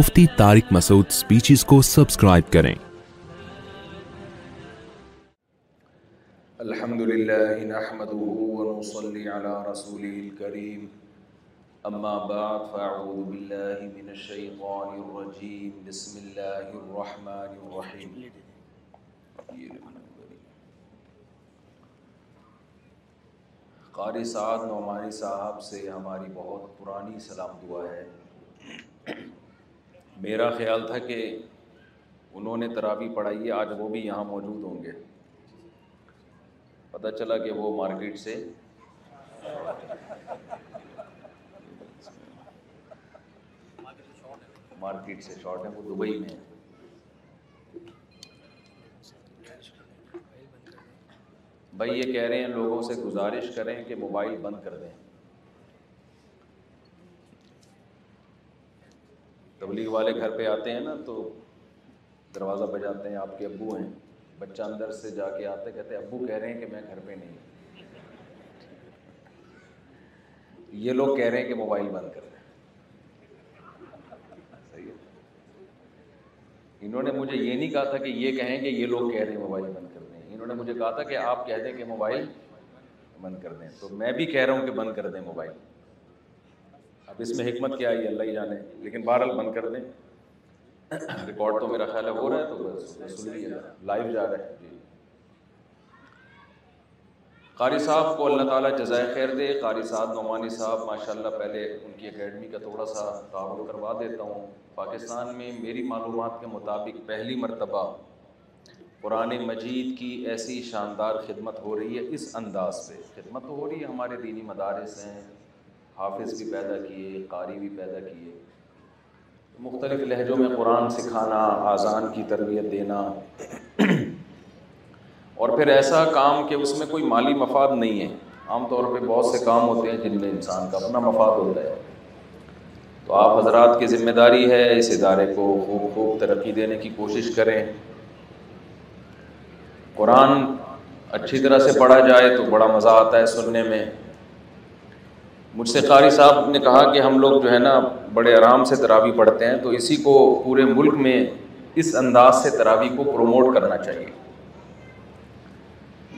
مفتی Tariq Masood speeches کو subscribe کریں۔ الحمدللہ نحمدہ ونصلی علی رسولہ الکریم اما بعد فاعوذ باللہ من الشیطان الرجیم بسم اللہ الرحمن الرحیم۔ قاری سعد نعمانی صاحب سے ہماری بہت پرانی سلام دعا ہے۔ میرا خیال تھا کہ انہوں نے تراویح پڑھائی ہے، آج وہ بھی یہاں موجود ہوں گے، پتہ چلا کہ وہ مارکیٹ سے۔ مارکیٹ سے شارٹ ہے، وہ دبئی میں ہے۔ بھائی یہ کہہ رہے ہیں لوگوں سے گزارش کریں کہ موبائل بند کر دیں۔ تبلیغ والے گھر پہ آتے ہیں نا تو دروازہ بجاتے ہیں، آپ کے ابو ہیں، بچہ اندر سے جا کے آتے کہتے ہیں ابو کہہ رہے ہیں کہ میں گھر پہ نہیں ہوں، یہ لوگ کہہ رہے ہیں کہ موبائل بند کر دیں۔ صحیح ہے، انہوں نے مجھے یہ نہیں کہا تھا کہ یہ کہیں کہ یہ لوگ کہہ رہے ہیں موبائل بند کر دیں، انہوں نے مجھے کہا تھا کہ آپ کہہ دیں کہ موبائل بند کر دیں، تو میں بھی کہہ رہا ہوں کہ بند کر دیں موبائل۔ اب اس میں حکمت کیا ہے اللہ ہی جانے، لیکن بہرحال بند کر دیں۔ ریکارڈ تو میرا خیال ہے ہو رہا ہے، تو بس سن لیجیے، لائیو جا رہا ہے۔ جی قاری صاحب کو اللہ تعالیٰ جزائے خیر دے۔ قاری سعد نعمانی صاحب ماشاءاللہ، پہلے ان کی اکیڈمی کا تھوڑا سا تعارف کروا دیتا ہوں۔ پاکستان میں میری معلومات کے مطابق پہلی مرتبہ قرآن مجید کی ایسی شاندار خدمت ہو رہی ہے، اس انداز سے خدمت تو ہو رہی ہے۔ ہمارے دینی مدارس ہیں، حافظ بھی پیدا کیے، قاری بھی پیدا کیے، مختلف لہجوں میں قرآن سکھانا، آذان کی تربیت دینا، اور پھر ایسا کام کہ اس میں کوئی مالی مفاد نہیں ہے۔ عام طور پہ بہت سے کام ہوتے ہیں جن میں انسان کا اپنا مفاد ہوتا ہے، تو آپ حضرات کی ذمہ داری ہے اس ادارے کو خوب خوب ترقی دینے کی کوشش کریں۔ قرآن اچھی طرح سے پڑھا جائے تو بڑا مزہ آتا ہے سننے میں۔ مجھ سے قاری صاحب نے کہا کہ ہم لوگ جو ہے نا بڑے آرام سے تراویح پڑھتے ہیں، تو اسی کو پورے ملک میں اس انداز سے تراویح کو پروموٹ کرنا چاہیے۔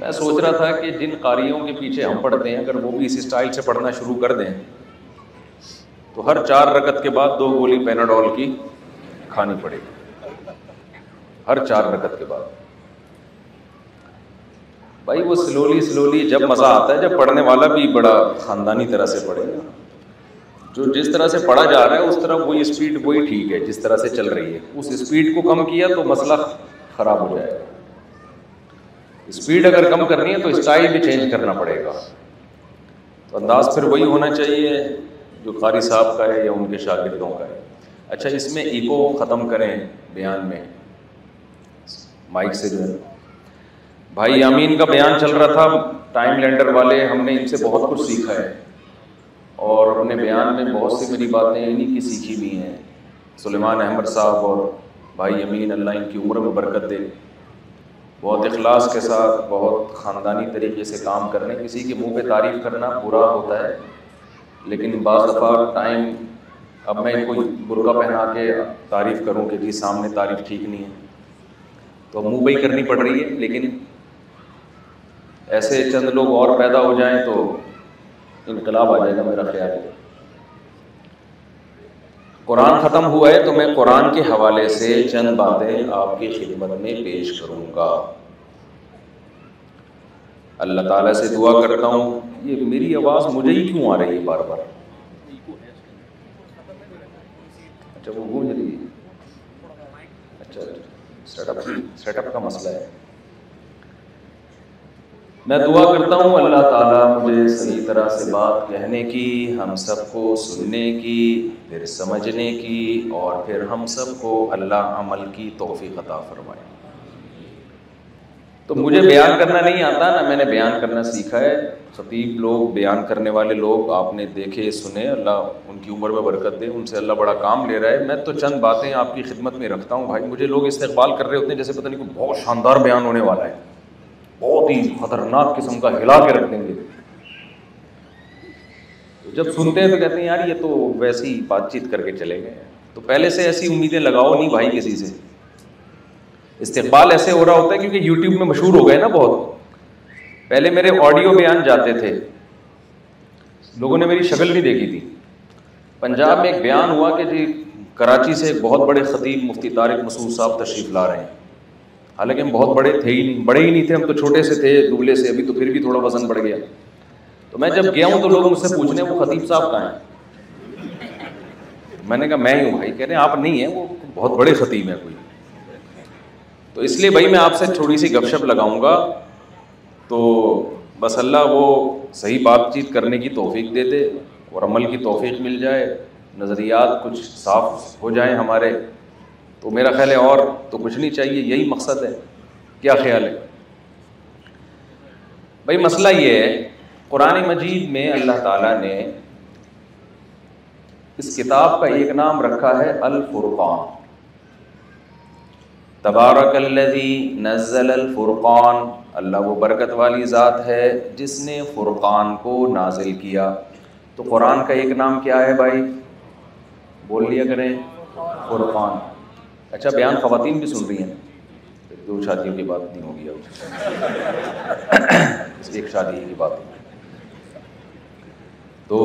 میں سوچ رہا تھا کہ جن قاریوں کے پیچھے ہم پڑھتے ہیں اگر وہ بھی اسی سٹائل سے پڑھنا شروع کر دیں تو ہر 4 رکعت کے بعد 2 گولی پیناڈول کی کھانی پڑے گی، ہر 4 رکعت کے بعد۔ بھائی وہ سلولی جب مزہ آتا ہے جب پڑھنے والا بھی بڑا خاندانی طرح سے پڑھے گا، جو جس طرح سے پڑھا جا رہا ہے اس طرح وہی اسپیڈ وہی ٹھیک ہے جس طرح سے چل رہی ہے، اس اسپیڈ کو کم کیا تو مسئلہ خراب ہو جائے گا۔ اسپیڈ اگر کم کرنی ہے تو اسٹائل بھی چینج کرنا پڑے گا، تو انداز پھر وہی ہونا چاہیے جو قاری صاحب کا ہے یا ان کے شاگردوں کا ہے۔ اچھا اس میں ایکو ختم کریں بیان میں، مائک سے جو ہے۔ بھائی یامین کا بیان چل رہا تھا، ٹائم لینڈر والے، ہم نے ان سے بہت کچھ سیکھا ہے۔ اور اپنے بیان میں بہت سی میری باتیں انہی کی سیکھی بھی ہیں. سلیمان احمد صاحب اور بھائی امین، اللہ ان کی عمر میں برکت دے، بہت اخلاص کے ساتھ، بہت خاندانی طریقے سے کام کرنے. کسی کے منہ پہ تعریف کرنا برا ہوتا ہے، لیکن بعض دفعہ ٹائم، اب میں کوئی برقع پہنا کے تعریف کروں کہ جی سامنے تعریف ٹھیک نہیں ہے، تو منہ پہ ہی کرنی پڑ رہی ہے. لیکن ایسے چند لوگ اور پیدا ہو جائیں تو انقلاب آ جائے گا، میرا خیال ہے. قرآن ختم ہوا ہے تو میں قرآن کے حوالے سے چند باتیں آپ کی خدمت میں پیش کروں گا. اللہ تعالیٰ سے دعا کرتا ہوں. یہ میری آواز مجھے ہی کیوں آ رہی ہے بار بار؟ اچھا وہ گونج رہی ہے. اچھا سیٹ اپ کا مسئلہ ہے. میں دعا کرتا ہوں اللہ تعالیٰ مجھے صحیح طرح سے بات کہنے کی، ہم سب کو سننے کی، پھر سمجھنے کی، اور پھر ہم سب کو اللہ عمل کی توفیق عطا فرمائے. تو مجھے بیان کرنا نہیں آتا، نہ میں نے بیان کرنا سیکھا ہے. خطیب لوگ، بیان کرنے والے لوگ آپ نے دیکھے سنے، اللہ ان کی عمر میں برکت دے، ان سے اللہ بڑا کام لے رہا ہے. میں تو چند باتیں آپ کی خدمت میں رکھتا ہوں. بھائی مجھے لوگ استقبال کر رہے ہوتے ہیں جیسے پتہ نہیں کوئی بہت شاندار بیان ہونے والا ہے، بہت ہی خطرناک قسم کا، ہلا کے رکھ دیں گے. جب سنتے ہیں تو کہتے ہیں یار یہ تو ویسی بات چیت کر کے چلے گئے. تو پہلے سے ایسی امیدیں لگاؤ نہیں بھائی کسی سے. استقبال ایسے ہو رہا ہوتا ہے کیونکہ یوٹیوب میں مشہور ہو گئے نا بہت. پہلے میرے آڈیو بیان جاتے تھے، لوگوں نے میری شکل نہیں دیکھی تھی. پنجاب میں ایک بیان ہوا کہ جی کراچی سے ایک بہت بڑے خطیب مفتی طارق مسعود صاحب تشریف لا رہے ہیں. حالانکہ ہم بہت بڑے تھے ہی نہیں، بڑے ہی نہیں تھے، ہم تو چھوٹے سے تھے، دبلے سے. ابھی تو پھر بھی تھوڑا وزن بڑھ گیا. تو میں جب گیا ہوں تو لوگ مجھ سے پوچھنے وہ خطیب صاحب کہاں ہیں؟ میں نے کہا میں ہی ہوں. بھائی کہہ رہے ہیں آپ نہیں ہیں، وہ بہت بڑے خطیب ہیں کوئی. تو اس لیے بھائی میں آپ سے تھوڑی سی گپ شپ لگاؤں گا. تو بس اللہ وہ صحیح بات چیت کرنے کی توفیق دے دے اور عمل کی توفیق مل جائے، نظریات کچھ صاف ہو جائیں ہمارے. تو میرا خیال ہے اور تو کچھ نہیں چاہیے، یہی مقصد ہے. کیا خیال ہے بھائی؟ مسئلہ یہ ہے قرآن مجید میں اللہ تعالیٰ نے اس کتاب کا ایک نام رکھا ہے الفرقان. تبارک الذی نزل الفرقان، اللہ وہ برکت والی ذات ہے جس نے فرقان کو نازل کیا. تو قرآن کا ایک نام کیا ہے بھائی؟ بول لیا کریں فرقان. اچھا بیان خواتین بھی سن رہی ہیں، دو شادیوں کی بات نہیں ہوگی اب، ایک شادی کی بات. تو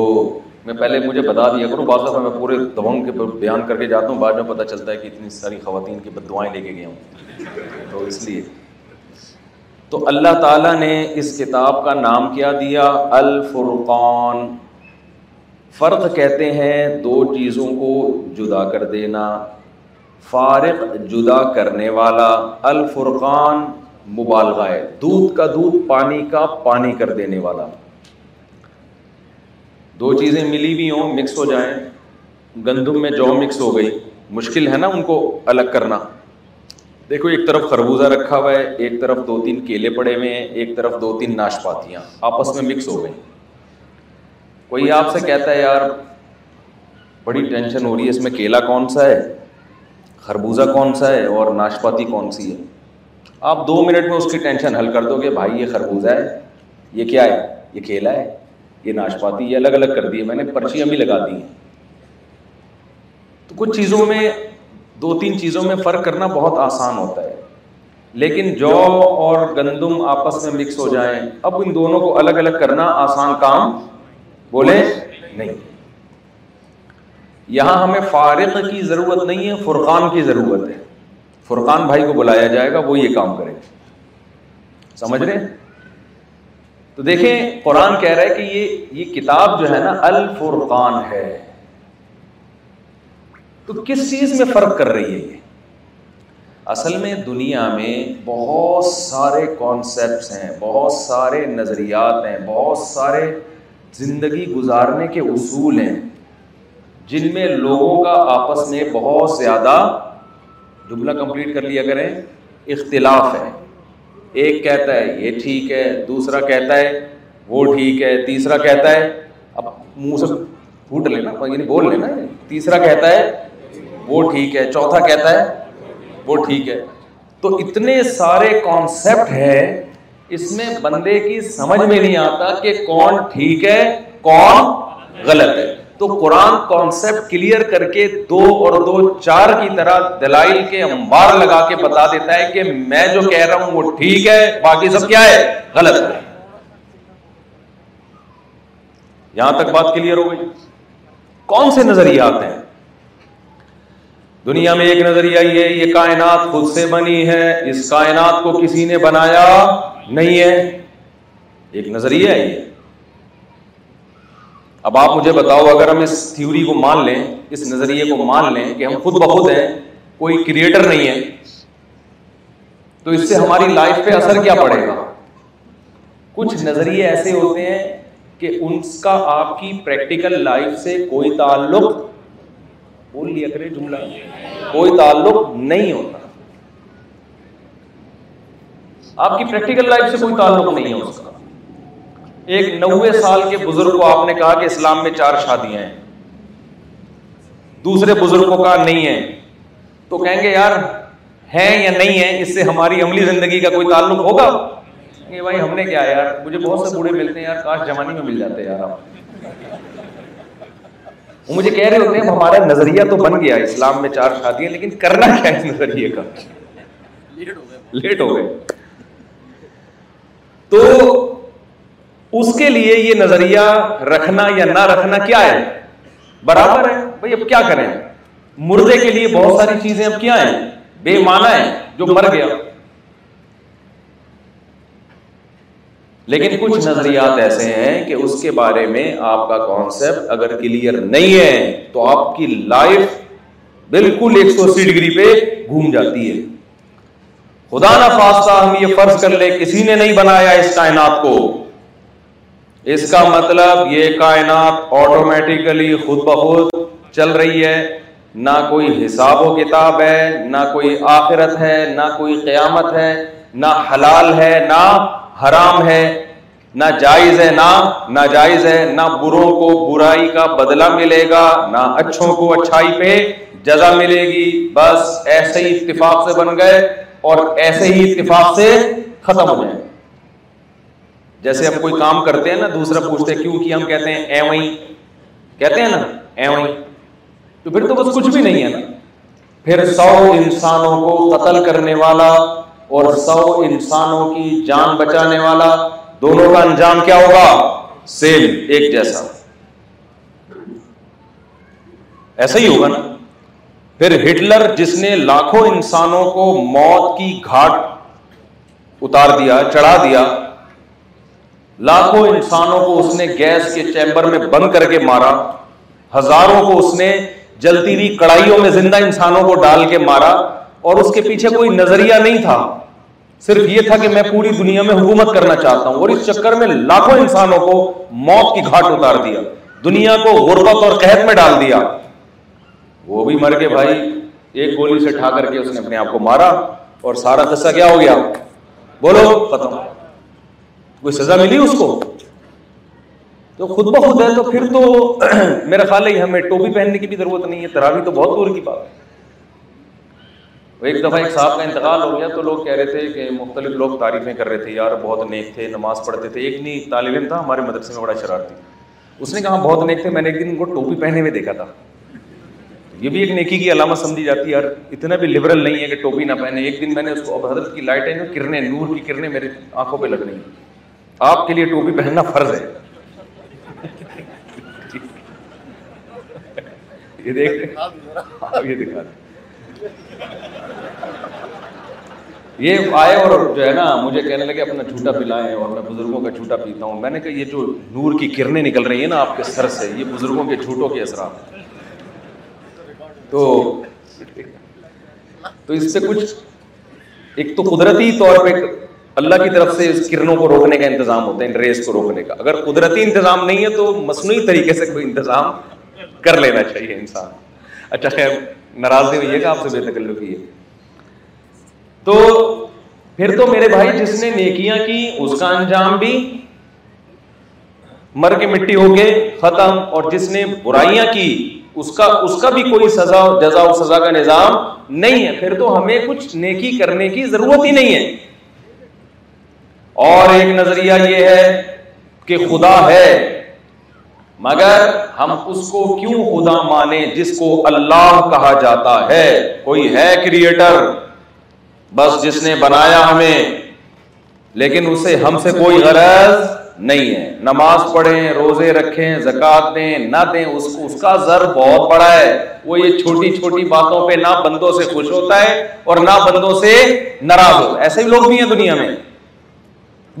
میں پہلے مجھے بتا دیا کروں، بعض دفعہ میں پورے دوام کے بیان کر کے جاتا ہوں، بعد میں پتہ چلتا ہے کہ اتنی ساری خواتین کی بد دعائیں لے کے گیا ہوں. تو اس لیے تو اللہ تعالیٰ نے اس کتاب کا نام کیا دیا الفرقان. فرق کہتے ہیں دو چیزوں کو جدا کر دینا، فارق جدا کرنے والا. الفرقان مبالغہ ہے، دودھ کا دودھ پانی کا پانی کر دینے والا. دو چیزیں ملی بھی ہوں، مکس ہو جائیں، گندم میں جو مکس ہو گئی، مشکل ہے نا ان کو الگ کرنا. دیکھو ایک طرف خربوزہ رکھا ہوا ہے، ایک طرف دو تین کیلے پڑے ہوئے ہیں، ایک طرف دو تین ناشپاتیاں آپس میں مکس ہو گئیں. کوئی آپ سے کہتا ہے یار بڑی ٹینشن ہو رہی ہے، اس میں کیلا کون سا ہے، خربوزہ کون سا ہے، اور ناشپاتی کون سی ہے. آپ 2 منٹ میں اس کی ٹینشن حل کر دو گے. بھائی یہ خربوزہ ہے، یہ کیا ہے، یہ کیلا ہے، یہ ناشپاتی، یہ الگ الگ کر دیے، میں نے پرچیاں بھی لگا دی ہیں. تو کچھ چیزوں میں، دو تین چیزوں میں فرق کرنا بہت آسان ہوتا ہے، لیکن جو اور گندم آپس میں مکس ہو جائیں، اب ان دونوں کو الگ الگ کرنا آسان کام بولے نہیں. یہاں ہمیں فارق کی ضرورت نہیں ہے، فرقان کی ضرورت ہے. فرقان بھائی کو بلایا جائے گا، وہ یہ کام کرے گا. سمجھ رہے؟ تو دیکھیں قرآن کہہ رہا ہے کہ یہ کتاب جو ہے نا الفرقان ہے. تو کس چیز میں فرق کر رہی ہے یہ؟ اصل میں دنیا میں بہت سارے کانسیپٹس ہیں، بہت سارے نظریات ہیں، بہت سارے زندگی گزارنے کے اصول ہیں، جن میں لوگوں کا آپس میں بہت زیادہ، جملہ کمپلیٹ کر لیا کریں، اختلاف ہے. ایک کہتا ہے یہ ٹھیک ہے، دوسرا کہتا ہے وہ ٹھیک ہے، تیسرا کہتا ہے اب منہ سے پھوٹ لینا یعنی بول لینا. تیسرا کہتا ہے وہ ٹھیک ہے, چوتھا کہتا ہے وہ ٹھیک ہے. تو اتنے سارے کانسیپٹ ہیں, اس میں بندے کی سمجھ میں نہیں آتا کہ کون ٹھیک ہے کون غلط ہے. تو قرآن کانسیپٹ کلیئر کر کے 2 اور 2 4 کی طرح دلائل کے انبار لگا کے بتا دیتا ہے کہ میں جو کہہ رہا ہوں وہ ٹھیک ہے, باقی سب کیا ہے غلط ہے. یہاں تک بات کلیئر ہو گئی. کون سے نظریات ہیں دنیا میں؟ ایک نظریہ یہ ہے یہ کائنات خود سے بنی ہے, اس کائنات کو کسی نے بنایا نہیں ہے, ایک نظریہ ہے یہ. اب آپ مجھے بتاؤ, اگر ہم اس تھیوری کو مان لیں, اس نظریے کو مان لیں کہ ہم خود بخود ہیں, کوئی کریٹر نہیں ہے, تو اس سے ہماری لائف پہ اثر کیا پڑے گا؟ کچھ نظریے ایسے ہوتے ہیں کہ ان کا آپ کی پریکٹیکل لائف سے کوئی تعلق, بول لیا کرے جملہ, کوئی تعلق نہیں ہوتا. آپ کی پریکٹیکل لائف سے کوئی تعلق نہیں ہے اس کا. ایک 90 سال کے بزرگ کو آپ نے کہا کہ اسلام میں 4 شادیاں ہیں, دوسرے بزرگ کو کہا نہیں ہے, تو کہیں گے یار ہیں یا نہیں ہیں, اس سے ہماری عملی زندگی کا کوئی تعلق ہوگا؟ کہیں گے بھائی ہم نے کیا یار, مجھے بہت سے بوڑھے ملتے ہیں یار, کاش جوانی میں مل جاتے یار. وہ مجھے کہہ رہے ہوتے ہیں ہمارا نظریہ تو بن گیا اسلام میں 4 شادیاں, لیکن کرنا کیا ہے نظریے کا, لیٹ ہو گئے. تو اس کے لیے یہ نظریہ رکھنا یا نہ رکھنا کیا ہے, برابر ہے. بھائی اب کیا کریں, مردے کے لیے بہت ساری چیزیں اب کیا ہیں, بے معنی ہیں, جو مر گیا. لیکن کچھ نظریات ایسے ہیں کہ اس کے بارے میں آپ کا کانسیپٹ اگر کلیئر نہیں ہے تو آپ کی لائف بالکل 180 ڈگری پہ گھوم جاتی ہے. خدا نہ خواستہ ہم یہ فرض کر لیں کسی نے نہیں بنایا اس کائنات کو, اس کا مطلب یہ کائنات آٹومیٹیکلی خود بخود چل رہی ہے, نہ کوئی حساب و کتاب ہے, نہ کوئی آخرت ہے, نہ کوئی قیامت ہے, نہ حلال ہے نہ حرام ہے, نہ جائز ہے نہ ناجائز ہے, نہ بروں کو برائی کا بدلہ ملے گا نہ اچھوں کو اچھائی پہ جزا ملے گی. بس ایسے ہی اتفاق سے بن گئے اور ایسے ہی اتفاق سے ختم ہو جائیں. جیسے ہم کوئی کام کرتے ہیں نا, دوسرا پوچھتے ہیں کیوں کیا, ہم کہتے ہیں ایوئیں, کہتے ہیں نا ایوئیں, تو پھر تو بس کچھ بھی نہیں ہے نا. پھر 100 انسانوں کو قتل کرنے والا اور 100 انسانوں کی جان بچانے والا, دونوں کا انجام کیا ہوگا؟ سیم, ایک جیسا. ایسا ہی ہوگا نا. پھر ہٹلر جس نے لاکھوں انسانوں کو موت کی گھاٹ اتار دیا, چڑھا دیا, لاکھوں انسانوں کو اس نے گیس کے چیمبر میں بند کر کے مارا, ہزاروں کو اس نے جلتی ہوئی کڑھائیوں میں زندہ انسانوں کو ڈال کے مارا, اور اس کے پیچھے کوئی نظریہ نہیں تھا, صرف یہ تھا کہ میں پوری دنیا میں حکومت کرنا چاہتا ہوں, اور اس چکر میں لاکھوں انسانوں کو موت کی گھاٹ اتار دیا, دنیا کو غربت اور قحط میں ڈال دیا. وہ بھی مر کے بھائی ایک گولی سے ٹھا کر کے اس نے اپنے آپ کو مارا, اور سارا قصہ کیا ہو گیا, بولو ختم. کوئی سزا ملی اس کو؟ تو خود بخود ہے. تو پھر تو میرا خیال ہے ہمیں ٹوپی پہننے کی بھی ضرورت نہیں ہے, تراویح تو بہت دور کی بات ہے. ایک دفعہ ایک صاحب کا انتقال ہو گیا, تو لوگ کہہ رہے تھے کہ مختلف لوگ تعریفیں کر رہے تھے, یار بہت نیک تھے, نماز پڑھتے تھے. ایک نہیں طالب علم تھا ہمارے مدرسے میں, بڑا شرارتی, اس نے کہا بہت نیک تھے, میں نے ایک دن ان کو ٹوپی پہنے ہوئے دیکھا تھا. یہ بھی ایک نیکی کی علامت سمجھی جاتی ہے, یار اتنا بھی لبرل نہیں ہے کہ ٹوپی نہ پہنے. ایک دن میں نے اس کو, حضرت کی لائٹیں جو کرنیں, نور کی کرنیں میرے آنکھوں پہ لگ رہی ہیں, آپ کے لیے ٹوپی پہننا فرض ہے. یہ دیکھ, آپ یہ دکھا دیں, یہ آئے اور جو ہے نا مجھے کہنے لگے اپنا جھوٹا پلائیں, اور میں بزرگوں کا جھوٹا پیتا ہوں. میں نے کہا یہ جو نور کی کرنیں نکل رہی ہیں نا آپ کے سر سے, یہ بزرگوں کے جھوٹوں کے اثرات. تو اس سے کچھ, ایک تو قدرتی طور پہ اللہ کی طرف سے اس کرنوں کو روکنے کا انتظام ہوتا ہے, ریز کو روکنے کا. اگر قدرتی انتظام نہیں ہے تو مصنوعی طریقے سے کوئی انتظام کر لینا چاہیے انسان. اچھا خیر, ناراض نہیں ہوئیے گا, آپ سے بے تکلفی ہے. تو پھر تو میرے بھائی جس نے نیکیاں کی اس کا انجام بھی مر کے مٹی ہو کے ختم. اور جس نے برائیاں کی اس کا بھی کوئی سزا جزا و سزا کا نظام نہیں ہے. پھر تو ہمیں کچھ نیکی کرنے کی ضرورت ہی نہیں ہے. اور ایک نظریہ یہ ہے کہ خدا ہے، مگر ہم اس کو کیوں خدا مانیں جس کو اللہ کہا جاتا ہے؟ کوئی ہے کریٹر بس جس نے بنایا ہمیں، لیکن اسے ہم سے کوئی غرض نہیں ہے. نماز پڑھیں، روزے رکھیں، زکوٰۃ دیں نہ دیں، اس کا ضرر بہت بڑا ہے. وہ یہ چھوٹی چھوٹی باتوں پہ نہ بندوں سے خوش ہوتا ہے اور نہ بندوں سے ناراض ہو. ایسے لوگ بھی ہیں دنیا میں.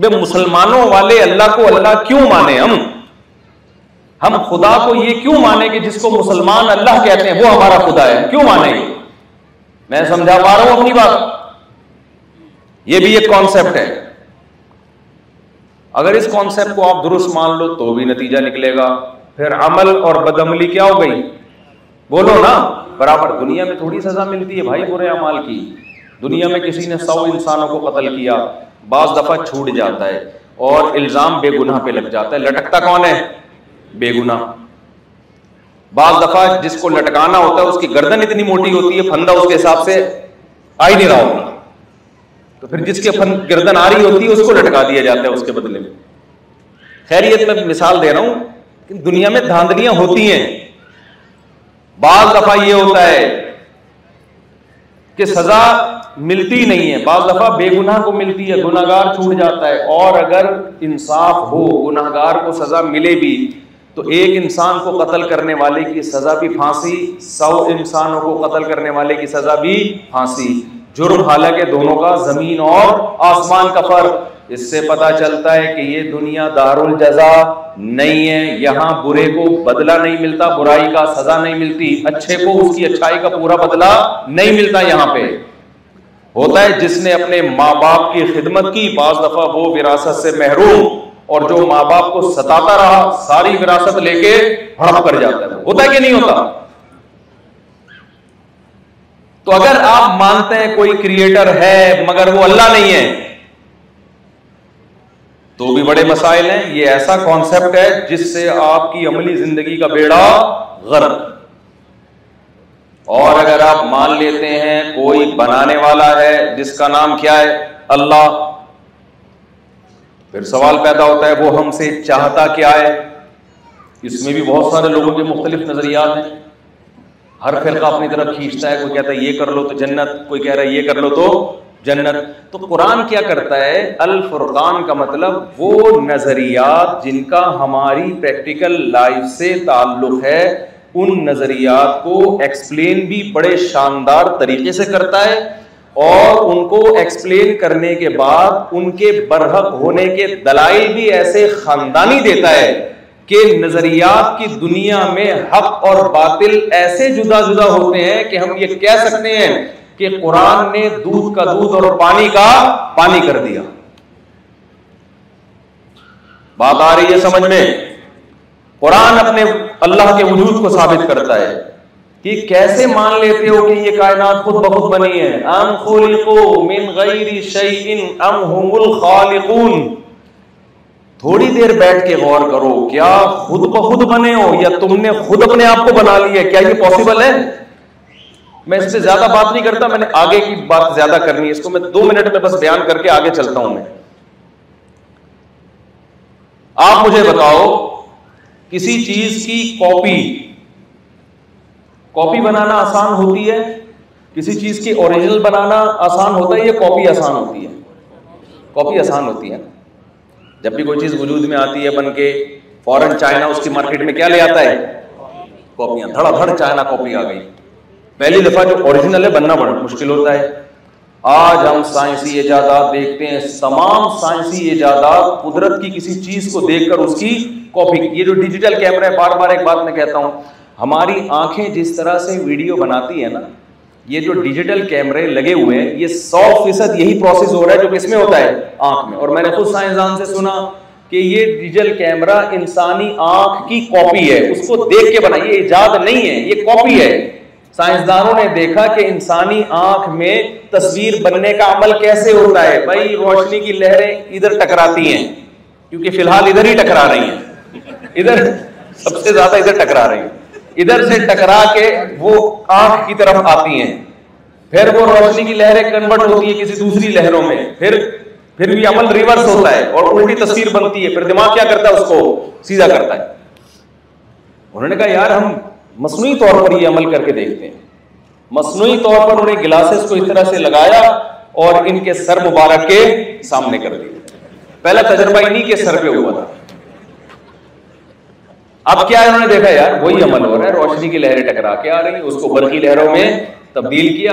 بے مسلمانوں والے اللہ کو اللہ کیوں مانے؟ ہم خدا کو یہ کیوں مانیں کہ جس کو مسلمان اللہ کہتے ہیں وہ ہمارا خدا ہے؟ کیوں مانیں گے؟ میں سمجھا پا رہا ہوں اپنی بات. یہ بھی ایک کانسیپٹ ہے. اگر اس کانسیپٹ کو آپ درست مان لو تو بھی نتیجہ نکلے گا. پھر عمل اور بدعملی کیا ہو گئی؟ بولو نا، برابر. دنیا میں تھوڑی سزا ملتی ہے بھائی برے اعمال کی. دنیا میں کسی نے 100 انسانوں کو قتل کیا، بعض دفعہ چھوٹ جاتا ہے اور الزام بے گناہ پہ لگ جاتا ہے. لٹکتا کون ہے؟ بے گناہ. بعض دفعہ جس کو لٹکانا ہوتا ہے اس کی گردن اتنی موٹی ہوتی ہے پھندا اس کے حساب سے آ ہی نہیں رہا ہوگا، تو پھر جس کے گردن آ رہی ہوتی ہے اس کو لٹکا دیا جاتا ہے اس کے بدلے میں. خیریت میں مثال دے رہا ہوں کہ دنیا میں دھاندلیاں ہوتی ہیں. بعض دفعہ یہ ہوتا ہے کہ سزا ملتی نہیں ہے، بعض دفعہ بے گناہ کو ملتی ہے، گناہ گار چھوٹ جاتا ہے. اور اگر انصاف ہو، گناہ گار کو سزا ملے بھی، تو ایک انسان کو قتل کرنے والے کی سزا بھی پھانسی، 100 انسانوں کو قتل کرنے والے کی سزا بھی پھانسی. جرم حالانکہ دونوں کا زمین اور آسمان کا فرق. اس سے پتہ چلتا ہے کہ یہ دنیا دار الجزا نہیں ہے. یہاں برے کو بدلہ نہیں ملتا، برائی کا سزا نہیں ملتی، اچھے کو اس کی اچھائی کا پورا بدلہ نہیں ملتا. یہاں پہ ہوتا ہے جس نے اپنے ماں باپ کی خدمت کی، بعض دفعہ وہ وراثت سے محروم، اور جو ماں باپ کو ستاتا رہا ساری وراثت لے کے ہڑپ کر جاتا ہے. ہوتا کہ نہیں ہوتا؟ تو اگر آپ مانتے ہیں کوئی کریٹر ہے مگر وہ اللہ نہیں ہے تو بھی بڑے مسائل ہیں. یہ ایسا کانسیپٹ ہے جس سے آپ کی عملی زندگی کا بیڑا غرق. اور اگر آپ مان لیتے ہیں کوئی بنانے والا ہے جس کا نام کیا ہے؟ اللہ. پھر سوال پیدا ہوتا ہے وہ ہم سے چاہتا کیا ہے؟ اس میں بھی بہت سارے لوگوں کے مختلف نظریات ہیں. ہر فرقہ اپنی طرف کھینچتا ہے. کوئی کہتا ہے یہ کر لو تو جنت، کوئی کہہ رہا ہے یہ کر لو تو جنت. تو قرآن کیا کرتا ہے؟ الفرقان کا مطلب وہ نظریات جن کا ہماری پریکٹیکل لائف سے تعلق ہے، ان نظریات کو ایکسپلین بھی بڑے شاندار طریقے سے کرتا ہے، اور ان کو ایکسپلین کرنے کے بعد ان کے برحق ہونے کے دلائل بھی ایسے خاندانی دیتا ہے کہ نظریات کی دنیا میں حق اور باطل ایسے جدا جدا ہوتے ہیں کہ ہم یہ کہہ سکتے ہیں کہ قرآن نے دودھ کا دودھ اور پانی کا پانی کر دیا. بات آ رہی ہے سمجھ میں؟ قرآن اپنے اللہ کے وجود کو ثابت کرتا ہے کہ کیسے مان لیتے ہو کہ یہ کائنات خود بخود بنی ہے. ام خلقوا من غیر شیء ام هم الخالقون. تھوڑی دیر بیٹھ کے غور کرو، کیا خود بخود بنے ہو یا تم نے خود اپنے آپ کو بنا لیا؟ کیا یہ پاسبل ہے؟ میں اس سے زیادہ بات نہیں کرتا، میں نے آگے کی بات زیادہ کرنی ہے. اس کو میں 2 منٹ میں بس بیان کر کے آگے چلتا ہوں. میں آپ مجھے بتاؤ، کسی چیز کی کاپی بنانا آسان ہوتی ہے، کسی چیز کی اوریجنل بنانا آسان ہوتا ہے، یا کاپی آسان ہوتی ہے؟ کاپی آسان ہوتی ہے. جب بھی کوئی چیز وجود میں آتی ہے بن کے، فوراً چائنا اس کی مارکیٹ میں کیا لے آتا ہے؟ کاپیاں. دھڑا دھڑ چائنا کاپی آ گئی. پہلی دفعہ جو اوریجنل ہے بننا بڑا مشکل ہوتا ہے. آج ہم سائنسی ایجادات دیکھتے ہیں، تمام سائنسی ایجادات قدرت کی کسی چیز کو دیکھ کر اس کی کاپی. یہ جو ڈیجیٹل کیمرہ ہے، بار بار ایک بات میں کہتا ہوں، ہماری آنکھیں جس طرح سے ویڈیو بناتی ہے نا، یہ جو ڈیجیٹل کیمرے لگے ہوئے ہیں، یہ 100% یہی پروسیس ہو رہا ہے جو کس میں ہوتا ہے؟ آنکھ میں. اور میں نے خود سائنسدان سے سنا کہ یہ ڈیجیٹل کیمرہ انسانی آنکھ کی کاپی ہے. اس کو دیکھ کے بنا، یہ ایجاد نہیں ہے، یہ کاپی ہے. سائنسدانوں نے دیکھا کہ انسانی آنکھ میں تصویر بننے کا عمل کیسے ہوتا ہے. بھائی روشنی کی لہریں ادھر ٹکراتی ہیں، کیونکہ فی الحال ادھر ہی ٹکرا رہی ہیں. ادھر سب سے زیادہ ادھر ٹکرا رہی ہیں، ادھر سے ٹکرا کے وہ آنکھ کی طرف آتی ہیں، پھر وہ روشنی کی لہریں کنورٹ ہوتی ہیں کسی دوسری لہروں میں، پھر بھی عمل ریورس ہوتا ہے اور الٹی تصویر بنتی ہے، پھر دماغ کیا کرتا ہے اس کو سیدھا کرتا ہے۔ انہوں نے کہا یار ہم مصنوعی طور پر یہ عمل کر کے دیکھتے ہیں۔ مصنوعی طور پر انہیں گلاسز کو اس طرح سے لگایا اور ان کے سر مبارک کے سامنے کر دیا، پہلا تجربہ انہی کے سر پہ ہوا تھا۔ اب کیا انہوں نے دیکھا یار وہی عمل ہو رہا ہے، روشنی کی لہریں ٹکرا کے آ رہی ہیں، اس کو برقی لہروں میں تبدیل کیا۔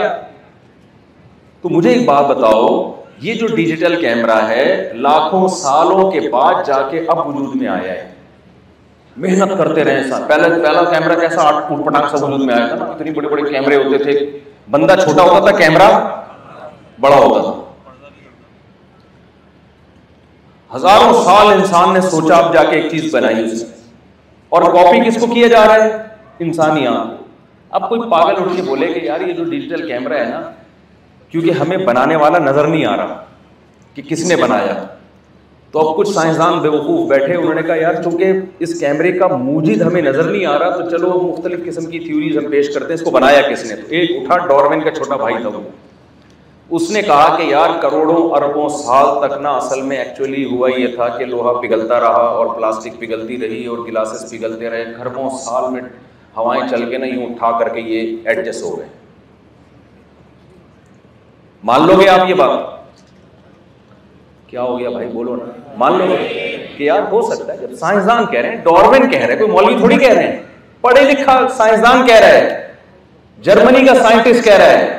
تو مجھے ایک بات بتاؤ، یہ جو ڈیجیٹل کیمرہ ہے لاکھوں سالوں کے بعد جا کے اب وجود میں آیا ہے، محنت کرتے رہے ہیں ساتھ۔ پہلا کیمرہ کیسا اٹھ پٹاک سا وجود میں آیا تھا نا، اتنی بڑے بڑے کیمرے ہوتے تھے، بندہ چھوٹا ہوتا تھا کیمرہ بڑا ہوتا تھا۔ ہزاروں سال انسان نے سوچا، اب جا کے ایک چیز بنائی اس نے، اور کاپی کس کو کیا جا رہا ہے؟ انسانی آنکھ۔ اب کوئی پاگل اٹھ کے بولے کہ یار یہ جو ڈیجیٹل کیمرہ ہے نا، کیونکہ ہمیں بنانے والا نظر نہیں آ رہا کہ کس نے بنایا، تو اب کچھ سائنسدان بیوقوف بیٹھے، انہوں نے کہا یار چونکہ اس کیمرے کا موجد ہمیں نظر نہیں آ رہا تو چلو مختلف قسم کی تھیوریز ہم پیش کرتے ہیں، اس کو بنایا کس نے؟ تو ایک اٹھا ڈاروین کا چھوٹا بھائی تھا، اس نے کہا کہ یار کروڑوں اربوں سال تک نا اصل میں ایکچولی ہوا یہ تھا کہ لوہا پگھلتا رہا اور پلاسٹک پگھلتی رہی اور گلاسز پگھلتے رہے، اربوں سال میں ہوائیں چل کے نا یوں اٹھا کر کے یہ ایڈجسٹ ہو گئے۔ مان لو گے آپ یہ بات؟ کیا ہو گیا بھائی بولو نا، مان لو کہ یار ہو سکتا ہے، جب سائنسدان کہہ رہے ہیں، ڈاروین کہہ رہے ہیں، کوئی مولوی تھوڑی کہہ رہے ہیں، پڑھے لکھا سائنسدان کہہ رہا ہے، جرمنی کا سائنٹسٹ کہہ رہا ہے،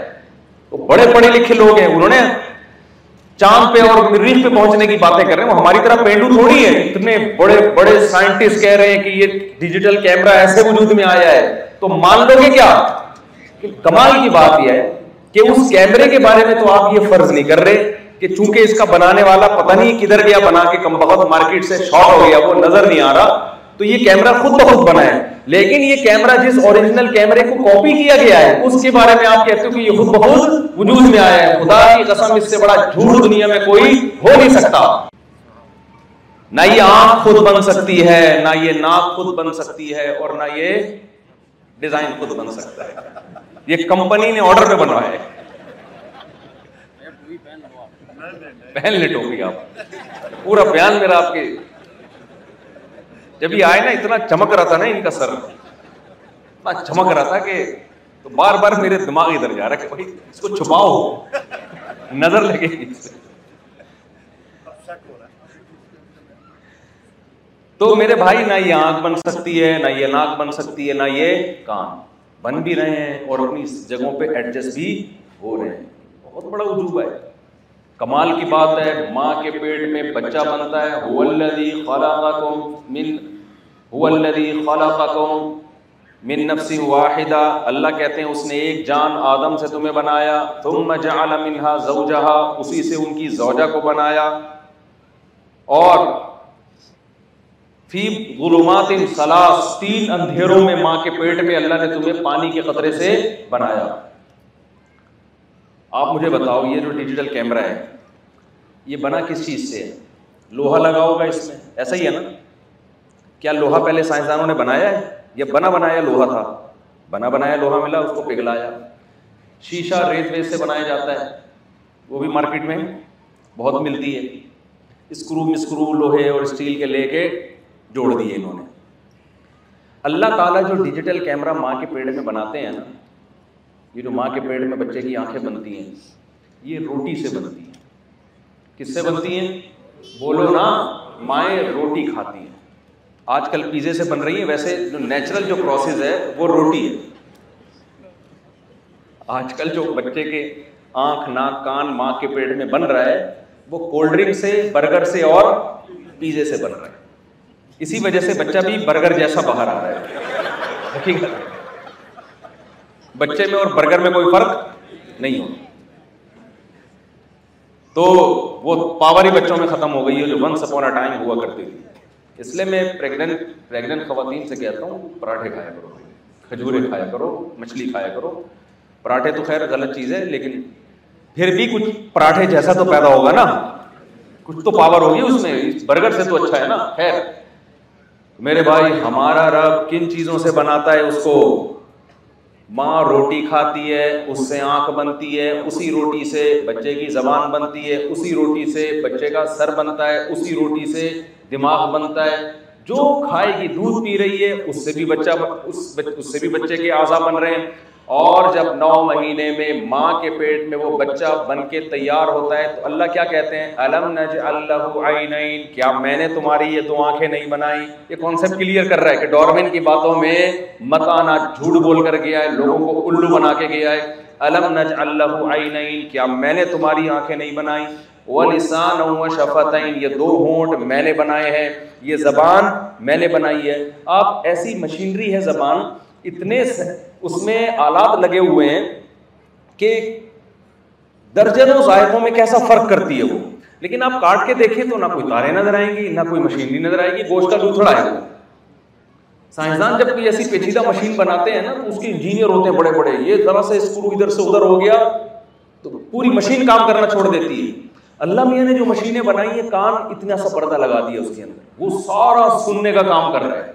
وہ بڑے پڑھے لکھے لوگ ہیں، انہوں نے چاند پہ اور مریخ پہ پہنچنے کی باتیں کر رہے ہیں، وہ ہماری طرح پینڈو تھوڑی ہے۔ اتنے بڑے بڑے سائنٹسٹ کہہ رہے ہیں کہ یہ ڈیجیٹل کیمرہ ایسے وجود میں آیا ہے، تو مان لو گے کیا؟ کمال کی بات یہ ہے کہ اس کیمرے کے بارے میں تو آپ یہ فرض نہیں کر رہے کہ چونکہ اس کا بنانے والا پتہ نہیں کدھر گیا بنا کے، کم بخت مارکیٹ سے شارٹ ہو گیا، وہ نظر نہیں آ رہا تو یہ کیمرہ خود بخود بنا ہے، لیکن یہ کیمرہ جس اوریجنل کیمرے کو کاپی کیا گیا ہے اس کے بارے میں آپ کہتے ہو کہ یہ خود بخود وجود میں آیا ہے۔ خدا کی قسم اس سے بڑا جھوٹ دنیا میں کوئی ہو نہیں سکتا۔ نہ یہ آنکھ خود بن سکتی ہے، نہ یہ ناک خود بن سکتی ہے، اور نہ یہ ڈیزائن خود بن سکتا ہے، یہ کمپنی نے آرڈر پہ بنوایا ہے۔ پہن لیٹ ہو گئی آپ، پورا بیان میرا آپ کے، جب یہ آئے نا اتنا چمک رہا تھا نا ان کا سر، اتنا چمک رہا تھا کہ تو بار بار میرے دماغ ادھر جا رہا کہ بھائی اس کو چھپاؤ نظر لگے گی۔ تو میرے بھائی نہ یہ آنکھ بن سکتی ہے، نہ یہ ناک بن سکتی ہے، نہ یہ کان، بن بھی رہے ہیں اور اپنی جگہوں پہ ایڈجسٹ بھی ہو رہے ہیں۔ بہت بڑا عجوبہ ہے، کمال کی بات ہے۔ ماں کے پیٹ میں بچہ بنتا ہے، هو الذی خلقکم من نفس واحدہ، اللہ کہتے ہیں اس نے ایک جان آدم سے تمہیں بنایا، ثم جعل منہا زوجہا، اسی سے ان کی زوجہ کو بنایا، اور فی ظلمات ثلاث، تین اندھیروں میں ماں کے پیٹ میں اللہ نے تمہیں پانی کے قطرے سے بنایا۔ آپ مجھے بتاؤ یہ جو ڈیجیٹل کیمرہ ہے یہ بنا کس چیز سے ہے؟ لوہا لگا ہوگا اس میں، ایسا ہی ہے نا؟ کیا لوہا پہلے سائنسدانوں نے بنایا ہے؟ یہ بنا بنایا لوہا تھا، بنا بنایا لوہا ملا، اس کو پگھلایا۔ شیشہ ریت ویز سے بنایا جاتا ہے، وہ بھی مارکیٹ میں بہت ملتی ہے، اسکرو لوہے اور اسٹیل کے لے کے جوڑ دیے انہوں نے۔ اللہ تعالیٰ جو ڈیجیٹل کیمرہ ماں کے پیٹ میں بناتے ہیں نا، یہ جو ماں کے پیٹ میں بچے کی آنکھیں بنتی ہیں، یہ روٹی سے بنتی ہیں۔ کس سے بنتی ہیں بولو نا؟ مائیں روٹی کھاتی ہیں، آج کل پیزے سے بن رہی ہیں، ویسے جو نیچرل جو پروسیس ہے وہ روٹی ہے۔ آج کل جو بچے کے آنکھ ناک کان ماں کے پیٹ میں بن رہا ہے وہ کولڈ ڈرنک سے، برگر سے اور پیزے سے بن رہا ہے، اسی وجہ سے بچہ بھی برگر جیسا باہر آ رہا ہے۔ ٹھیک ہے، بچے میں اور برگر میں کوئی فرق نہیں ہوتا، تو وہ پاور ہی بچوں میں ختم ہو گئی ہے جو ونس اپون اے ٹائم ہوا کرتی تھی۔ اس لیے میں پریگننٹ خواتین سے کہتا ہوں پراٹھے کھایا کرو، کھجوریں کھایا کرو، مچھلی کھایا کرو۔ پراٹھے تو خیر غلط چیز ہے، لیکن پھر بھی کچھ پراٹھے جیسا تو پیدا ہوگا نا، کچھ تو پاور ہوگی اس میں، برگر سے تو اچھا ہے نا۔ خیر میرے بھائی ہمارا رب کن چیزوں سے بناتا ہے؟ اس کو ماں روٹی کھاتی ہے اس سے آنکھ بنتی ہے, اسی روٹی سے بچے کی زبان بنتی ہے, اسی روٹی سے بچے کا سر بنتا ہے, اسی روٹی سے دماغ بنتا ہے. جو کھائے گی, دودھ پی رہی ہے اس سے بھی بچہ, اس سے بھی بچے کے اعضاء بن رہے ہیں. اور جب 9 مہینے میں ماں کے پیٹ میں وہ بچہ بن کے تیار ہوتا ہے تو اللہ کیا کہتے ہیں؟ الم نجعل له عینین, کیا میں نے تمہاری یہ دو آنکھیں نہیں بنائی؟ یہ کانسیپٹ کلیئر کر رہا ہے کہ ڈارون کی باتوں میں مت آنا, جھوٹ بول کر گیا ہے, لوگوں کو الو بنا کے گیا ہے. الم نجعل له عینین, کیا میں نے تمہاری آنکھیں نہیں بنائی؟ وَلِسَانًا وَشَفَتَيْن, یہ دو ہونٹ میں نے بنائے ہیں, یہ زبان میں نے بنائی ہے. آپ ایسی مشینری ہے زبان, اتنے اس میں آلات لگے ہوئے ہیں کہ درجنوں ذائقوں میں کیسا فرق کرتی ہے وہ, لیکن آپ کاٹ کے دیکھیں تو نہ کوئی تاریں نظر آئیں گی, نہ کوئی مشینری نظر آئے گی, گوشت کا لوتھڑا ہے. سائنسدان جب کوئی ایسی پیچیدہ مشین بناتے ہیں نا تو اس کے انجینئر ہوتے ہیں بڑے بڑے, یہ ذرا سے اسکرو ادھر سے ادھر ہو گیا تو پوری مشین کام کرنا چھوڑ دیتی ہے. اللہ میاں نے جو مشینیں بنائی ہیں, کان اتنا سا پردہ لگا دیا اس کے اندر, وہ سارا سننے کا کام کر رہا ہے.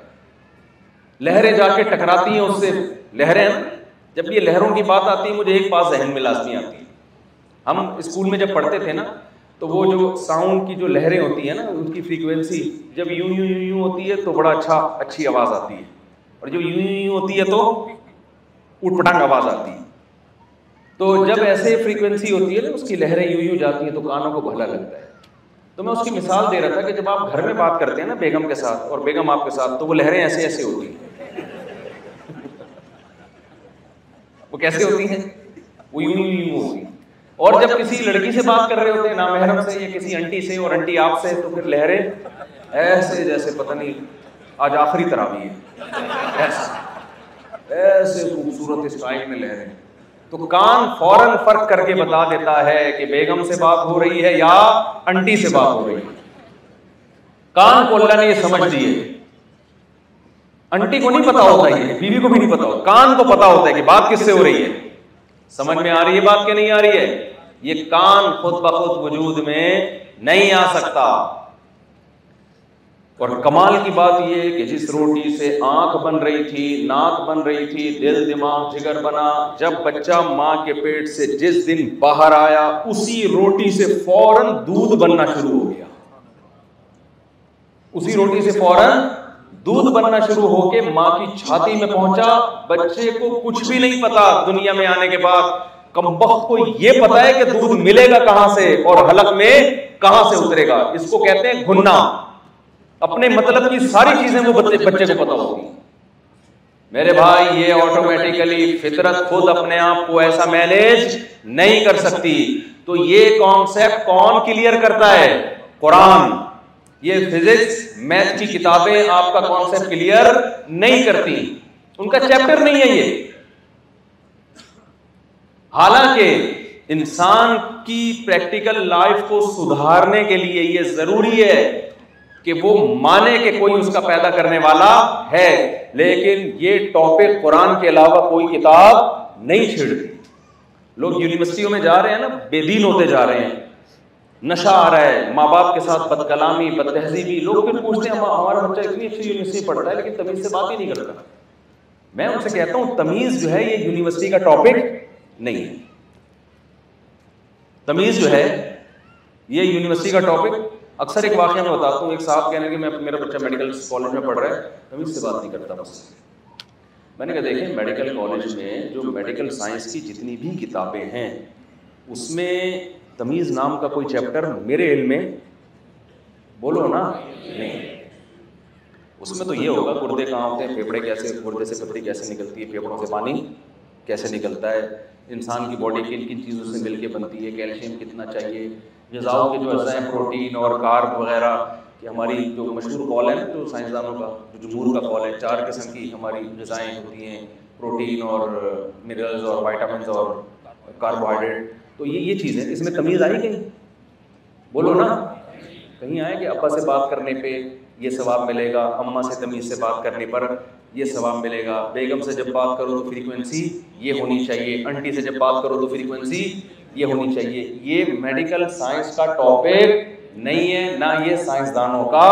لہریں جا کے ٹکراتی ہیں اس سے, لہریں, جب یہ لہروں کی بات آتی ہے مجھے ایک بات ذہن میں لازمی آتی ہے. ہم اسکول میں جب پڑھتے تھے نا تو وہ جو ساؤنڈ کی جو لہریں ہوتی ہیں نا ان کی فریکوینسی جب یوں یوں یوں یوں ہوتی ہے تو بڑا اچھی آواز آتی ہے, اور جو یوں یوں یوں ہوتی ہے تو اٹ پٹانگ آواز آتی ہے. تو جب ایسے فریکوینسی ہوتی ہے نا اس کی لہریں یوں یوں جاتی ہیں تو کانوں کو بھلا لگتا ہے. تو میں اس کی مثال دے رہا تھا کہ جب آپ گھر میں بات کرتے ہیں نا بیگم کے ساتھ, اور بیگم آپ کے ساتھ, تو وہ لہریں ایسے ایسے ہوتی ہیں. وہ کیسے ہوتی ہیں؟ وہ یوں یوں یوں ہوتی ہیں. اور جب کسی لڑکی سے بات کر رہے ہوتے ہیں نامحرم سے یا کسی انٹی سے, اور انٹی آپ سے, تو پھر لہریں ایسے, جیسے پتہ نہیں آج آخری تراویح ہے, ایسے ایسے خوبصورت اسٹائل میں لہریں. تو کان فوراً فرق کر کے بتا دیتا ہے کہ بیگم سے بات ہو رہی ہے یا انٹی سے بات ہو رہی ہے. کان کو اللہ نے یہ سمجھ دیے, انٹی کو نہیں پتا ہوتا, یہ بیوی کو بھی نہیں پتا ہوتا, کان کو پتا ہوتا ہے کہ بات کس سے ہو رہی ہے. سمجھ میں آ رہی ہے بات کہ نہیں آ رہی ہے؟ یہ کان خود بخود وجود میں نہیں آ سکتا. اور کمال کی بات یہ ہے کہ جس روٹی سے آنکھ بن رہی تھی, ناک بن رہی تھی, دل دماغ جگر بنا, جب بچہ ماں کے پیٹ سے جس دن باہر آیا اسی روٹی سے فوراً دودھ بننا شروع ہو گیا. اسی روٹی سے فوراً دودھ بننا شروع ہو کے ماں کی چھاتی میں پہنچا. بچے کو کچھ بھی نہیں پتا دنیا میں آنے کے بعد, کمبخت کو یہ پتا ہے کہ دودھ ملے گا کہاں سے اور حلق میں کہاں سے اترے گا. اس کو کہتے ہیں گھننا. اپنے مطلب کی ساری چیزیں وہ بچے کو پتا ہوگی. میرے بھائی, یہ آٹومیٹیکلی فطرت خود اپنے آپ کو ایسا مینیج نہیں کر سکتی. تو یہ کانسیپٹ کون کلیئر کرتا ہے؟ قرآن. یہ فزکس میتھ کی کتابیں آپ کا کانسیپٹ کلیئر نہیں کرتی, ان کا چیپٹر نہیں ہے یہ. حالانکہ انسان کی پریکٹیکل لائف کو سدھارنے کے لیے یہ ضروری ہے کہ وہ مانے کہ کوئی اس کا پیدا کرنے والا ہے, لیکن یہ ٹاپک قرآن کے علاوہ کوئی کتاب نہیں چھیڑتی. لوگ یونیورسٹیوں میں جا رہے ہیں نا, بے دین ہوتے جا رہے ہیں, نشہ آ رہا ہے, ماں باپ کے ساتھ بد کلامی, بد تہذیبی. لوگ پھر پوچھتے ہیں ہمارا بچہ اتنی اچھی یونیورسٹی پڑھ رہا ہے لیکن تمیز سے بات ہی نہیں کرتا. میں ان سے کہتا ہوں تمیز جو ہے یہ یونیورسٹی کا ٹاپک نہیں ہے. تمیز جو ہے یہ یونیورسٹی کا ٹاپک, اکثر ایک واقعہ میں بتاتا ہوں. ایک صاحب کہنے کہ میرا بچہ میڈیکل کالج میں پڑھ رہا ہے, تمیز سے بات نہیں کرتا مجھ سے. میں نے کہا دیکھیں, میڈیکل کالج میں جو میڈیکل سائنس کی جتنی بھی کتابیں ہیں اس میں تمیز نام کا کوئی چیپٹر میرے علم میں, بولو نا, نہیں. اس میں تو یہ ہوگا گردے کہاں ہوتے ہیں, پھیپڑے کیسے, گردے سے پتلی کیسے نکلتی ہے, پھیپڑوں سے پانی کیسے نکلتا ہے, انسان کی باڈی کن کن چیزوں سے مل کے بنتی ہے, کیلشیم کتنا چاہیے, غذاؤں کے جو اجزاء ہیں پروٹین اور کارب وغیرہ, کہ ہماری جو مشہور قول ہے جو سائنسدانوں کا, جو جمہور کا قول ہے, 4 قسم کی ہماری غذائیں ہوتی ہیں, پروٹین اور منرلز اور وائٹامنز اور کاربوہائیڈریٹ. تو یہ چیزیں, اس میں تمیز آئی کہیں؟ بولو نا, کہیں آئے کہ ابا سے بات کرنے پہ یہ ثواب ملے گا, اماں سے تمیز سے بات کرنے پر یہ ثواب ملے گا, بیگم سے جب بات کرو تو فریکوینسی یہ ہونی چاہیے, انٹی سے جب بات کرو تو فریکوینسی یہ ہونی چاہیے. یہ میڈیکل سائنس کا ٹاپک نہیں ہے, نہ یہ سائنسدانوں کا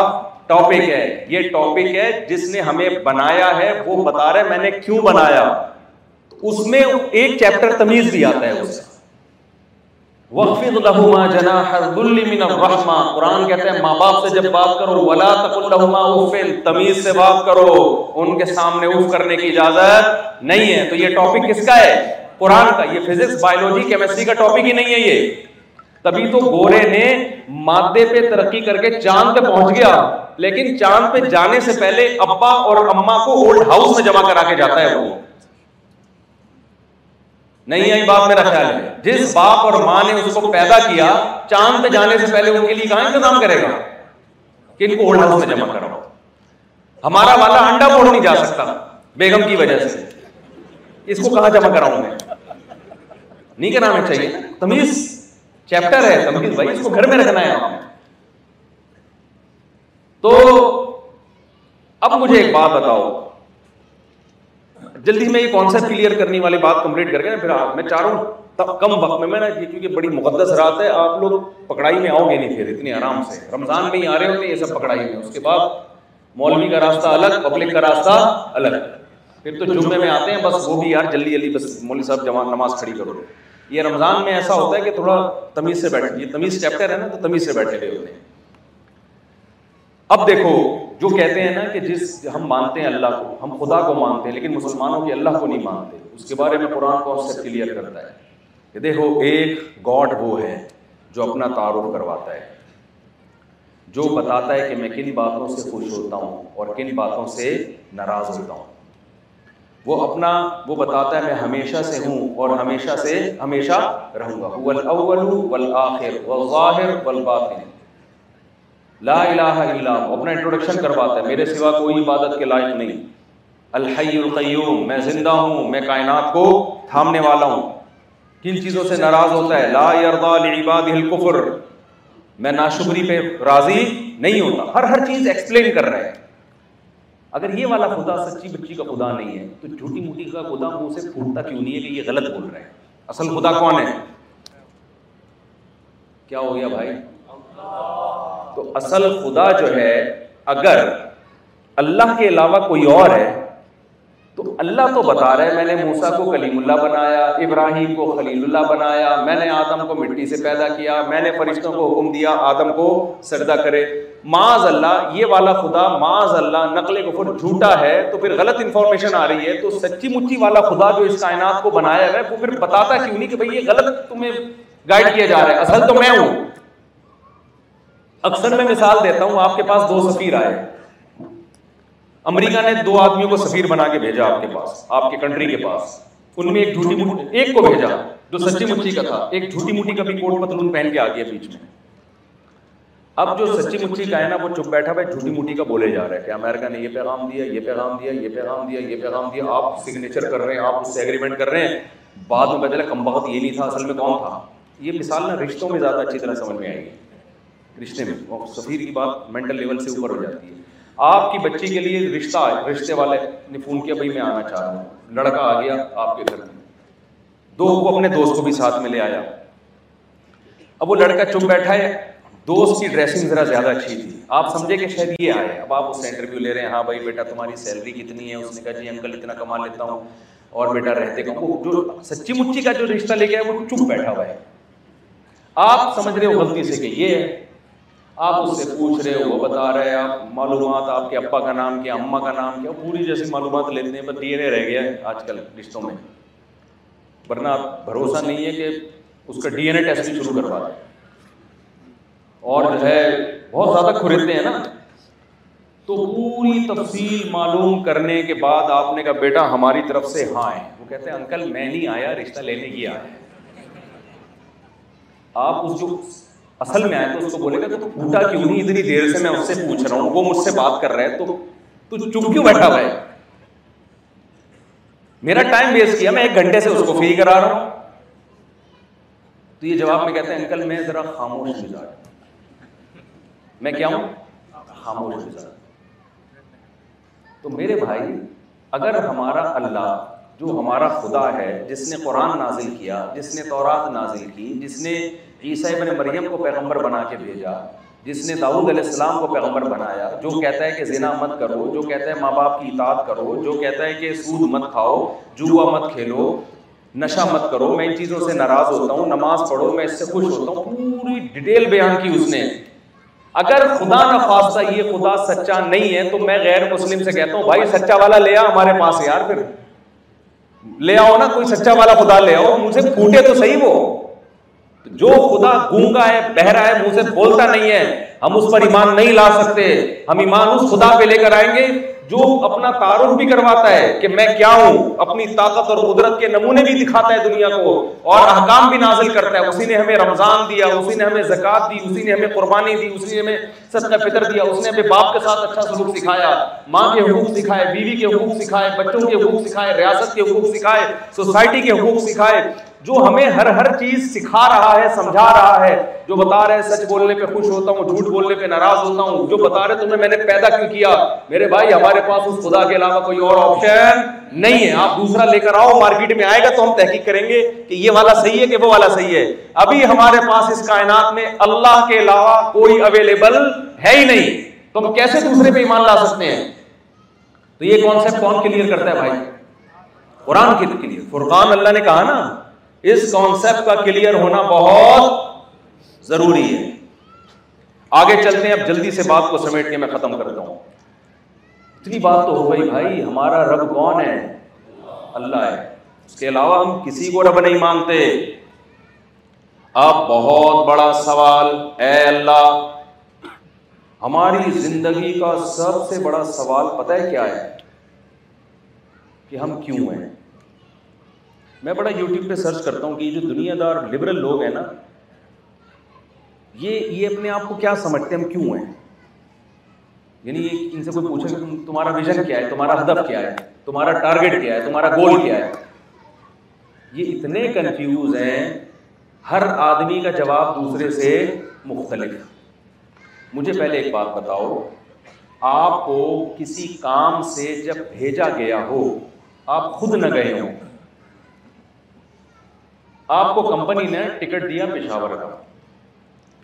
ٹاپک ہے, یہ ٹاپک ہے جس نے ہمیں بنایا ہے, وہ بتا رہا ہے میں نے کیوں بنایا. اس میں ایک چیپٹر تمیز بھی آتا ہے اس. وَخْفِضْ لَهُمَا جَنَاحَ الذُّلِّ مِنَ الرَّحْمَةِ, قرآن کہتا ہے ماں باپ سے جب بات کرو وَلَا تَقُلْ لَهُمَا اُفٍّ, تمیز سے بات کرو, ان کے سامنے اف کرنے کی اجازت نہیں ہے. تو یہ ٹاپک کس کا ہے؟ قرآن کا. یہ فزکس, بائیولوجی, کیمسٹری کا ٹاپک ہی نہیں ہے یہ. تبھی تو گورے نے مادے پہ ترقی کر کے چاند پہ پہنچ گیا, لیکن چاند پہ جانے سے پہلے ابا اور اما کو اولڈ ہاؤس میں جمع کرا کے جاتا ہے. وہ نہیں آئی بات, میرا خیال ہے. جس باپ اور ماں نے اس کو پیدا کیا, چاند پہ جانے سے پہلے ان کے لیے کہاں انتظام کرے گا کہ ان کو اولڈ ہاؤس میں جمع کراؤ. ہمارا والا انڈا پھوڑ نہیں جا سکتا بیگم کی وجہ سے, اس کو کہاں جمع کراؤں میں؟ نہیں کرانا چاہیے. تمیز چیپٹر ہے تمیز بھائی, اس کو گھر میں رکھنا ہے آپ. تو اب مجھے ایک بات بتاؤ, جلدی میں یہ کانسیپٹ کلیئر کرنے والی بات کمپلیٹ کر کے نا, پھر میں چاہ رہا ہوں کم وقت میں نا, کیونکہ بڑی مقدس رات ہے, آپ لوگ پکڑائی میں آؤ گے نہیں پھر اتنے آرام سے. رمضان میں ہی آ رہے ہوتے یہ سب پکڑائی میں, اس کے بعد مولوی کا راستہ الگ, پبلک کا راستہ الگ, پھر تو جمعے میں آتے ہیں بس, وہ بھی یار جلدی جلدی بس مولوی صاحب جوان نماز کھڑی کرو. یہ رمضان میں ایسا ہوتا ہے کہ تھوڑا تمیز سے بیٹھے, یہ تمیز چیپٹر ہے نا, تو تمیز سے بیٹھے ہوئے ہوتے ہیں. اب دیکھو, جو کہتے ہیں نا کہ جس ہم مانتے ہیں اللہ کو, ہم خدا کو مانتے ہیں, لیکن مسلمانوں کی اللہ کو نہیں مانتے, اس کے بارے میں قرآن کانسیپٹ کلیئر کرتا ہے کہ دیکھو ایک گاڈ وہ ہے جو اپنا تعارف کرواتا ہے, جو بتاتا ہے کہ میں کن باتوں سے خوش ہوتا ہوں اور کن باتوں سے ناراض ہوتا ہوں. وہ بتاتا ہے میں ہمیشہ سے ہوں اور ہمیشہ سے ہمیشہ رہوں گا. والاول والآخر والظاہر والباطن, لا الہ الا اللہ. اپنا انٹروڈکشن کرواتا ہے, میرے سوا کوئی عبادت کے لائق نہیں. الحی القیوم, میں زندہ ہوں, میں کائنات کو تھامنے والا ہوں. کن چیزوں سے ناراض ہوتا ہے؟ لا یرضا لعبادہ الکفر, میں ناشکری پہ راضی نہیں ہوتا. ہر چیز ایکسپلین کر رہا ہے. اگر یہ والا خدا سچی بچی کا خدا نہیں ہے تو جھوٹی موٹی کا خدا منہ سے پھوٹتا کیوں نہیں ہے کہ یہ غلط بول رہا ہے؟ اصل خدا کون ہے؟ کیا ہو گیا بھائی؟ تو اصل خدا جو ہے, اگر اللہ کے علاوہ کوئی اور ہے تو اللہ تو بتا رہا ہے میں نے موسیٰ کو کلیم اللہ بنایا, ابراہیم کو خلیل اللہ بنایا, میں نے آدم کو مٹی سے پیدا کیا, میں نے فرشتوں کو حکم دیا آدم کو سجدہ کرے. معاذ اللہ, یہ والا خدا معاذ اللہ نقل کفر جھوٹا ہے. تو پھر غلط انفارمیشن آ رہی ہے. تو سچی مچی والا خدا جو اس کائنات کو بنایا ہے وہ پھر بتاتا کیوں نہیں کہ بھائی یہ غلط تمہیں گائیڈ کیا جا رہا ہے, اصل تو میں ہوں. اکثر میں مثال دیتا ہوں, آپ کے پاس دو سفیر آئے, امریکہ نے دو آدمیوں کو سفیر بنا کے بھیجا آپ کے پاس, آپ کے کنٹری کے پاس. ان میں ایک جھوٹی موٹی, ایک کو بھیجا جو سچی مچی کا تھا, ایک جھوٹی موٹی کا بھی کوٹ پتلون پہن کے آ گیا بیچ میں. اب جو سچی مچی کا ہے نا وہ چپ بیٹھا ہوا ہے, جھوٹی موٹی کا بولے جا رہا ہے کہ امریکہ نے یہ پیغام دیا, یہ پیغام دیا, یہ پیغام دیا, یہ پیغام دیا. آپ سگنیچر کر رہے ہیں, آپ اس سے ایگریمنٹ کر رہے ہیں. بعد میں پتا چلا کم بخت یہ نہیں تھا, اصل میں کون تھا. یہ مثال نا رشتوں میں زیادہ اچھی طرح سمجھ میں آئے گی, رشتے میں. اور سفیر کی بات مینٹل لیول سے اوپر ہو جاتی ہے. آپ کی بچی کے لیے رشتہ ہے, رشتے والے نے فون کیا بھائی میں آنا چاہ رہا ہوں. لڑکا آ گیا آپ کے گھر میں, وہ اپنے دوست کو بھی ساتھ میں لے آیا. اب وہ لڑکا چپ بیٹھا ہے, دوست کی ڈریسنگ ذرا زیادہ اچھی تھی, آپ سمجھے کہ شاید یہ آئے. اب آپ اس سے انٹرویو لے رہے ہیں, ہاں بھائی بیٹا تمہاری سیلری کتنی ہے؟ اس نے کہا جی انکل اتنا کما لیتا ہوں. اور بیٹا رہتے کہاں؟ وہ جو سچی مچی کا جو رشتہ لے کے آئے وہ چپ بیٹھا ہوا ہے. آپ سمجھ رہے ہو غلطی سے کہ یہ ہے, آپ اس سے پوچھ رہے ہو, وہ بتا رہے ہیں. آپ معلومات, آپ کے ابا کا نام کیا, اماں کا نام کیا, پوری جیسی معلومات لیتے ہیں. بس ڈی این اے رہ گیا ہے آج کل رشتوں میں, ورنہ بھروسہ نہیں ہے کہ اس کا ڈی این اے ٹیسٹ بھی شروع کروا دیں. اور جو ہے بہت زیادہ کھریدتے ہیں نا, تو پوری تفصیل معلوم کرنے کے بعد آپ نے کہا بیٹا ہماری طرف سے ہاں ہے. وہ کہتے ہیں انکل میں نہیں آیا رشتہ لینے, یہ آیا. آپ اس جو اصل میں آئے تو اس کو بولے گا کہ تو پوٹا کیوں نہیں, اتنی دیر سے میں اس سے پوچھ رہا ہوں, وہ مجھ سے بات کر رہا ہے, تو چپ کیوں بیٹھا ہوا ہے؟ میرا ٹائم ویسٹ کیا, میں ایک گھنٹے سے اس کو فری کرا رہا ہوں. تو یہ جواب میں کہتے ہیں انکل میں ذرا خاموش مزاج ہوں. میں کیا ہوں؟ خاموش مزاج. تو میرے بھائی, اگر ہمارا اللہ جو ہمارا خدا ہے, جس نے قرآن نازل کیا, جس نے تورات نازل کی, جس نے عیسیٰ ابن مریم کو پیغمبر بنا کے بھیجا, جس نے داؤد علیہ السلام کو پیغمبر بنایا، جو کہتا ہے کہ زنا مت کرو، جو کہتا ہے ماں باپ کی اطاعت کرو، جو کہتا ہے کہ سود مت کھاؤ، جوا مت کھیلو، نشہ مت کرو، میں ان چیزوں سے ناراض ہوتا ہوں، نماز پڑھو، میں اس سے خوش ہوتا ہوں، پوری ڈیٹیل بیان کی اس نے. اگر خدا نخواستہ یہ خدا سچا نہیں ہے تو میں غیر مسلم سے کہتا ہوں بھائی سچا والا لے آ ہمارے پاس یار، پھر لے آؤ نا کوئی سچا والا خدا لے آؤ، مجھ سے پھوٹے تو صحیح. وہ جو خدا گونگا ہے، بہرا ہے، منہ سے بولتا نہیں ہے، ہم اس پر ایمان نہیں لا سکتے. ہم ایمان اس خدا پہ لے کر آئیں گے جو اپنا تعارف بھی کرواتا ہے کہ میں کیا ہوں، اپنی طاقت اور قدرت کے نمونے بھی دکھاتا ہے دنیا کو، اور احکام بھی نازل کرتا ہے. اسی نے ہمیں رمضان دیا، اسی نے ہمیں زکوٰۃ دی، اسی نے ہمیں قربانی دی، اسی نے ہمیں صدقہ فطر دیا، اس نے ہمیں باپ کے ساتھ اچھا سلوک سکھایا، ماں کے حقوق سکھائے، بیوی کے حقوق سکھائے، بچوں کے حقوق سکھائے، ریاست کے حقوق سکھائے، سوسائٹی کے حقوق سکھائے. جو ہمیں ہر چیز سکھا رہا ہے، سمجھا رہا ہے. جو بتا رہا ہے سچ بولنے پہ خوش ہوتا ہوں، جھوٹ بولنے پہ ناراض ہوتا ہوں. جو بتا رہے تمہیں میں نے پیدا کیوں کیا، میرے بھائی ہمارے پاس اس خدا کے علاوہ کوئی اور آپشن نہیں ہے. آپ دوسرا لے کر آؤ، مارکیٹ میں آئے گا تو ہم تحقیق کریں گے کہ یہ والا صحیح ہے کہ وہ والا صحیح ہے. ابھی ہمارے پاس اس کائنات میں اللہ کے علاوہ کوئی اویلیبل ہے ہی نہیں، تو ہم کیسے دوسرے پہ ایمان لا سکتے ہیں؟ تو یہ کانسیپٹ کون کلیئر کرتا ہے بھائی؟ قرآن کے لیے فرقان اللہ نے کہا نا، اس کانسیپٹ کا کلیئر ہونا بہت ضروری ہے. آگے چلتے ہیں، اب جلدی سے بات کو سمیٹ کے میں ختم کرتا ہوں. اتنی بات تو ہو گئی بھائی، ہمارا رب کون ہے؟ اللہ ہے، اس کے علاوہ ہم کسی کو رب نہیں مانتے. اب بہت بڑا سوال، اے اللہ ہماری زندگی کا سب سے بڑا سوال پتہ ہے کیا ہے؟ کہ ہم کیوں ہیں. میں بڑا یوٹیوب پہ سرچ کرتا ہوں کہ یہ جو دنیا دار لبرل لوگ ہیں نا، یہ اپنے آپ کو کیا سمجھتے ہیں، ہم کیوں ہیں. یعنی ان سے کوئی پوچھے کہ تمہارا ویژن کیا ہے، تمہارا ہدف کیا ہے، تمہارا ٹارگیٹ کیا ہے، تمہارا گول کیا ہے. یہ اتنے کنفیوز ہیں، ہر آدمی کا جواب دوسرے سے مختلف ہے. مجھے پہلے ایک بات بتاؤ، آپ کو کسی کام سے جب بھیجا گیا ہو، آپ خود نہ گئے ہوں. آپ کو کمپنی نے ٹکٹ دیا پشاور کا،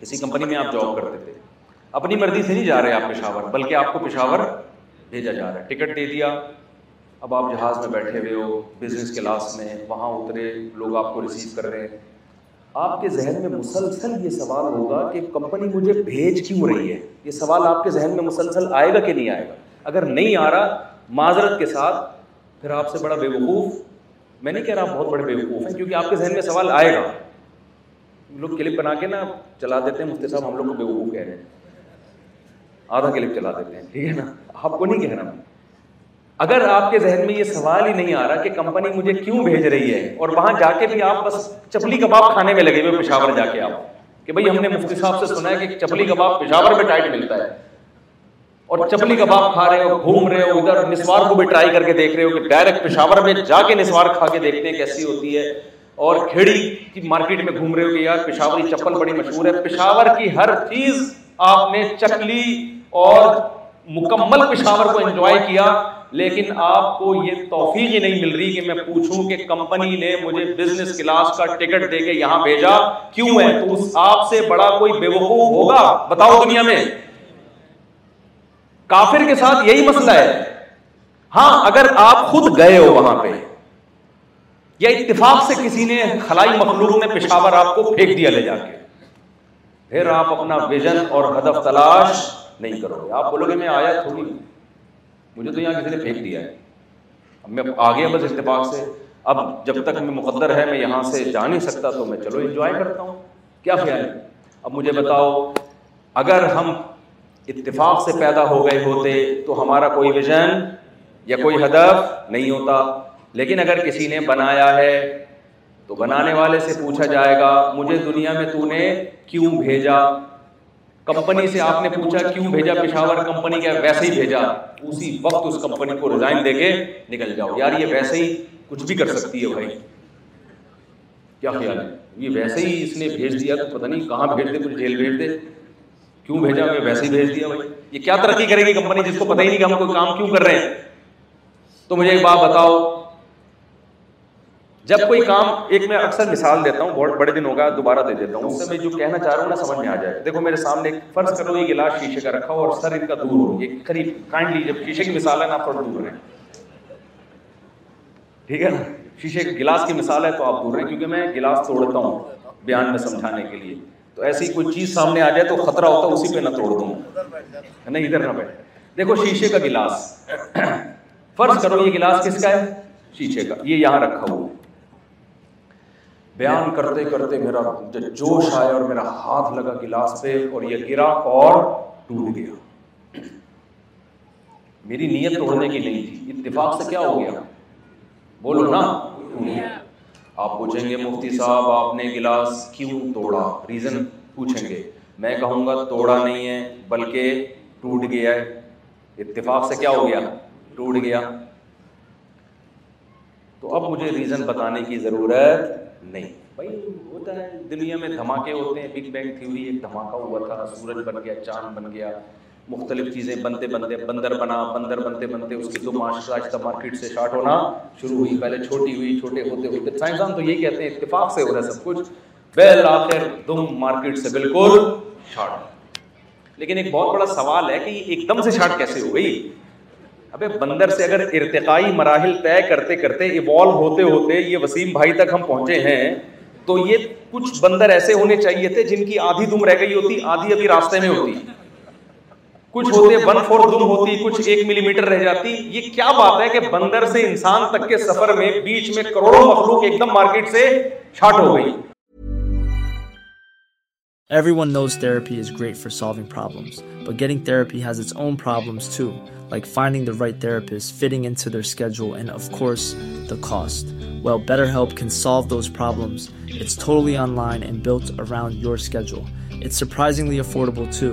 کسی کمپنی میں آپ جاب کرتے تھے، اپنی مرضی سے نہیں جا رہے آپ پشاور، بلکہ آپ کو پشاور بھیجا جا رہا ہے، ٹکٹ دے دیا. اب آپ جہاز میں بیٹھے ہوئے ہو، بزنس کلاس میں، وہاں اترے، لوگ آپ کو ریسیو کر رہے ہیں. آپ کے ذہن میں مسلسل یہ سوال ہوگا کہ کمپنی مجھے بھیج کیوں رہی ہے. یہ سوال آپ کے ذہن میں مسلسل آئے گا کہ نہیں آئے گا؟ اگر نہیں آ رہا، معذرت کے ساتھ، پھر آپ سے بڑا بے وقوف میں نہیں کہہ رہا، بہت بڑے بیوقوف ہیں، کیونکہ آپ کے ذہن میں سوال آئے گا. لوگ کلپ بنا کے نا چلا دیتے ہیں، مفتی صاحب ہم لوگ کو بیوقوف کہہ رہے ہیں، آدھا کلپ چلا دیتے ہیں، ٹھیک ہے نا، آپ کو نہیں کہہ رہا. اگر آپ کے ذہن میں یہ سوال ہی نہیں آ رہا کہ کمپنی مجھے کیوں بھیج رہی ہے، اور وہاں جا کے بھی آپ بس چپلی کباب کھانے میں لگے ہوئے پشاور جا کے، آپ کہ بھائی ہم نے مفتی صاحب سے سنا ہے کہ چپلی کباب پشاور میں ٹائٹ ملتا ہے، اور چپلی کباب کھا رہے ہو، گھوم رہے ہو ادھر، نسوار کو بھی ٹرائی کر کے دیکھ رہے ہو کہ ڈائریکٹ پشاور میں جا کے نسوار کھا کے دیکھتے ہیں کیسی ہوتی ہے، اور کھیڑی کی مارکیٹ میں گھوم رہے ہو کہ یار پشاوری چپل بڑی مشہور ہے. پشاور کی ہر چیز آپ نے چکھ لی اور مکمل پشاور کو انجوائے کیا، لیکن آپ کو یہ توفیق ہی نہیں مل رہی کہ میں پوچھوں کہ کمپنی نے مجھے بزنس کلاس کا ٹکٹ دے کے یہاں بھیجا کیوں ہے. تو آپ سے بڑا کوئی بیوقوف ہوگا بتاؤ دنیا میں؟ کافر کے ساتھ یہی مسئلہ ہے. ہاں اگر آپ خود گئے ہو وہاں پہ، یا اتفاق سے کسی نے، خلائی مخلوق نے پشاور آپ کو پھینک دیا لے جا کے، پھر آپ اپنا ویژن اور ہدف تلاش نہیں کرو گے. آپ بولو گے میں آیا تھوڑی، مجھے تو یہاں کسی نے پھینک دیا ہے، اب میں آ گیا بس اتفاق سے، اب جب تک میں مقدر ہے میں یہاں سے جا نہیں سکتا، تو میں چلو انجوائے کرتا ہوں. کیا خیال ہے؟ اب مجھے بتاؤ، اگر ہم اتفاق سے پیدا ہو گئے ہوتے تو ہمارا کوئی ویژن یا کوئی ہدف نہیں ہوتا. لیکن اگر کسی نے بنایا ہے تو بنانے والے سے پوچھا جائے گا مجھے دنیا میں تو نے کیوں بھیجا. کمپنی سے آپ نے پوچھا کیوں بھیجا پشاور، کمپنی کیا ویسے ہی بھیجا، اسی وقت اس کمپنی کو ریزائن دے کے نکل جاؤ. یار یہ ویسے ہی کچھ بھی کر سکتی ہے بھائی، کیا خیال ہے؟ یہ ویسے ہی اس نے بھیج دیا، تو پتہ نہیں کہاں بھیج دے، کچھ جیل بھیج دے، کیوں بھیجا، میں ویسے ہی بھیج دیا بھائی. یہ کیا ترقی کرے گی کمپنی جس کو پتہ ہی نہیں کہ ہم کوئی کام کیوں کر رہے ہیں. تو مجھے ایک بات بتاؤ، جب کوئی کام ایک میں اکثر مثال دیتا ہوں, بہت بڑے دن ہوگا دوبارہ دے دیتا ہوں, اس سے میں جو کہنا چاہ رہا ہوں نا سمجھ میں آ جائے. دیکھو میرے سامنے فرض کرو یہ گلاس شیشے کا رکھا ہو اور سر ان کا دور ہو, یہ قریب کائنڈلی جب شیشے کی مثال ہے نا آپ تھوڑا دور رہیں, ٹھیک ہے نا, شیشے کے گلاس کی مثال ہے تو آپ دور رہیں کیونکہ میں گلاس توڑتا ہوں بیان میں سمجھانے کے لیے. تو ایسی کوئی چیز سامنے آ جائے تو خطرہ ہوتا ہے اسی پہ نہ توڑ دوں, نہیں ادھر نہ بیٹھ. دیکھو شیشے کا گلاس, فرض کرو یہ گلاس کس کا ہے, شیشے کا, یہ یہاں رکھا ہوا ہے. بیان کرتے کرتے میرا جوش آیا اور میرا ہاتھ لگا گلاس پہ اور یہ گرا اور ٹوٹ گیا. میری نیت توڑنے کی نہیں تھی, اتفاق سے کیا ہو گیا, بولو نا. آپ پوچھیں گے مفتی صاحب آپ نے گلاس کیوں توڑا, ریزن پوچھیں گے, میں کہوں گا توڑا نہیں ہے بلکہ ٹوٹ گیا ہے. اتفاق سے کیا ہو گیا, ٹوٹ گیا. تو اب مجھے ریزن بتانے کی ضرورت نہیں. بھائی ہوتا ہے دنیا میں دھماکے ہوتے ہیں, بگ بینگ تھیوری ایک دھماکہ ہوا تھا, سورج بن گیا, چاند بن گیا, مختلف چیزیں بنتے بنتے بندر بنا, بندر بنتے بنتے اس کی تو معاشرہ آج تک مارکیٹ سے شارٹ ہونا شروع ہوئی, پہلے چھوٹی ہوئی, چھوٹے ہوتے ہوتے سائنسدان تو یہی کہتے ہیں اتفاق سے ہو رہا ہے سب کچھ, بالآخر دم مارکیٹ سے بالکل شارٹ. لیکن ایک بہت بڑا سوال ہے کہ یہ ایک دم سے شارٹ کیسے ہو گئی. ابے بندر سے اگر ارتقائی مراحل طے کرتے کرتے ایوالو ہوتے ہوتے یہ وسیم بھائی تک ہم پہنچے ہیں, تو یہ کچھ بندر ایسے ہونے چاہیے تھے جن کی آدھی دم رہ گئی ہوتی, آدھی ابھی راستے میں ہوتی, کچھ ہوتے 1/4 دم ہوتی, کچھ 1 ملی میٹر رہ جاتی. یہ کیا بات ہے کہ بندر سے انسان تک کے سفر میں بیچ میں کروڑوں مخلوق ایک دم مارکیٹ سے شارٹ ہو گئی. Everyone knows therapy is great for solving problems, but getting therapy has its own problems too, like finding the right therapist, fitting into their schedule, and of course, the cost. Well, BetterHelp can solve those problems. It's totally online and built around your schedule. It's surprisingly affordable too.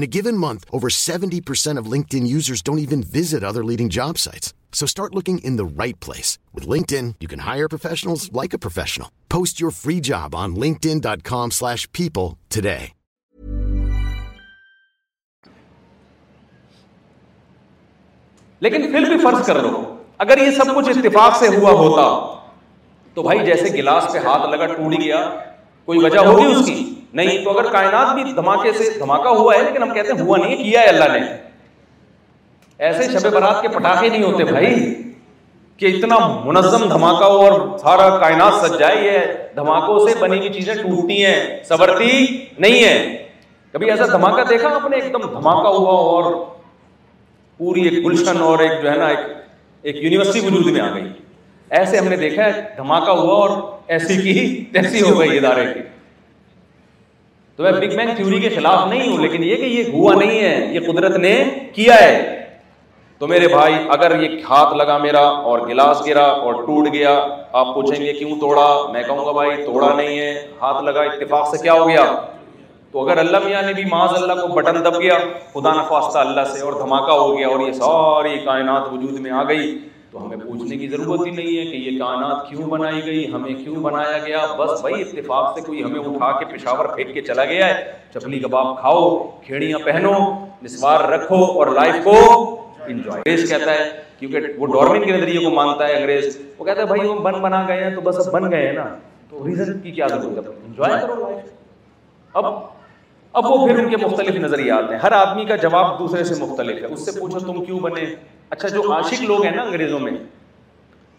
In a given month, over 70% of LinkedIn users don't even visit other leading job sites. So start looking in the right place. With LinkedIn, you can hire professionals like a professional. Post your free job on linkedin.com/people today. لیکن پھر بھی فرض کر لو اگر یہ سب کچھ اتفاق سے ہوا ہوتا تو بھائی جیسے گلاس پہ ہاتھ لگا ٹوٹ گیا, کوئی وجہ ہوگی اس کی نہیں. تو اگر کائنات بھی دھماکے سے دھماکہ ہوا ہے لیکن ہم کہتے ہیں ہوا نہیں, کیا ہے اللہ نے. ایسے شب برات کے پٹاخے نہیں ہوتے بھائی کہ اتنا منظم دھماکہ ہو اور سارا کائنات سج جائے. یہ دھماکوں سے بنی ہوئی چیزیں ٹوٹتی ہیں, سنورتی نہیں ہیں. کبھی ایسا دھماکہ دیکھا آپ نے, ایک دم دھماکہ ہوا اور پوری ایک گلشن اور ایک جو ہے نا ایک یونیورسٹی وجود میں آ گئی. ایسے ہم نے دیکھا ہے دھماکہ ہوا اور ایسی کی تیسی ہو گئی ادارے کی. تو میں بگ بینگ تھیوری کے خلاف نہیں ہوں لیکن یہ کہ یہ ہوا نہیں ہے, یہ قدرت نے کیا ہے. تو میرے بھائی اگر یہ ہاتھ لگا میرا اور گلاس گرا اور ٹوٹ گیا, آپ پوچھیں گے کیوں توڑا, میں کہوں گا بھائی توڑا نہیں ہے, ہاتھ لگا, اتفاق سے کیا ہو گیا. تو اگر اللہ میاں نے بھی معاذ اللہ کو بٹن دب گیا خدا نخواستہ اللہ سے اور دھماکہ ہو گیا اور یہ ساری کائنات وجود میں آ گئی, تو ہمیں پوچھنے کی ضرورت ہی نہیں ہے کہ یہ کائنات کیوں بنائی گئی, ہمیں کیوں بنایا گیا. بس بھائی اتفاق سے کوئی ہمیں اٹھا کے پشاور پھینک کے چلا گیا ہے. چپلی کباب کھاؤ, کھیڑیاں پہنو, نسوار رکھو اور لائف کو انجوائے. انگریز کہتا ہے کیونکہ وہ ڈارون کے نظریے کو مانتا ہے, انگریز وہ کہتا ہے بھائی ہم بن بنا گئے ہیں تو بس اب بن گئے ہیں نا, تو ریزن کی کیا ضرورت ہے, انجوائے کرو لائف. اب وہ پھر ان کے مختلف نظریات ہیں, ہر آدمی کا جواب دوسرے سے مختلف ہے. اس سے پوچھو تم کیوں بنے. اچھا جو عاشق لوگ ہیں نا انگریزوں میں,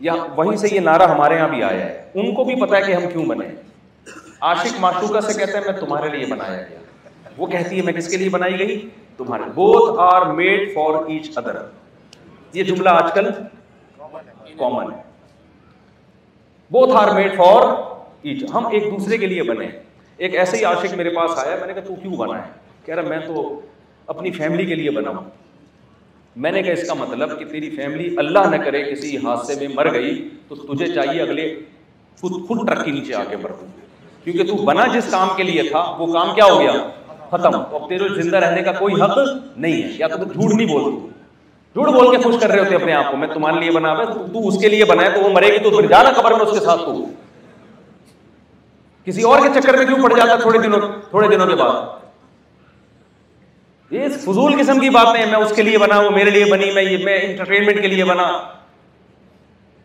یا وہیں سے یہ نعرہ ہمارے یہاں بھی آیا ہے, ان کو بھی پتا ہے کہ ہم کیوں بنے. عاشق معشوقہ سے کہتا ہے میں تمہارے لیے بنایا گیا, وہ کہتی ہے میں کس کے لیے بنائی گئی, تمہارے. Both are made for each other, یہ جملہ آج کل کامن ہے. Both are made for each, ہم ایک دوسرے کے لیے بنے. ایک ایسے ہی عاشق میرے پاس آیا, میں نے کہا تو کیوں بنا ہے, کہہ رہا میں تو اپنی فیملی کے لیے بنا ہوں. میں نے کہا اس کا مطلب کہ تیری فیملی اللہ نہ کرے کسی حادثے میں مر گئی تو تجھے چاہیے اگلے خود ٹرک کے نیچے آ کے بڑھ دوں، کیونکہ تو بنا جس کام کے لیے تھا وہ کام کیا ہو گیا، ختم. اب تیرے زندہ رہنے کا کوئی حق نہیں ہے. یا تو جھوٹ نہیں بول، جھوٹ بول کے خوش کر رہے ہوتے اپنے آپ کو، میں تمہارے لیے بنا ہوا، تو اس کے لیے بنا ہے، تو وہ مرے گی تو پھر جانا قبر میں اس کے ساتھ. تو کسی اور کے چکر میں کیوں پڑ جاتا تھوڑے دنوں کے بعد؟ یہ فضول قسم کی باتیں. میں اس کے لیے بنا، وہ میرے لیے بنی، میں انٹرٹینمنٹ کے لیے بنا.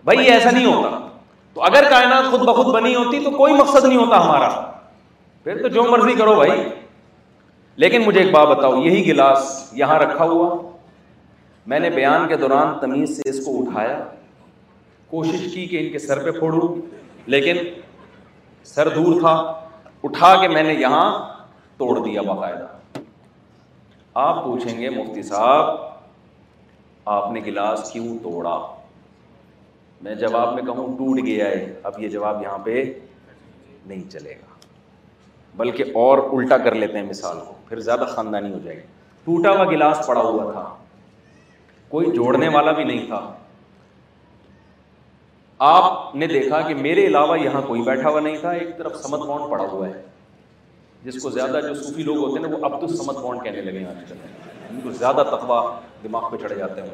بھائی ایسا نہیں ہوتا. تو اگر کائنات خود بخود بنی ہوتی تو کوئی مقصد نہیں ہوتا ہمارا، پھر تو جو مرضی کرو بھائی. لیکن مجھے ایک بات بتاؤ، یہی گلاس یہاں رکھا ہوا، میں نے بیان کے دوران تمیز سے اس کو اٹھایا، کوشش کی کہ ان کے سر پہ پھوڑوں، لیکن سر دور تھا، اٹھا کے میں نے یہاں توڑ دیا باقاعدہ. آپ پوچھیں گے مفتی صاحب آپ نے گلاس کیوں توڑا؟ میں جواب میں کہوں ٹوٹ گیا ہے. اب یہ جواب یہاں پہ نہیں چلے گا، بلکہ اور الٹا کر لیتے ہیں مثال کو، پھر زیادہ خاندانی ہو جائے گا. ٹوٹا ہوا گلاس پڑا ہوا تھا، کوئی جوڑنے والا بھی نہیں تھا. آپ نے دیکھا کہ میرے علاوہ یہاں کوئی بیٹھا ہوا نہیں تھا. ایک طرف سمت کون پڑا ہوا ہے، جس کو زیادہ جو صوفی لوگ ہوتے ہیں نا، وہ اب تو سمت کون کہنے لگے ہیں آج کل، ان کو زیادہ تقوا دماغ پہ چڑھ جاتے ہیں.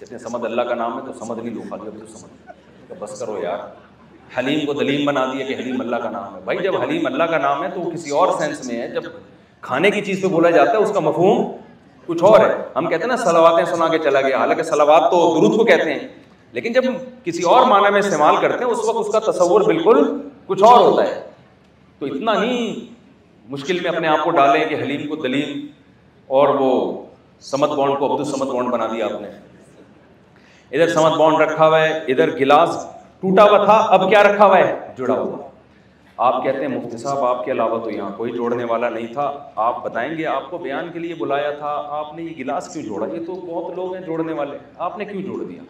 جتنے سمت اللہ کا نام ہے تو سمت نہیں لو خالی، اب تو سمت بس کرو یار. حلیم کو دلیم بنا دیا کہ حلیم اللہ کا نام ہے. بھائی جب حلیم اللہ کا نام ہے تو وہ کسی اور سینس میں ہے. جب کھانے کی چیز پہ بولا جاتا ہے اس کا مفہوم کچھ اور ہے. ہم کہتے ہیں نا صلواتیں سنا کے چلا گیا، حالانکہ صلوات تو درود کو کہتے ہیں، لیکن جب کسی اور معنی میں استعمال کرتے ہیں اس وقت اس کا تصور بالکل کچھ اور ہوتا ہے. تو اتنا ہی مشکل میں اپنے آپ کو ڈالیں کہ حلیم کو دلیم اور وہ سمت بانڈ کو عبد السمت بانڈ بنا دیا آپ نے. ادھر سمت بانڈ رکھا ہوا ہے، ادھر گلاس ٹوٹا ہوا تھا، اب کیا رکھا ہوا ہے؟ جڑا ہوا. آپ کہتے ہیں مفتی صاحب آپ کے علاوہ تو یہاں کوئی جوڑنے والا نہیں تھا. آپ بتائیں گے آپ کو بیان کے لیے بلایا تھا، آپ نے یہ گلاس کیوں جوڑا؟ یہ تو بہت لوگ ہیں جوڑنے والے، آپ نے کیوں جوڑ دیا؟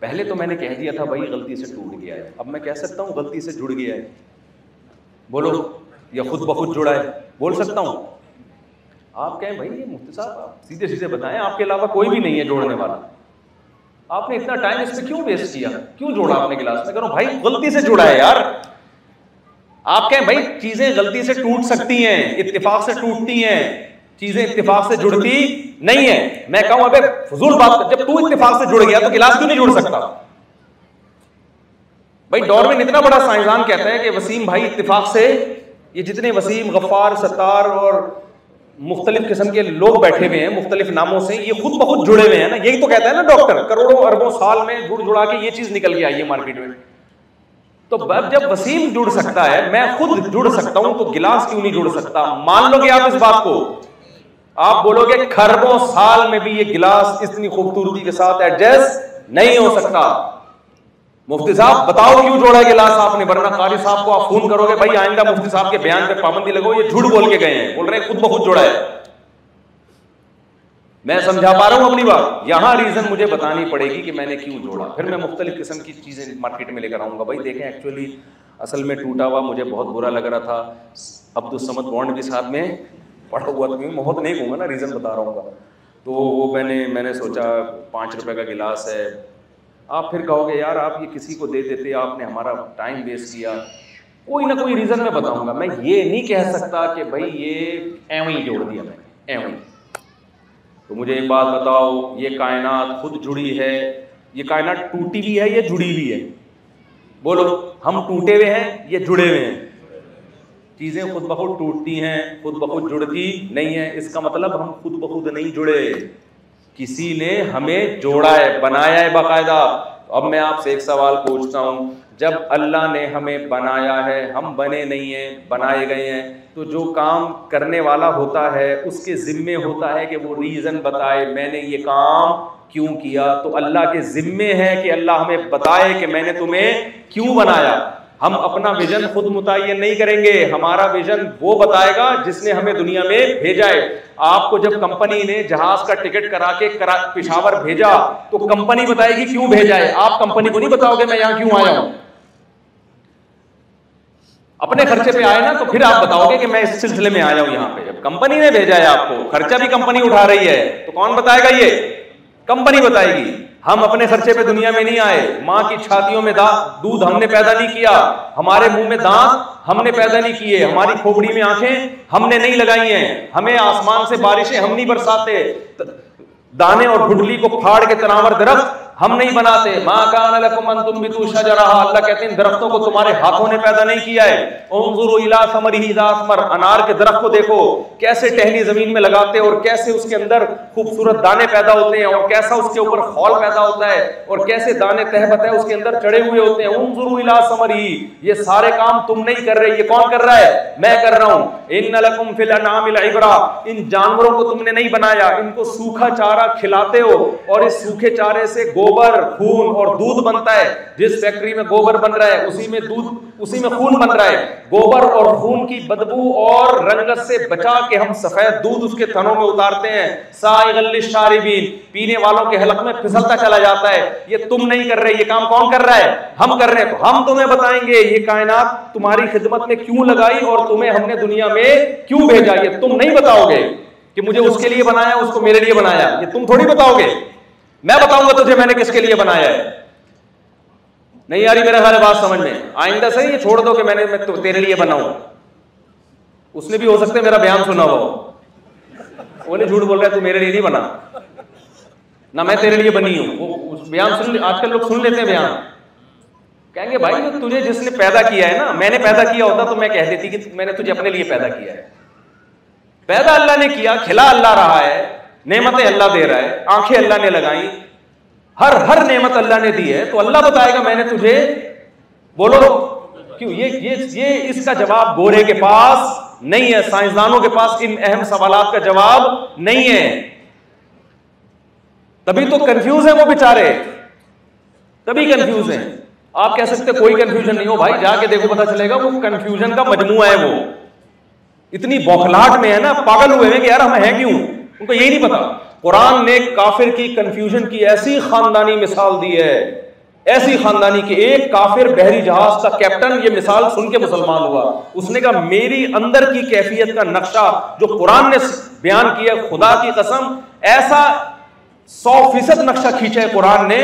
پہلے تو میں نے کہہ دیا تھا بھائی غلطی سے ٹوٹ گیا ہے، اب میں کہہ سکتا ہوں غلطی سے جڑ گیا ہے؟ بولو. یا خود بخود جڑا ہے؟ بول سکتا ہوں. آپ کہیں بھائی یہ مفتی صاحب آپ سیدھے سیدھے بتائیں، آپ کے علاوہ کوئی بھی نہیں ہے جوڑنے والا، آپ نے اتنا ٹائم اس پہ کیوں ویسٹ کیا؟ کیوں جوڑا آپ نے گلاس میں؟ کرو بھائی غلطی سے جڑا ہے یار. آپ کہیں بھائی چیزیں غلطی سے ٹوٹ سکتی ہیں، اتفاق سے ٹوٹتی ہیں، چیزیں اتفاق سے جڑتی نہیں ہیں. میں کہوں ابے فضول بات، جب تو اتفاق سے جڑ گیا تو گلاس کیوں نہیں جڑ سکتا؟ بھائی ڈاروین اتنا بڑا سائنسدان کہتا ہے کہ وسیم بھائی اتفاق سے، یہ جتنے وسیم، غفار، ستار اور مختلف قسم کے لوگ بیٹھے ہوئے ہیں مختلف ناموں سے، یہ خود بخود جڑے ہوئے ہیں نا. یہی تو کہتا ہے نا ڈاکٹر، کروڑوں اربوں سال میں جڑ جڑا کے یہ چیز نکل کے آئی ہے مارکیٹ میں. تو جب وسیم جڑ سکتا ہے، میں خود جڑ سکتا ہوں، تو گلاس کیوں نہیں جڑ سکتا؟ مان لو گے آپ اس بات کو، آپ بولو گے کھربوں سال میں بھی یہ گلاس اتنی خوبصورتی کے ساتھ ایڈجسٹ نہیں ہو سکتا. مفتی صاحب بتاؤ کیوں جوڑا گلاس آپ نے، ورنہ قاری صاحب کو آپ فون کرو گے بھائی آئندہ مفتی صاحب کے بیان پہ پابندی لگو، یہ جھوٹ بول کے گئے ہیں، بول رہے ہیں خود بخود جوڑا ہے. میں سمجھا پا رہا ہوں اپنی بات؟ یہاں ریزن مجھے بتانی پڑے گی کہ میں نے کیوں جوڑا، پھر میں مختلف قسم کی چیزیں مارکیٹ میں لے کر آؤں گا. بھائی دیکھیں ایکچولی اصل میں ٹوٹا ہوا مجھے بہت برا لگ رہا تھا، عبد الصمد بانڈ بھی ساتھ میں پڑا ہوا تھا. بہت نہیں کہوں گا نا، ریزن بتا رہا ہوں گا. تو وہ میں نے سوچا 5 روپے کا گلاس ہے. آپ پھر کہو گے یار آپ یہ کسی کو دے دیتے، آپ نے ہمارا ٹائم ویسٹ کیا. کوئی نہ کوئی ریزن میں بتاؤں گا. میں یہ نہیں کہہ سکتا کہ بھائی یہ ایویں جوڑ دیا میں نے ایویں. تو مجھے ایک بات بتاؤ، یہ کائنات خود جڑی ہے، یہ کائنات ٹوٹی بھی ہے یا جڑی بھی ہے؟ بولو. ہم ٹوٹے ہوئے ہیں یا جڑے ہوئے ہیں؟ چیزیں خود بخود ٹوٹتی ہیں، خود بخود جڑتی نہیں ہیں. اس کا مطلب ہم خود بخود نہیں جڑے، کسی نے ہمیں جوڑا ہے، بنایا ہے باقاعدہ. اب میں آپ سے ایک سوال پوچھتا ہوں، جب اللہ نے ہمیں بنایا ہے، ہم بنے نہیں ہیں بنائے گئے ہیں، تو جو کام کرنے والا ہوتا ہے اس کے ذمے ہوتا ہے کہ وہ ریزن بتائے میں نے یہ کام کیوں کیا. تو اللہ کے ذمے ہے کہ اللہ ہمیں بتائے کہ میں نے تمہیں کیوں بنایا. ہم اپنا ویژن خود متعین نہیں کریں گے، ہمارا ویژن وہ بتائے گا جس نے ہمیں دنیا میں بھیجا ہے. آپ کو جب کمپنی نے جہاز کا ٹکٹ کرا کے پشاور بھیجا تو کمپنی بتائے گی کیوں بھیجا ہے. آپ کمپنی کو نہیں بتاؤ گے میں یہاں کیوں آیا ہوں. اپنے خرچے پہ آئے نا تو پھر آپ بتاؤ گے کہ میں اس سلسلے میں آیا ہوں یہاں پہ. جب کمپنی نے بھیجا ہے آپ کو، خرچہ بھی کمپنی اٹھا رہی ہے، تو کون بتائے گا؟ یہ کمپنی بتائے گی. ہم اپنے خرچے پہ دنیا میں نہیں آئے, ماں کی چھاتیوں میں دودھ ہم نے پیدا نہیں کیا, ہمارے منہ میں دانت ہم نے پیدا نہیں کیے, ہماری کھوپڑی میں آنکھیں ہم نے نہیں لگائی ہیں, ہمیں آسمان سے بارشیں ہم نہیں برساتے, دانے اور گھٹلی کو پھاڑ کے تناور درخت ہم نہیں بناتے. ما کان لکم ان تنبتوا شجرہ, اللہ کہتے ہیں درختوں کو تمہارے ہاتھوں نے پیدا نہیں کیا ہے. انظروا الی ثمرہ اذا اثمر, انار کے درخت کو دیکھو کیسے ٹہنی زمین میں لگاتے اور کیسے اس کے اندر خوبصورت دانے پیدا ہوتے ہیں, اور کیسا اس کے اوپر خول پیدا ہوتا ہے, اور کیسے دانے تہ بتہ اس کے اندر چڑھے ہوئے ہوتے ہیں. انظروا الی ثمرہ, یہ سارے کام تم نہیں کر رہے, یہ کون کر رہا ہے؟ میں کر رہا ہوں. ان لکم فی الانعام العبرہ, ان جانوروں کو تم نے نہیں بنایا, ان کو سوکھا چارہ کھلاتے ہو, اور اس سوکھے چارے سے گوبر, خون اور دودھ بنتا ہے. جس فیکٹری میں گوبر بن رہا ہے اسی میں دودھ, اسی میں خون بن رہا ہے. گوبر اور خون کی بدبو اور رنگت سے بچا کے ہم سفید دودھ اس کے تھنوں میں اتارتے ہیں. سائغا للشاربین, پینے والوں کے حلق میں پھسلتا چلا جاتا ہے. یہ تم نہیں کر رہے, یہ کام کون کر رہا ہے؟ ہم کر رہے ہیں. تو ہم تمہیں بتائیں گے یہ کائنات تمہاری خدمت میں کیوں لگائی اور تمہیں ہم نے دنیا میں کیوں بھیجا. یہ تم نہیں بتاؤ گے کہ مجھے اس کے لیے بنایا, اس کو میرے لیے بنایا, یہ تم تھوڑی بتاؤ گے. میں بتاؤں گا تجھے میں نے کس کے لیے بنایا ہے. نہیں یاری میرا خیال بات سمجھ میں آئندہ سے یہ چھوڑ دو کہ میں تیرے لیے بناؤں. اس نے بھی ہو سکتا ہے میرا بیان سنا ہو, وہ نہیں جھوٹ بول رہا ہے, تو میرے لیے نہیں بنا نہ میں تیرے لیے بنی ہوں. وہ بیان سن, آج کل لوگ سن لیتے ہیں بیان, کہیں گے بھائی تجھے جس نے پیدا کیا ہے نا, میں نے پیدا کیا ہوتا تو میں کہہ دیتی کہ میں نے تجھے اپنے لیے پیدا کیا ہے. پیدا اللہ نے کیا, کھلا اللہ رہا ہے, نعمتیں اللہ دے رہا ہے, آنکھیں اللہ نے لگائیں, ہر نعمت اللہ نے دی ہے, تو اللہ بتائے گا میں نے تجھے بولو کیوں. یہ اس کا جواب گورے کے پاس نہیں ہے, سائنسدانوں کے پاس ان اہم سوالات کا جواب نہیں ہے. تبھی تو کنفیوز ہیں وہ بیچارے, تبھی کنفیوز ہیں. آپ کہہ سکتے کوئی کنفیوژن نہیں ہو, بھائی جا کے دیکھو پتا چلے گا وہ کنفیوژن کا مجموعہ ہے. وہ اتنی بوکھلاہٹ میں ہے نا, پاگل ہوئے ہیں کہ یار ہم ہیں کیوں, ان کو یہی نہیں پتا. قرآن نے کافر کی کنفیوژن کی ایسی خاندانی مثال دی ہے, ایسی خاندانی کہ ایک کافر بحری جہاز کا کیپٹن یہ مثال سن کے مسلمان ہوا. اس نے کہا میری اندر کی کیفیت کا نقشہ جو قرآن نے بیان کیا ہے, خدا کی قسم ایسا 100% نقشہ کھینچا ہے قرآن نے.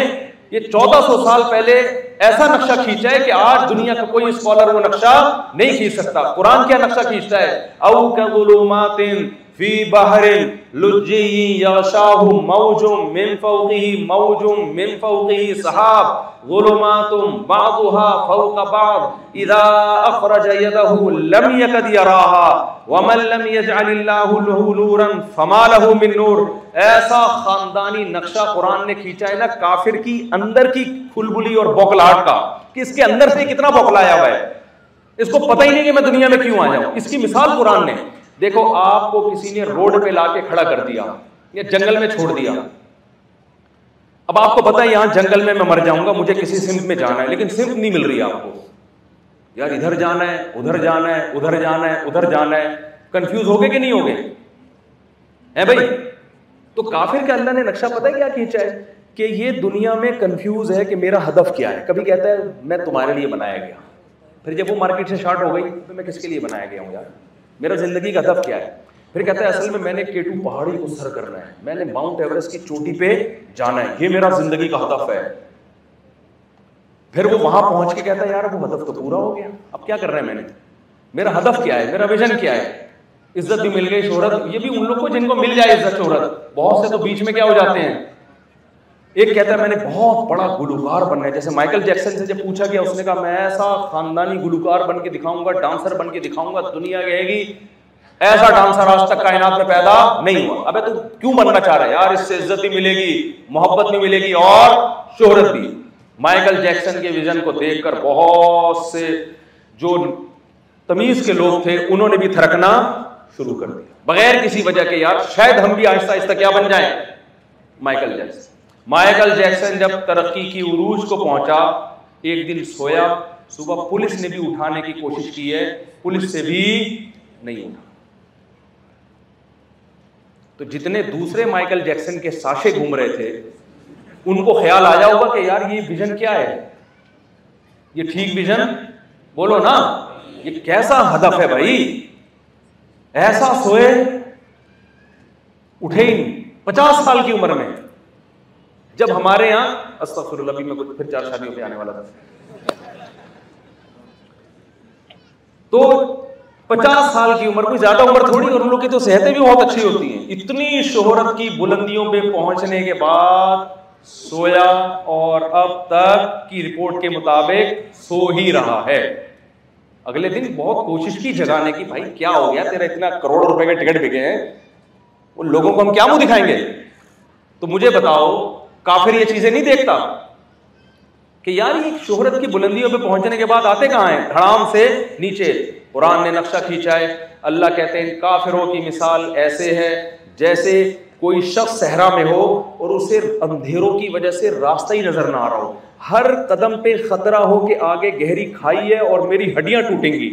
یہ 1400 سال پہلے ایسا نقشہ کھینچا ہے کہ آج دنیا کا کوئی اسکالر وہ نقشہ نہیں کھینچ سکتا. قرآن کیا نقشہ کھینچتا ہے؟ او کظلمات فی بحر لجی یغشاہ موج من فوقہ موج من فوقہ سحاب ظلمات بعضها فوق بعض اذا اخرج یدہ لم یکد یراھا ومن لم یجعل اللہ لہ نورا فما لہ من نور. ایسا خاندانی نقشہ قرآن نے کھینچا ہے نا کافر کی اندر کی کھلبلی اور بوکلاہٹ کا, کہ اس کے اندر سے کتنا بوکلایا ہوا ہے, اس کو پتہ ہی نہیں کہ میں دنیا میں کیوں آیا ہوں. اس کی مثال قرآن نے, دیکھو آپ کو کسی نے روڈ پہ لا کے کھڑا کر دیا یا جنگل میں چھوڑ دیا. اب آپ کو پتا ہے یہاں جنگل میں میں مر جاؤں گا, مجھے کسی سمت میں جانا ہے, لیکن سمت نہیں مل رہی آپ کو, یار ادھر جانا ہے, ادھر جانا ہے, ادھر جانا ہے, ادھر جانا ہے. کنفیوز ہو گئے کہ نہیں ہو گئے ہیں بھائی؟ تو کافر کا اللہ نے نقشہ پتا ہے کیا کھینچا ہے, کہ یہ دنیا میں کنفیوز ہے کہ میرا ہدف کیا ہے. کبھی کہتا ہے میں تمہارے لیے بنایا گیا, پھر جب وہ مارکیٹ سے شارٹ ہو گئی تو میں کس کے لیے بنایا گیا ہوں, یار میرا زندگی کا ہدف کیا ہے. پھر کہتا ہے اصل میں نے K2 پہاڑی کو سر کرنا ہے, میں نے ماؤنٹ ایوریسٹ کی چوٹی پہ جانا ہے, یہ میرا زندگی کا ہدف ہے. پھر وہ وہاں پہنچ کے کہتا ہے یار وہ ہدف تو پورا ہو گیا, اب کیا کر رہا ہے میں نے, میرا ہدف کیا ہے, میرا ویژن کیا ہے. عزت بھی مل گئی, شہرت, یہ بھی ان لوگوں کو جن کو مل جائے عزت شہرت, بہت سے تو بیچ میں کیا ہو جاتے ہیں. ایک کہتا ہے میں نے بہت بڑا گلوکار بننا ہے, جیسے مائیکل جیکسن سے جب پوچھا گیا اس نے کہا میں ایسا خاندانی گلوکار بن کے دکھاؤں گا, ڈانسر بن کے دکھاؤں گا, دنیا کہے گی ایسا ڈانسر آج تک کائنات میں پیدا نہیں ہوا. ابے تو کیوں بننا چاہ رہا ہے یار, اس سے عزت بھی ملے گی, محبت بھی ملے گی اور شہرت بھی. مائیکل جیکسن کے ویژن کو دیکھ کر بہت سے جو تمیز کے لوگ تھے انہوں نے بھی تھرکنا شروع کر دیا بغیر کسی وجہ کے, یار شاید ہم بھی آہستہ آہستہ کیا بن جائیں مائیکل جیکسن. مائیکل جیکسن جب ترقی کی عروج کو پہنچا ایک دن سویا, صبح پولیس نے بھی اٹھانے کی کوشش کی ہے, پولیس سے بھی نہیں اٹھا. تو جتنے دوسرے مائیکل جیکسن کے ساشے گھوم رہے تھے ان کو خیال آیا ہوگا کہ یار یہ ویژن کیا ہے, یہ ٹھیک ویژن بولو نا, یہ کیسا ہدف ہے بھائی, ایسا سوئے اٹھے ہی 50 سال کی عمر میں. جب ہمارے یہاں استغفر اللہ بھی میں پھر چار شادیوں پہ آنے والا تھا. تو 50 سال کی عمر کوئی زیادہ عمر تھوڑی, اور ان لوگ کی تو صحتیں بھی بہت اچھی ہوتی ہیں. اتنی شہرت کی بلندیوں پہ پہنچنے کے بعد سویا, اور اب تک کی رپورٹ کے مطابق سو ہی رہا ہے. اگلے دن بہت کوشش کی جگانے کی, بھائی کیا ہو گیا تیرا, اتنا کروڑوں روپے کے ٹکٹ بکے ہیں, ان لوگوں کو ہم کیا منہ دکھائیں گے؟ تو مجھے بتاؤ, کافر یہ چیزیں نہیں دیکھتا کہ یار یہ شہرت کی بلندیوں پہ پہنچنے کے بعد آتے کہاں ہیں؟ دھڑام سے نیچے. قرآن نے نقشہ کھینچا ہے, اللہ کہتے ہیں کافروں کی مثال ایسے ہے جیسے کوئی شخص صحرا میں ہو اور اسے اندھیروں کی وجہ سے راستہ ہی نظر نہ آ رہا ہو, ہر قدم پہ خطرہ ہو کہ آگے گہری کھائی ہے اور میری ہڈیاں ٹوٹیں گی.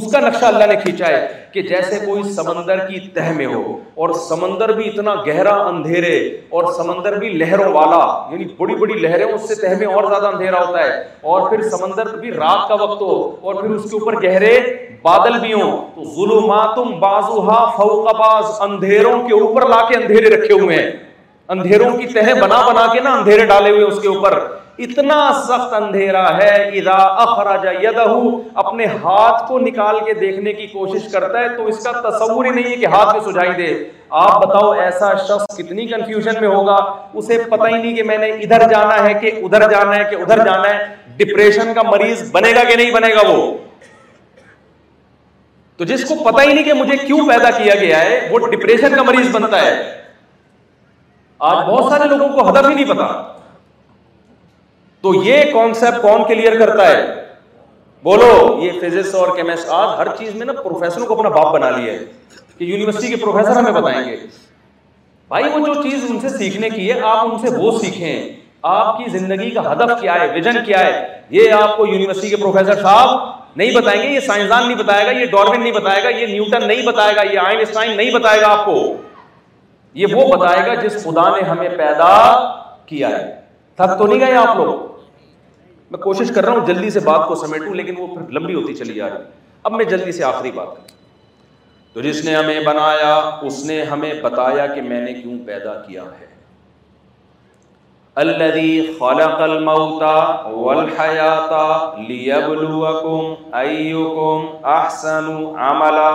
اس کا نقشہ اللہ نے کھینچا ہے کہ جیسے کوئی سمندر کی تہ میں ہو, اور سمندر بھی اتنا گہرا اندھیرے, اور سمندر بھی لہروں والا, یعنی بڑی بڑی لہریں, اس سے تہ میں اور زیادہ اندھیرا ہوتا ہے, اور پھر سمندر بھی رات کا وقت ہو, اور پھر اس کے اوپر گہرے بادل بھی ہوں. تو ظلمات بعضها فوق بعض, اندھیروں کے اوپر لا کے اندھیرے رکھے ہوئے ہیں, اندھیروں کی تہ بنا بنا کے نا اندھیرے ڈالے ہوئے اس کے اوپر. اتنا سخت اندھیرا ہے, اذا اخرج یدہ, اپنے ہاتھ کو نکال کے دیکھنے کی کوشش کرتا ہے تو اس کا تصور ہی نہیں ہے کہ ہاتھ میں سجائی دے. آپ بتاؤ ایسا شخص کتنی کنفیوژن میں ہوگا, اسے پتہ ہی نہیں کہ میں نے ادھر جانا ہے کہ ادھر جانا ہے کہ ادھر جانا ہے. ڈپریشن کا مریض بنے گا کہ نہیں بنے گا وہ؟ تو جس کو پتہ ہی نہیں کہ مجھے کیوں پیدا کیا گیا ہے, وہ ڈپریشن کا مریض بنتا ہے. آج بہت سارے لوگوں کو ہدف ہی نہیں پتا. تو یہ کانسیپٹ کون کلیئر کرتا ہے؟ بولو. یہ فزکس اور کیمسٹری, آج ہر چیز میں نا پروفیسروں کو اپنا باپ بنا لیا ہے کہ یونیورسٹی کے پروفیسر ہمیں بتائیں گے. بھائی وہ جو چیز ان سے سیکھنے کی ہے, آپ ان سے وہ سیکھیں. آپ کی زندگی کا ہدف کیا ہے, ویژن کیا ہے, یہ آپ کو یونیورسٹی کے پروفیسر صاحب نہیں بتائیں گے, یہ سائنسدان نہیں بتائے گا, یہ ڈاروین نہیں بتائے گا, یہ نیوٹن نہیں بتائے گا, یہ آئن اسٹائن نہیں بتائے گا. آپ کو یہ وہ بتائے گا جس خدا نے ہمیں پیدا کیا ہے. تھک تو نہیں گئے آپ لوگ؟ میں کوشش کر رہا ہوں جلدی سے بات کو سمیٹوں, لیکن وہ پھر لمبی ہوتی چلی جا رہی. اب میں جلدی سے آخری بات کروں. تو جس نے ہمیں بنایا اس نے ہمیں بتایا کہ میں نے کیوں پیدا کیا ہے. الذی خلق الموت والحیات لیبلوکم ایکم احسن عملا.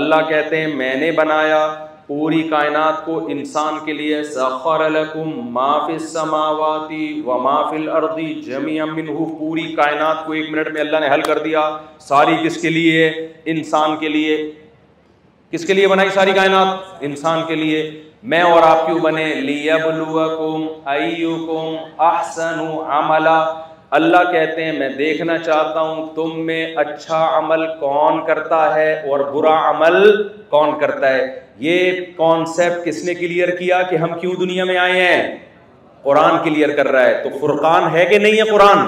اللہ کہتے ہیں میں نے بنایا پوری کائنات کو انسان کے لیے. سخر لکم ما فی السماوات و ما فی الارض جميعا منہ. پوری کائنات کو ایک منٹ میں اللہ نے حل کر دیا. ساری کس کے لیے؟ انسان کے لیے. کس کے لیے بنائی ساری کائنات؟ انسان کے لیے. میں اور آپ کیوں بنے؟ لیبلوکم ایکم احسن عملا. اللہ کہتے ہیں میں دیکھنا چاہتا ہوں تم میں اچھا عمل کون کرتا ہے اور برا عمل کون کرتا ہے. یہ کانسیپٹ کس نے کلیئر کیا کہ ہم کیوں دنیا میں آئے ہیں؟ قرآن کلیئر کر رہا ہے. تو فرقان ہے کہ نہیں ہے قرآن؟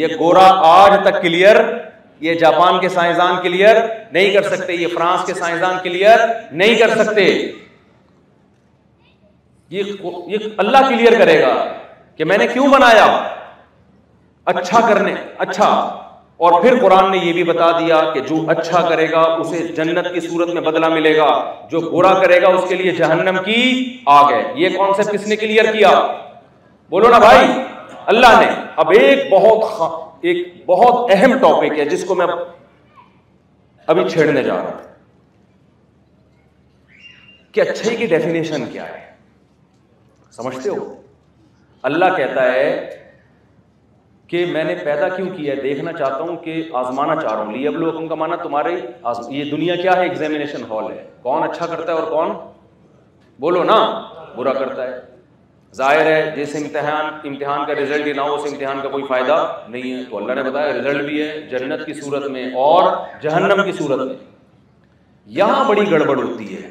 یہ گورا آج تک کلیئر, یہ جاپان کے سائنسدان کلیئر نہیں کر سکتے, یہ فرانس کے سائنسدان کلیئر نہیں کر سکتے, یہ اللہ کلیئر کرے گا کہ میں نے کیوں بنایا اچھا کرنے. اچھا, اور پھر قرآن نے یہ بھی بتا دیا کہ جو اچھا کرے گا اسے جنت کی صورت میں بدلہ ملے گا, جو برا کرے گا اس کے لیے جہنم کی آگ ہے. یہ کانسیپٹ کس نے کلیئر کیا؟ بولو نا بھائی, اللہ نے. اب ایک بہت اہم ٹاپک ہے جس کو میں ابھی چھیڑنے جا رہا ہوں کہ اچھائی کی ڈیفینیشن کیا ہے. سمجھتے ہو؟ اللہ کہتا ہے کہ میں نے پیدا کیوں کیا ہے, دیکھنا چاہتا ہوں کہ آزمانا چاہ رہا ہوں. لیبلوکم کا معنی تمہارے یہ دنیا کیا ہے؟ ایگزامینیشن ہال ہے. کون اچھا کرتا ہے اور کون, بولو نا, برا کرتا ہے. ظاہر ہے جس امتحان کا رزلٹ ہی نہ ہو اس امتحان کا کوئی فائدہ نہیں ہے. تو اللہ نے بتایا رزلٹ بھی ہے جنت کی صورت میں اور جہنم کی صورت میں. یہاں بڑی گڑبڑ ہوتی ہے.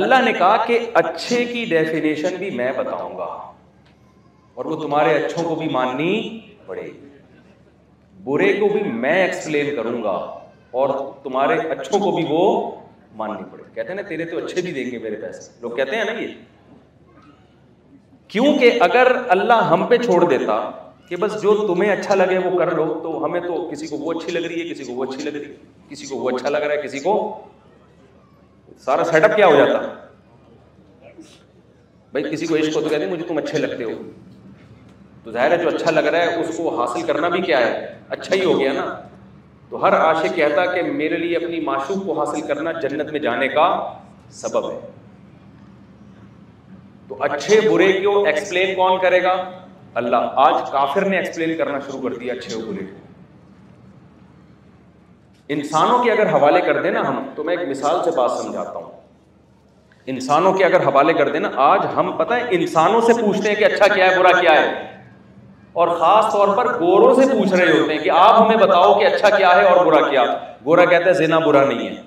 اللہ نے کہا کہ اچھے کی ڈیفینیشن بھی میں بتاؤں گا اور وہ تمہارے اچھوں کو بھی ماننی پڑے گی, برے کو بھی میں ایکسپلین کروں گا اور تمہارے اچھوں کو بھی وہ ماننی پڑے گی. کہتے ہیں نا تیرے تو اچھے بھی دیں گے میرے پیسے, لوگ کہتے ہیں نا یہ, کیونکہ اگر اللہ ہم پہ چھوڑ دیتا کہ بس جو تمہیں اچھا لگے وہ کر لو, تو ہمیں تو کسی کو وہ اچھی لگ رہی ہے, کسی کو وہ اچھی لگ رہی ہے, کسی کو وہ اچھا لگ رہا ہے, کسی کو, سارا سیٹ اپ کیا ہو جاتا. بھائی کسی کو عشق ہو تو کہتے ہیں مجھے تم اچھے لگتے ہو, تو ظاہر ہے جو اچھا لگ رہا ہے اس کو حاصل کرنا بھی کیا ہے, اچھا ہی ہو گیا نا. تو ہر عاشق کہتا کہ میرے لیے اپنی معشوق کو حاصل کرنا جنت میں جانے کا سبب ہے. تو اچھے برے کو ایکسپلین کون کرے گا؟ اللہ. آج کافر نے ایکسپلین کرنا شروع کر دیا اچھے برے کو. انسانوں کے اگر حوالے کر دیں نا ہم, تو میں ایک مثال سے بات سمجھاتا ہوں. انسانوں کے اگر حوالے کر دیں نا, آج ہم پتہ ہے انسانوں سے پوچھتے ہیں کہ اچھا کیا ہے برا کیا ہے, اور خاص طور پر گوروں سے پوچھ رہے ہوتے ہیں کہ آپ ہمیں بتاؤ کہ اچھا کیا ہے اور برا کیا. گورا کہتا ہے زنا برا نہیں ہے.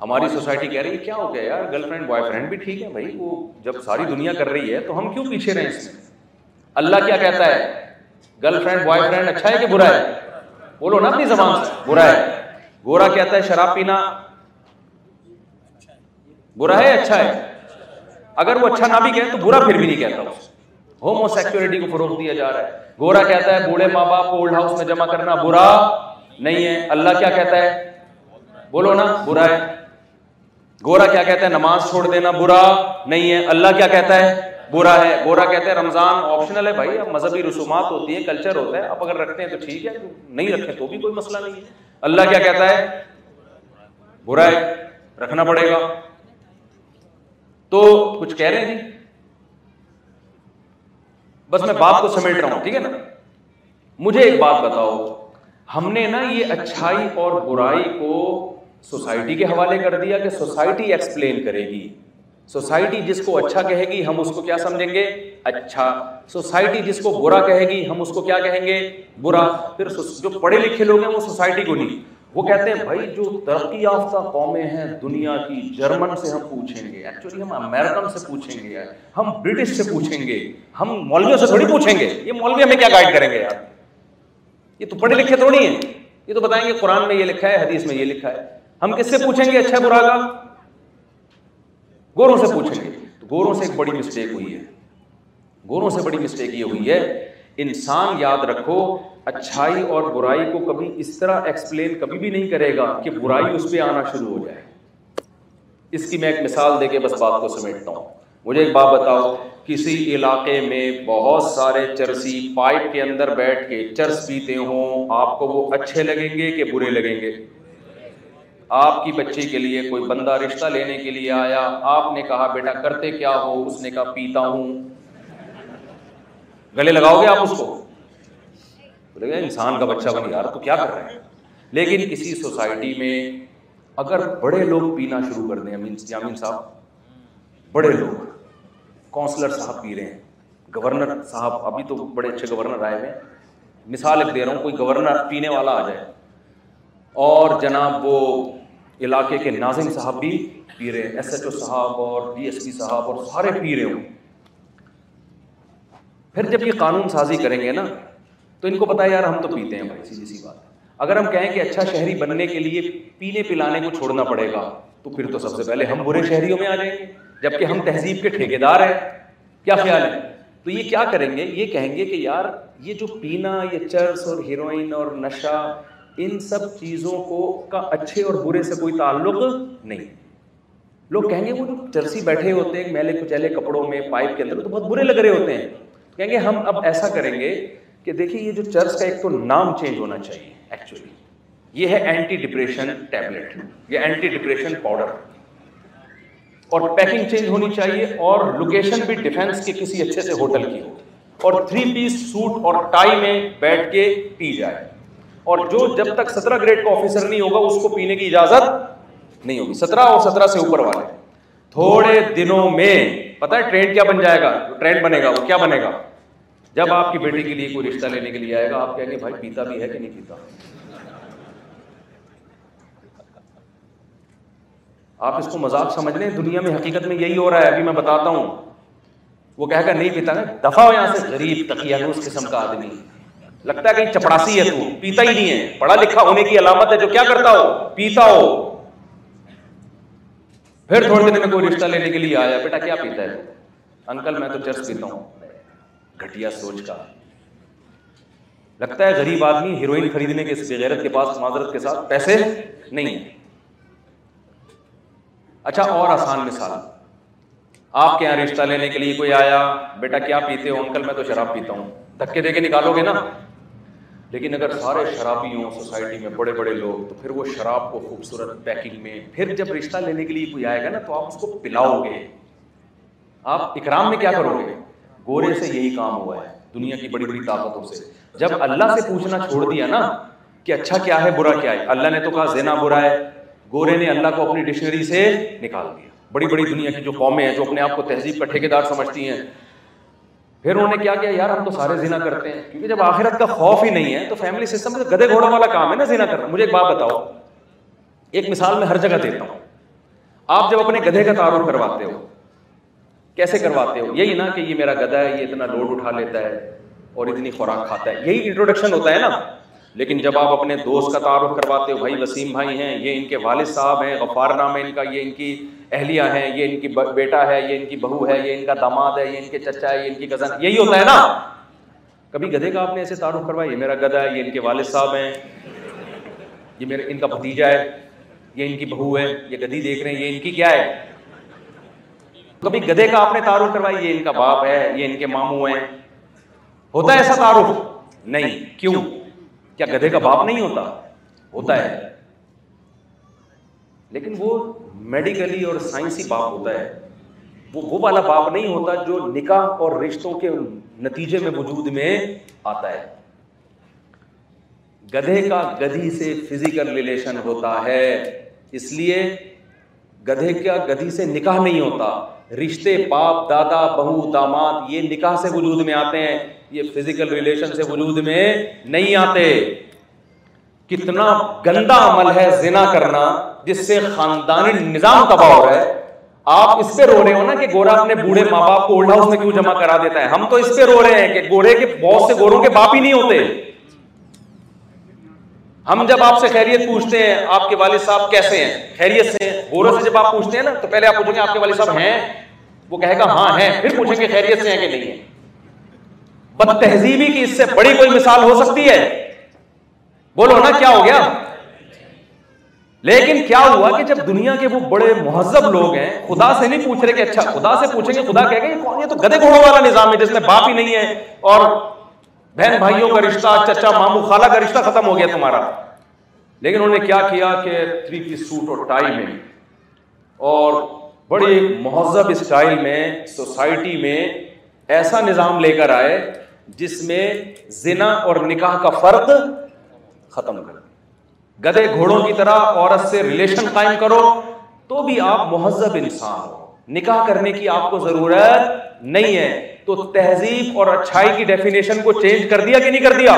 ہماری سوسائٹی کہہ رہی ہے کیا ہو گیا یار, گرل فرینڈ بوائے فرینڈ بھی ٹھیک ہے بھائی, وہ جب ساری دنیا کر رہی ہے تو ہم کیوں پیچھے رہے اس میں. اللہ کیا کہتا ہے, گرل فرینڈ بوائے فرینڈ اچھا ہے کہ برا ہے؟ بولو نا اپنی زبان سے, برا ہے. گورا کہتا ہے شراب پینا برا ہے اچھا ہے, اگر وہ اچھا نہ بھی کہے تو برا پھر بھی نہیں کہتا. ہومو سیکسولیٹی کو فروغ دیا جا رہا ہے. گورا کہتا ہے بوڑھے ماں باپ کو اولڈ ہاؤس میں جمع کرنا برا نہیں ہے. اللہ کیا کہتا ہے, بولو نا, برا ہے. گورا کیا کہتا ہے نماز چھوڑ دینا برا نہیں ہے. اللہ کیا کہتا ہے, برا ہے. گورا کہتا ہے رمضان آپشنل ہے بھائی, اب مذہبی رسومات ہوتی ہے, کلچر ہوتا ہے, آپ اگر رکھتے ہیں تو ٹھیک ہے, نہیں رکھیں تو بھی کوئی مسئلہ نہیں ہے. اللہ کیا کہتا ہے, برا ہے, رکھنا پڑے گا. تو کچھ کہہ رہے ہیں جی, بس میں بات کو سمیٹ رہا ہوں, ٹھیک ہے نا. مجھے ایک بات بتاؤ, ہم نے نا یہ اچھائی اور برائی کو سوسائٹی کے حوالے کر دیا کہ سوسائٹی ایکسپلین کرے گی. سوسائٹی جس کو اچھا کہے گی ہم اس کو کیا سمجھیں گے, اچھا. سوسائٹی جس کو برا کہے گی ہم اس کو کیا کہیں گے, برا. پھر جو پڑھے لکھے لوگ ہیں وہ سوسائٹی کو نہیں, وہ کہتے ہیں بھائی جو ترقی یافتہ قومیں ہیں دنیا کی, جرمن سے ہم پوچھیں گے, ایکچولی ہم امریکن سے پوچھیں گے, ہم برٹش سے پوچھیں گے, ہم مولویوں سے تھوڑی پوچھیں گے. یہ مولوی ہمیں کیا گائیڈ کریں گے یار, یہ تو پڑھے لکھے تھوڑی ہیں, یہ تو بتائیں گے قرآن میں یہ لکھا ہے, حدیث میں یہ لکھا ہے. ہم کس سے پوچھیں گے اچھا برا کا, گوروں سے پوچھیں گے. تو گوروں سے ایک بڑی مسٹیک ہوئی ہے. گوروں سے بڑی مسٹیک یہ ہوئی ہے, انسان یاد رکھو اچھائی اور برائی کو کبھی اس طرح ایکسپلین کبھی بھی نہیں کرے گا کہ برائی اس پہ آنا شروع ہو جائے. اس کی میں ایک مثال دے کے بس بات کو سمیٹتا ہوں. مجھے ایک بات بتاؤ, کسی علاقے میں بہت سارے چرسی پائپ کے اندر بیٹھ کے چرس پیتے ہوں, آپ کو وہ اچھے لگیں گے کہ برے لگیں گے؟ آپ کی بچی کے لیے کوئی بندہ رشتہ لینے کے لیے آیا, آپ نے کہا بیٹا کرتے کیا ہو, اس نے کہا پیتا ہوں. گلے لگاؤ گے آپ اس کو, بولے گا انسان کا بچہ بن یار تو کیا کر رہے ہیں. لیکن کسی سوسائٹی میں اگر بڑے لوگ پینا شروع کر دیں, امین صاحب بڑے لوگ, کونسلر صاحب پی رہے ہیں, گورنر صاحب, ابھی تو بڑے اچھے گورنر آئے ہیں, مثال ایک دے رہا ہوں, کوئی گورنر پینے والا آ جائے اور جناب وہ علاقے کے ناظم صاحب بھی پی رہے ہیں, ایس ایچ او صاحب اور ڈی ایس پی صاحب اور سارے پی رہے ہوں. پھر جب یہ قانون سازی کریں گے نا تو ان کو پتا ہے یار ہم تو پیتے ہیں بھائی, سیدھی سی بات ہے. اگر ہم کہیں کہ اچھا شہری بننے کے لیے پینے پلانے کو چھوڑنا پڑے گا تو پھر تو سب سے پہلے ہم برے شہریوں میں آ جائیں گے, جبکہ ہم تہذیب کے ٹھیکیدار ہیں. کیا خیال ہے؟ تو یہ کیا کریں گے, یہ کہیں گے کہ یار یہ جو پینا, یہ چرس اور ہیروئن اور نشہ, ان سب چیزوں کو کا اچھے اور برے سے کوئی تعلق نہیں. لوگ کہیں گے وہ جو چرسی بیٹھے ہوتے ہیں میلے کچیلے کپڑوں میں پائپ کے اندر تو بہت برے لگ رہے ہوتے ہیں, کہیں گے ہم اب ایسا کریں گے کہ دیکھیں یہ جو چرس کا ایک تو نام چینج ہونا چاہیے, ایکچولی یہ ہے اینٹی ڈپریشن ٹیبلٹ, یہ اینٹی ڈپریشن پاؤڈر, اور پیکنگ چینج ہونی چاہیے, اور لوکیشن بھی ڈیفینس کے کسی اچھے سے ہوٹل کی ہو, اور 3 پیس سوٹ اور ٹائی میں بیٹھ کے پی جائے, اور جو جب تک 17 گریڈ کا آفیسر نہیں ہوگا اس کو پینے کی اجازت نہیں ہوگی, 17 اور 17 سے اوپر والے. تھوڑے دنوں میں پتہ ہے ٹرینڈ کیا بن جائے گا, ٹرینڈ بنے گا, وہ کیا بنے گا, جب آپ کی بیٹی کے لیے کوئی رشتہ لینے کے لیے آئے گا آپ کہیں گے بھائی پیتا بھی ہے کہ نہیں پیتا. آپ اس کو مذاق سمجھ لیں, دنیا میں حقیقت میں یہی ہو رہا ہے, ابھی میں بتاتا ہوں. وہ کہے گا نہیں پیتا نا, دفعہ ہو یہاں سے, غریب تقیہ اس قسم کا آدمی, لگتا ہے کہیں چپڑاسی ہے تو, پیتا ہی نہیں ہے. پڑھا لکھا ہونے کی علامت ہے جو کیا کرتا ہو, پیتا ہو. پھر تھوڑے دن میں کوئی رشتہ لینے کے لیے آیا, بیٹا کیا پیتا ہے؟ انکل میں تو چرس پیتا ہوں. گھٹیا سوچ کا, لگتا ہے غریب آدمی ہیروئن خریدنے کے بغیرت کے پاس معذرت کے ساتھ پیسے نہیں ہیں. اچھا اور آسان مثال, آپ کے یہاں رشتہ لینے کے لیے کوئی آیا, بیٹا کیا پیتے ہو؟ انکل میں تو شراب پیتا ہوں. دھکے دے کے نکالو گے نا. لیکن اگر سارے شرابی ہوں سوسائٹی میں, بڑے بڑے لوگ, تو پھر وہ شراب کو خوبصورت پیکنگ میں, پھر جب رشتہ لینے کے لیے کوئی آئے گا نا تو آپ اس کو پلاؤ گے. آپ اکرام میں کیا کرو گے؟ گورے سے یہی کام ہوا ہے دنیا کی بڑی بڑی طاقتوں سے. جب اللہ سے پوچھنا چھوڑ دیا نا کہ اچھا کیا ہے برا کیا ہے, اللہ نے تو کہا زنا برا ہے, گورے نے اللہ کو اپنی ڈکشنری سے نکال دیا. بڑی بڑی دنیا کی جو قومیں ہیں جو اپنے آپ کو تہذیب کا ٹھیکیدار سمجھتی ہیں, پھر انہوں نے کیا کیا, یار ہم تو سارے زنا کرتے ہیں. کیونکہ جب آخرت کا خوف ہی نہیں ہے تو فیملی سسٹم میں گدھے گھوڑوں والا کام ہے نا زنا کرنا. مجھے ایک بات بتاؤ, ایک مثال میں ہر جگہ دیتا ہوں. آپ جب اپنے گدھے کا تعارف کرواتے ہو, کیسے کرواتے ہو؟ یہی نا کہ یہ میرا گدھا ہے, یہ اتنا لوڈ اٹھا لیتا ہے اور اتنی خوراک کھاتا ہے, یہی انٹروڈکشن ہوتا ہے نا. لیکن جب آپ اپنے دوست کا تعارف کرواتے ہو, بھائی وسیم بھائی ہیں, یہ ان کے والد صاحب ہیں, غفار نام ہے ان کا, یہ ان کی اہلیہ ہیں, یہ ان کی بیٹا ہے, یہ ان کی بہو ہے, یہ ان کا داماد ہے, یہ ان کے چچا ہے, یہ ان کی کزن, یہی ہوتا ہے نا. کبھی گدھے کا آپ نے ایسے تعارف کروایا, یہ میرا گدھا ہے, یہ ان کے والد صاحب ہیں, یہ میرے ان کا بھتیجا ہے, یہ ان کی بہو ہے, یہ گدھی دیکھ رہے ہیں, یہ ان کی کیا ہے. کبھی گدھے کا آپ نے تعارف کروایا, یہ ان کا باپ ہے, یہ ان کے ماموں ہیں. ہوتا ہے ایسا تعارف؟ نہیں. کیوں؟ کیا گدھے کا باپ نہیں ہوتا؟ ہوتا ہے, لیکن وہ میڈیکلی اور سائنسی باپ ہوتا ہے. وہ والا باپ نہیں ہوتا جو نکاح اور رشتوں کے نتیجے میں وجود میں آتا ہے. گدھے کا گدھی سے فزیکل ریلیشن ہوتا ہے, اس لیے گدھے کا گدھی سے نکاح نہیں ہوتا. رشتے باپ دادا بہو داماد یہ نکاح سے وجود میں آتے ہیں, یہ فزیکل ریلیشن سے وجود میں نہیں آتے. کتنا گندا عمل ہے زنا کرنا, جس سے خاندانی نظام تباہ ہو رہا ہے. آپ اس پہ رو رہے ہو نا کہ گورا اپنے بوڑھے ماں باپ کو اولڈ ہاؤس میں کیوں جمع کرا دیتا ہے, ہم تو اس پہ رو رہے ہیں کہ گورے کے بہت سے گوروں کے باپ ہی نہیں ہوتے. ہم جب آپ سے خیریت پوچھتے ہیں, آپ کے والد صاحب کیسے ہیں, خیریت سے ہیں, گوروں سے جب آپ پوچھتے ہیں نا تو پہلے آپ پوچھیں گے آپ کے والد صاحب ہیں, وہ کہے گا ہاں ہیں, پھر پوچھیں گے خیریت سے ہیں کہ نہیں ہیں. بد تہذیبی کی اس سے بڑی کوئی مثال ہو سکتی ہے؟ بولو نا کیا ہو گیا. لیکن کیا ہوا کہ جب دنیا کے وہ بڑے مہذب لوگ ہیں, خدا سے نہیں پوچھ رہے کہ اچھا, خدا سے پوچھیں گے, خدا کہے گا یہ کون, یہ تو گدھے گھوڑوں والا نظام ہے جس میں باپ ہی نہیں ہے اور بہن بھائیوں کا رشتہ, چچا مامو خالہ کا رشتہ ختم ہو گیا تمہارا. لیکن انہوں نے کیا کیا کہ 3 پیس سوٹ اور ٹائی میں اور بڑے مہذب اسٹائل میں سوسائٹی میں ایسا نظام لے کر آئے جس میں زنا اور نکاح کا فرق ختم کرو. گدھے گھوڑوں کی طرح عورت سے ریلیشن قائم کرو تو بھی آپ مہذب انسان ہو, نکاح کرنے کی آپ کو ضرورت نہیں ہے. تو تہذیب اور اچھائی کی ڈیفینیشن کو چینج کر دیا کہ نہیں کر دیا؟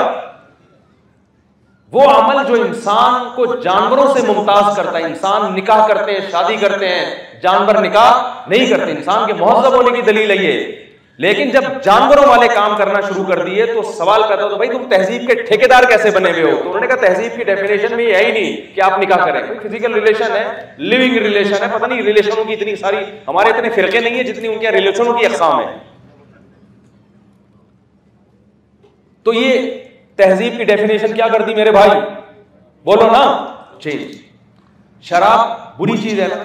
وہ عمل جو انسان کو جانوروں سے ممتاز کرتا ہے, انسان نکاح کرتے ہیں شادی کرتے ہیں, جانور نکاح نہیں کرتے, انسان کے مہذب ہونے کی دلیل ہے یہ. لیکن جب جانوروں والے کام کرنا شروع کر دیے تو سوال پیدا ہوتا ہے, بھائی تم تہذیب کے ٹھیکیدار کیسے بنے ہوئے ہو؟ تو انہوں نے کہا تہذیب کی ڈیفینیشن میں یہ ہے ہی نہیں کہ آپ نکاح کریں, کوئی فزیکل ریلیشن ہے, لیونگ ریلیشن ہے, پتہ نہیں ریلیشنوں کی اتنی ساری, ہمارے اتنے فرقے نہیں ہیں جتنی ان کے ریلیشنوں کی اقسام ہیں. تو یہ تہذیب کی ڈیفینیشن کیا کر دی میرے بھائی؟ بولو نا چینج. شراب بری چیز ہے نا.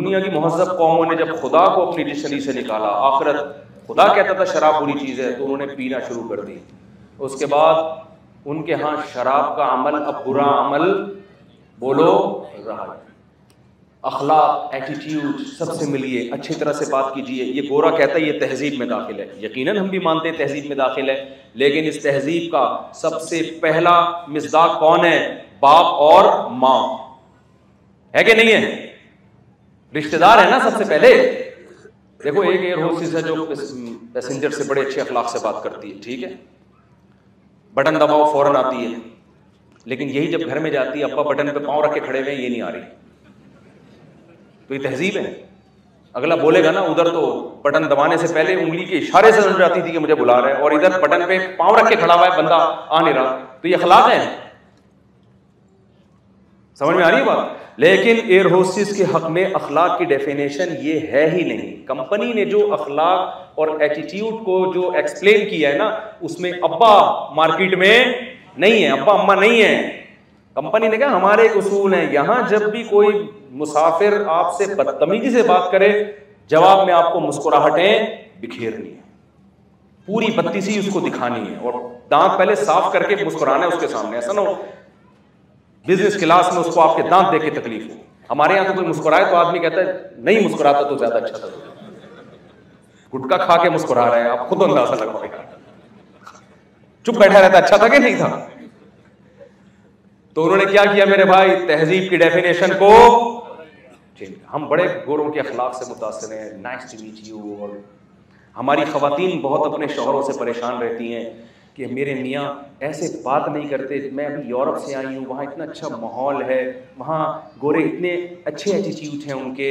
دنیا کی مہذب قوموں نے جب خدا کو اپنی ڈکشنری سے نکالا, آخرت خدا کہتا تھا شراب بری چیز ہے تو انہوں نے پینا شروع کر دی. اس کے بعد ان کے ہاں شراب کا عمل اب برا عمل بولو رہا ہے. اخلاق, ایٹیٹیوڈ سب سے ملیے, اچھی طرح سے بات کیجیے. یہ گورا کہتا ہے یہ تہذیب میں داخل ہے, یقیناً ہم بھی مانتے ہیں تہذیب میں داخل ہے, لیکن اس تہذیب کا سب سے پہلا مصداق کون ہے؟ باپ اور ماں ہے کہ نہیں ہے؟ رشتے دار ہے نا سب سے پہلے. دیکھو ایک ایئر ہوسٹس ہے جو پیسنجر سے بڑے اچھے اخلاق سے بات کرتی ہے, ٹھیک ہے, بٹن دباؤ فوراً آتی ہے, لیکن یہی جب گھر میں جاتی ہے ابا بٹن پہ پاؤں رکھ کے کھڑے ہوئے, یہ نہیں آ رہی. تو یہ تہذیب ہے. اگلا بولے گا نا, ادھر تو بٹن دبانے سے پہلے انگلی کے اشارے سے سمجھ جاتی تھی کہ مجھے بلا رہا ہے, اور ادھر بٹن پہ پاؤں رکھ کے کھڑا ہوا ہے, بندہ آ نہیں رہا. تو یہ اخلاق ہے. سمجھ میں آ رہی ہے بات. لیکن ایئر ہوسٹس کے حق میں اخلاق کی ڈیفینیشن یہ ہے ہی نہیں. کمپنی نے جو اخلاق اور ایٹیٹیوڈ کو جو ایکسپلین کیا ہے نا, اس میں ابا مارکیٹ میں نہیں ہے, ابا اماں نہیں ہیں. کمپنی نے کہا ہمارے ایک اصول ہیں, یہاں جب بھی کوئی مسافر آپ سے بدتمیزی سے بات کرے جواب میں آپ کو مسکراہٹیں بکھیرنی ہے, پوری بدتمیزی اس کو دکھانی ہے, اور دانت پہلے صاف کر کے مسکرانا ہے اس کے سامنے. ایسا نہ ہو بزنس کلاس میں اس کو آپ کے دانت دیکھ کے تکلیف ہو. ہمارے یہاں تو کوئی مسکرائے تو آدمی کہتا ہے نہیں مسکراتا تو زیادہ اچھا تھا, گٹکا کھا کے مسکرا رہے ہیں آپ, خود اندازہ لگائیں. چپ بیٹھا رہتا اچھا تھا کہ نہیں تھا. تو انہوں نے کیا کیا میرے بھائی, تہذیب کی ڈیفینیشن کو. ہم بڑے گوروں کے اخلاق سے متاثر ہیں, نائس ٹو میٹ یو. اور ہماری خواتین بہت اپنے شوہروں سے پریشان رہتی ہیں کہ میرے میاں ایسے بات نہیں کرتے, میں ابھی یورپ سے آئی ہوں, وہاں اتنا اچھا ماحول ہے, وہاں گورے اتنے اچھے ایٹیٹیوڈ ہیں ان کے,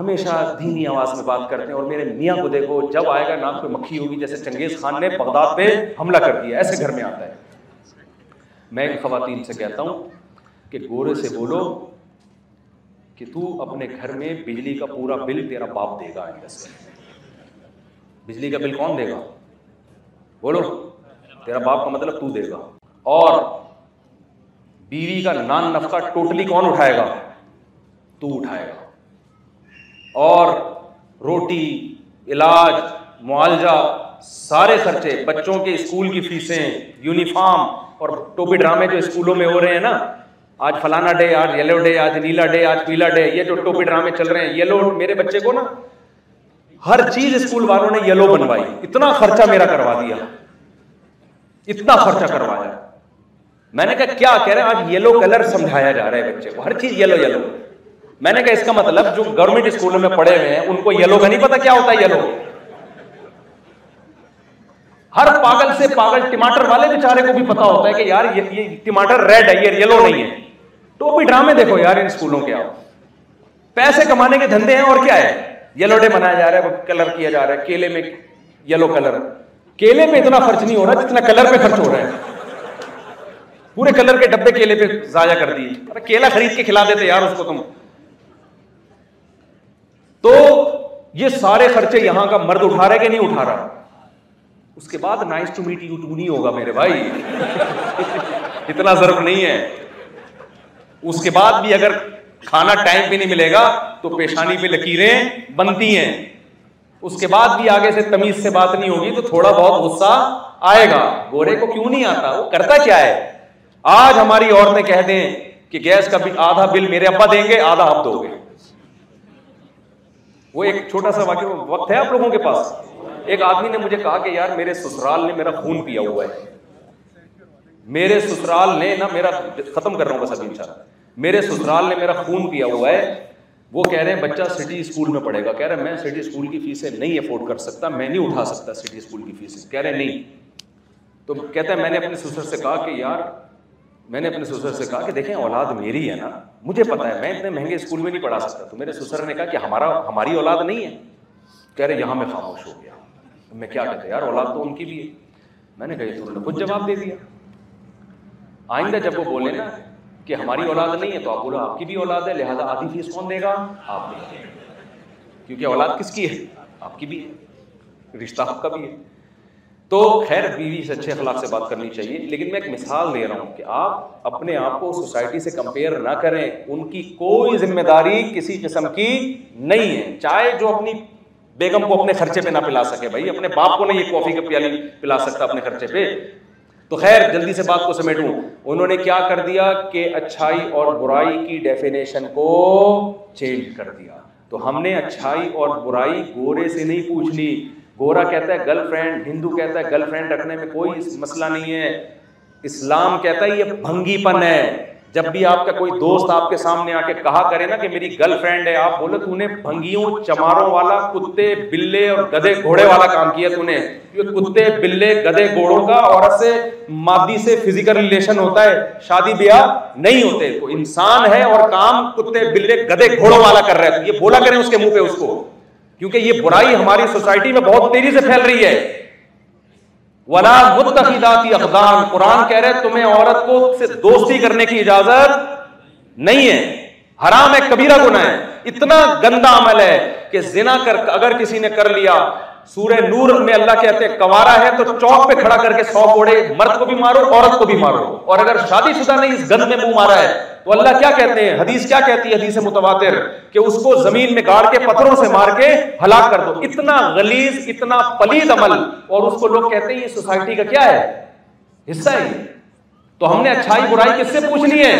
ہمیشہ دھیمی آواز میں بات کرتے ہیں, اور میرے میاں کو دیکھو جب آئے گا ناک پہ مکھی ہوگی, جیسے چنگیز خان نے بغداد پہ حملہ کر دیا, ایسے گھر میں آتا ہے. میں ایک خواتین سے کہتا ہوں کہ گورے سے بولو کہ تو اپنے گھر میں بجلی کا پورا بل تیرا باپ دے گا. بجلی کا بل کون دے گا بولو, تیرا باپ کا مطلب تو دے گا. اور بیوی کا نان نفقہ ٹوٹلی کون اٹھائے گا, تو اٹھائے گا. اور روٹی, علاج, معالجہ, سارے خرچے, بچوں کے اسکول کی فیسیں, یونیفارم, اور ٹوپی ڈرامے جو اسکولوں میں ہو رہے ہیں نا, آج فلانا ڈے, آج یلو ڈے, آج نیلا ڈے, آج پیلا ڈے, یہ جو ٹوپی ڈرامے چل رہے ہیں یلو. میرے بچے کو نا ہر چیز اسکول والوں نے یلو بنوائی, اتنا خرچہ میرا کروا دیا, اتنا خرچہ کروایا. میں نے کہا کیا کہہ رہے ہیں, آج یلو کلر سمجھایا جا رہا ہے بچے کو, ہر چیز یلو یلو. میں نے کہا اس کا مطلب جو گورنمنٹ اسکولوں میں پڑھے ہوئے ہیں ان کو یلو کا نہیں پتا کیا ہوتا ہے یلو. ہر پاگل سے پاگل ٹماٹر والے بیچارے کو بھی پتا ہوتا ہے کہ یار یہ ٹماٹر ریڈ ہے, یہ یلو نہیں ہے. ٹوپی ڈرامے دیکھو یار ان اسکولوں کے, آپ پیسے کمانے کے دھندے ہیں. اور کیا ہے, یلو ڈے منایا جا رہا ہے, کلر کیا جا رہا ہے, کیلے میں یلو کلر. کیلے پہ اتنا خرچ نہیں ہو رہا جتنا کلر پہ خرچ ہو رہا ہے, پورے کلر کے ڈبے کیلے پہ ضائع کر دیے. کیلا خرید کے کھلا دیتے یار اس کو تم. تو یہ سارے خرچے یہاں کا مرد اٹھا رہا ہے کہ نہیں اٹھا رہا. اس کے بعد nice to meet you too نہیں ہوگا میرے بھائی, اتنا ضرور نہیں ہے. اس کے بعد بھی اگر کھانا ٹائم پہ نہیں ملے گا تو پیشانی پہ لکیریں بنتی ہیں. اس کے بعد بھی آگے سے تمیز سے بات نہیں ہوگی تو تھوڑا بہت غصہ آئے گا. گورے کو کیوں نہیں آتا, وہ کرتا کیا ہے. آج ہماری عورتیں کہہ دیں کہ گیس کا آدھا بل میرے ابا دیں گے, آدھا آپ دو گے. وہ ایک چھوٹا سا واقعہ, وقت ہے آپ لوگوں کے پاس. ایک آدمی نے مجھے کہا کہ یار میرے سسرال نے میرا خون پیا ہوا ہے, میرے سسرال نے نا میرا, ختم کر رہا ہوں بس ابھی انشاءاللہ, میرے سسرال نے میرا خون پیا ہوا ہے. وہ کہہ رہے ہیں بچہ سٹی اسکول میں پڑھے گا, کہہ رہے ہیں میں سٹی اسکول کی فیسیں نہیں افورڈ کر سکتا, میں نہیں اٹھا سکتا سٹی اسکول کی فیسیں. کہہ رہے نہیں, تو کہتا ہے میں نے اپنے سسر سے کہا کہ یار, میں نے اپنے سسر سے کہا کہ دیکھیں اولاد میری ہے نا, مجھے پتا ہے میں اتنے مہنگے اسکول میں نہیں پڑھا سکتا. تو میرے سسر نے کہا کہ ہماری اولاد نہیں ہے. کہہ رہے یہاں میں خاموش ہو گیا, میں کیا کہتا یار اولاد تو ان کی بھی ہے. میں نے کہا انہوں نے خود جواب دے دیا. آئندہ جب وہ بولے نا کہ ہماری اولاد نہیں ہے تو آپ بولو آپ کی بھی اولاد ہے, لہٰذا آدھی فیس کون دے گا, آپ دے گا, کیونکہ اولاد کس کی ہے, آپ کی بھی ہے, رشتہ آپ کا بھی ہے. تو خیر بیوی سے اچھے اخلاق سے بات کرنی چاہیے, لیکن میں ایک مثال دے رہا ہوں کہ آپ اپنے آپ کو سوسائٹی سے کمپیئر نہ کریں. ان کی کوئی ذمہ داری کسی قسم کی نہیں ہے, چاہے جو اپنی بیگم کو اپنے خرچے پہ نہ پلا سکے, بھائی اپنے باپ کو نہیں یہ کافی کا پیالی پلا سکتا اپنے خرچے پہ. تو خیر جلدی سے بات کو سمیٹوں, انہوں نے کیا کر دیا کہ اچھائی اور برائی کی ڈیفینیشن کو چینج کر دیا. تو ہم نے اچھائی اور برائی گورے سے نہیں پوچھنی. گورا کہتا ہے گرل فرینڈ, ہندو کہتا ہے گرل فرینڈ رکھنے میں کوئی مسئلہ نہیں ہے, اسلام کہتا ہے یہ بھنگی پن ہے. جب بھی آپ کا کوئی دوست آپ کے سامنے آ کے کہا کرے نا کہ میری گرل فرینڈ ہے, آپ بولے تو نے بھنگیوں چماروں والا, کتے بلے اور گدھے گھوڑے والا کام کیا تو نے. یہ کتے بلے گدھے گھوڑوں کا عورت سے مادی سے فزیکل ریلیشن ہوتا ہے, شادی بیاہ نہیں ہوتے. تو انسان ہے اور کام کتے بلے گدھے گھوڑوں والا کر رہا ہے, یہ بولا کریں اس کے منہ پہ اس کو, کیونکہ یہ برائی ہماری سوسائٹی میں بہت تیزی سے پھیل رہی ہے. ولا متخذات اخدان, قرآن کہہ رہے تمہیں عورت کو سے دوستی کرنے کی اجازت نہیں ہے, حرام ہے, کبیرہ گناہ ہے. اتنا گندا عمل ہے کہ زنا کر اگر کسی نے کر لیا, سورہ نور میں اللہ کہتے ہیں کنوارا ہے تو چوک پہ کھڑا کر کے 100 کوڑے, مرد کو بھی مارو عورت کو بھی مارو. اور اگر شادی شدہ نے اس گند میں منہ مارا ہے تو اللہ کیا کہتے ہیں, حدیث کیا کہتی ہے, حدیث متواتر, کہ اس کو زمین میں گاڑ کے پتھروں سے مار کے ہلاک کر دو. اتنا غلیظ, اتنا پلید عمل, اور اس کو لوگ کہتے ہیں یہ سوسائٹی کا کیا ہے, حصہ ہی. تو ہم نے اچھائی برائی کس سے پوچھنی ہے,